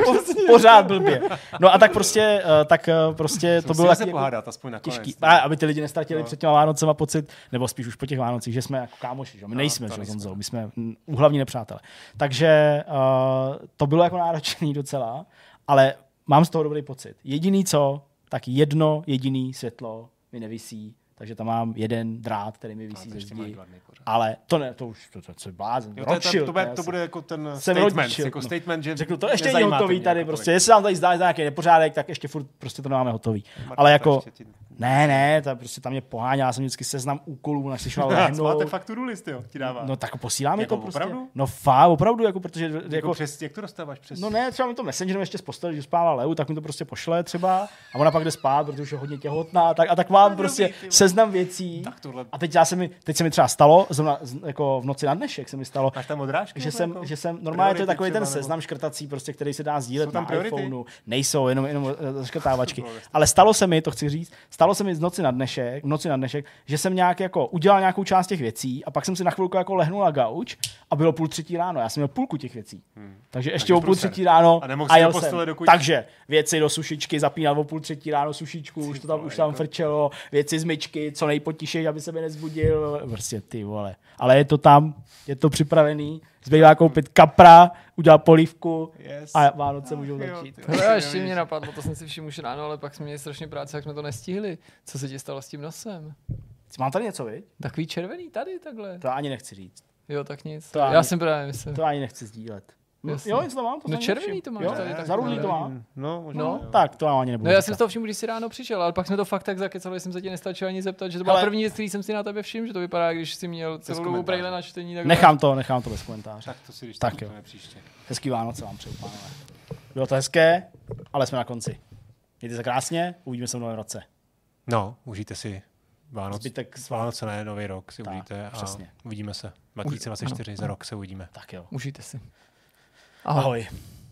pořád blbě. No a tak prostě, tak prostě to bylo taky pohádat, aspoň nakonec, těžký. A, aby ty lidi nestratili no. před těma Vánocema pocit, nebo spíš už po těch Vánocích, že jsme jako kámoši, že my no, nejsme, že Honzo, my jsme úhlavní nepřátelé. Takže uh, to bylo jako náročný docela, ale mám z toho dobrý pocit. Jediný co, tak jedno jediný světlo mi nevisí, takže tam mám jeden drát, který mi visí ze zdi. Ale to ne, to už, to, to, to je blázen. To, to, to, to bude jako ten statement, rodčil, jako no. statement, že řeknu, to ještě není hotový tady, jako prostě, jestli nám tady zdá nějaký nepořádek, tak ještě furt prostě to nemáme hotový. Marta, ale jako, ti... ne, ne, ta prostě tam mě poháňá, já jsem vždycky seznam úkolů, na slyšel lehnout. Máte fakturu list, jo, ti dává. No tak posíláme jako to prostě. Opravdu? No fá, opravdu, jako protože... Jako přes, jak to dostáváš přes? No ne, třeba mi to messengerem ještě z postele, když spává Leu, tak mi to prostě pošle třeba a ona pak jde spát, protože už je hodně těhotná, tak a tak vám prostě seznam věcí. A teď já se mi, teď se mi třeba stalo, zrovna, jako v noci na dnešek se mi stalo, odrážky, že, jsem, jako že jsem, normálně to je takový ten seznam škrtací, prostě, který se dá sdílet na iPhoneu. Nejsou, jenom, jenom škrtávačky. Ale stalo se mi, to chci říct, stalo se mi z noci na dnešek, v noci na dnešek, že jsem nějak jako udělal nějakou část těch věcí a pak jsem si na chvilku jako lehnul na gauč a bylo půl třetí ráno. Já jsem měl půlku těch věcí. Hmm. Takže ještě o půl třetí ráno a jel jsem. Dokud... Takže věci do sušičky, zapínal o půl třetí ráno sušičku, už to tam, už tam frčelo, věci z myčky, co nejpotišej, aby se mi nezbudil. Prostě ty vole. Ale je to tam, je to připravený. Zbývá koupit kapra, udělat polívku yes. a Vánoce můžou začít. To ještě mě napadlo, to jsem si všiml už ráno, ale pak jsme měli strašně práce, jak jsme to nestihli. Co se ti stalo s tím nosem? Mám tady něco, viď? Takový červený tady, takhle. To ani nechci říct. Jo, tak nic. To Já ani, jsem právě myslel. To ani nechci sdílet. No, jo, něco to mám, to no červený nevšim. To máš jo, tady. Tak zarudlý to mám. No, možná, no tak to ani nebudu. No já jsem to všiml, když jsi ráno přišel, ale pak jsme to fakt tak zakecali, jsem se tě nestačil ani zeptat, že to byla ale... první věc, který jsem si na tebe všiml, že to vypadá, když jsi měl celou dobu brejle na čtení. Tak nechám to, nechám to bez komentáře. Tak to si když tak to příště. Hezký Vánoce vám přeju, pánové. Bylo to hezké, ale jsme na konci. Mějte se krásně, uvidíme se v novém roce. No, užijte si Vánoc. Zbytek z Vánoce, ne, nový rok si užijte a uvidíme se. dva tisíce dvacet čtyři za rok se uvidíme. Tak jo. Užijte si. Ahoj. Ahoj.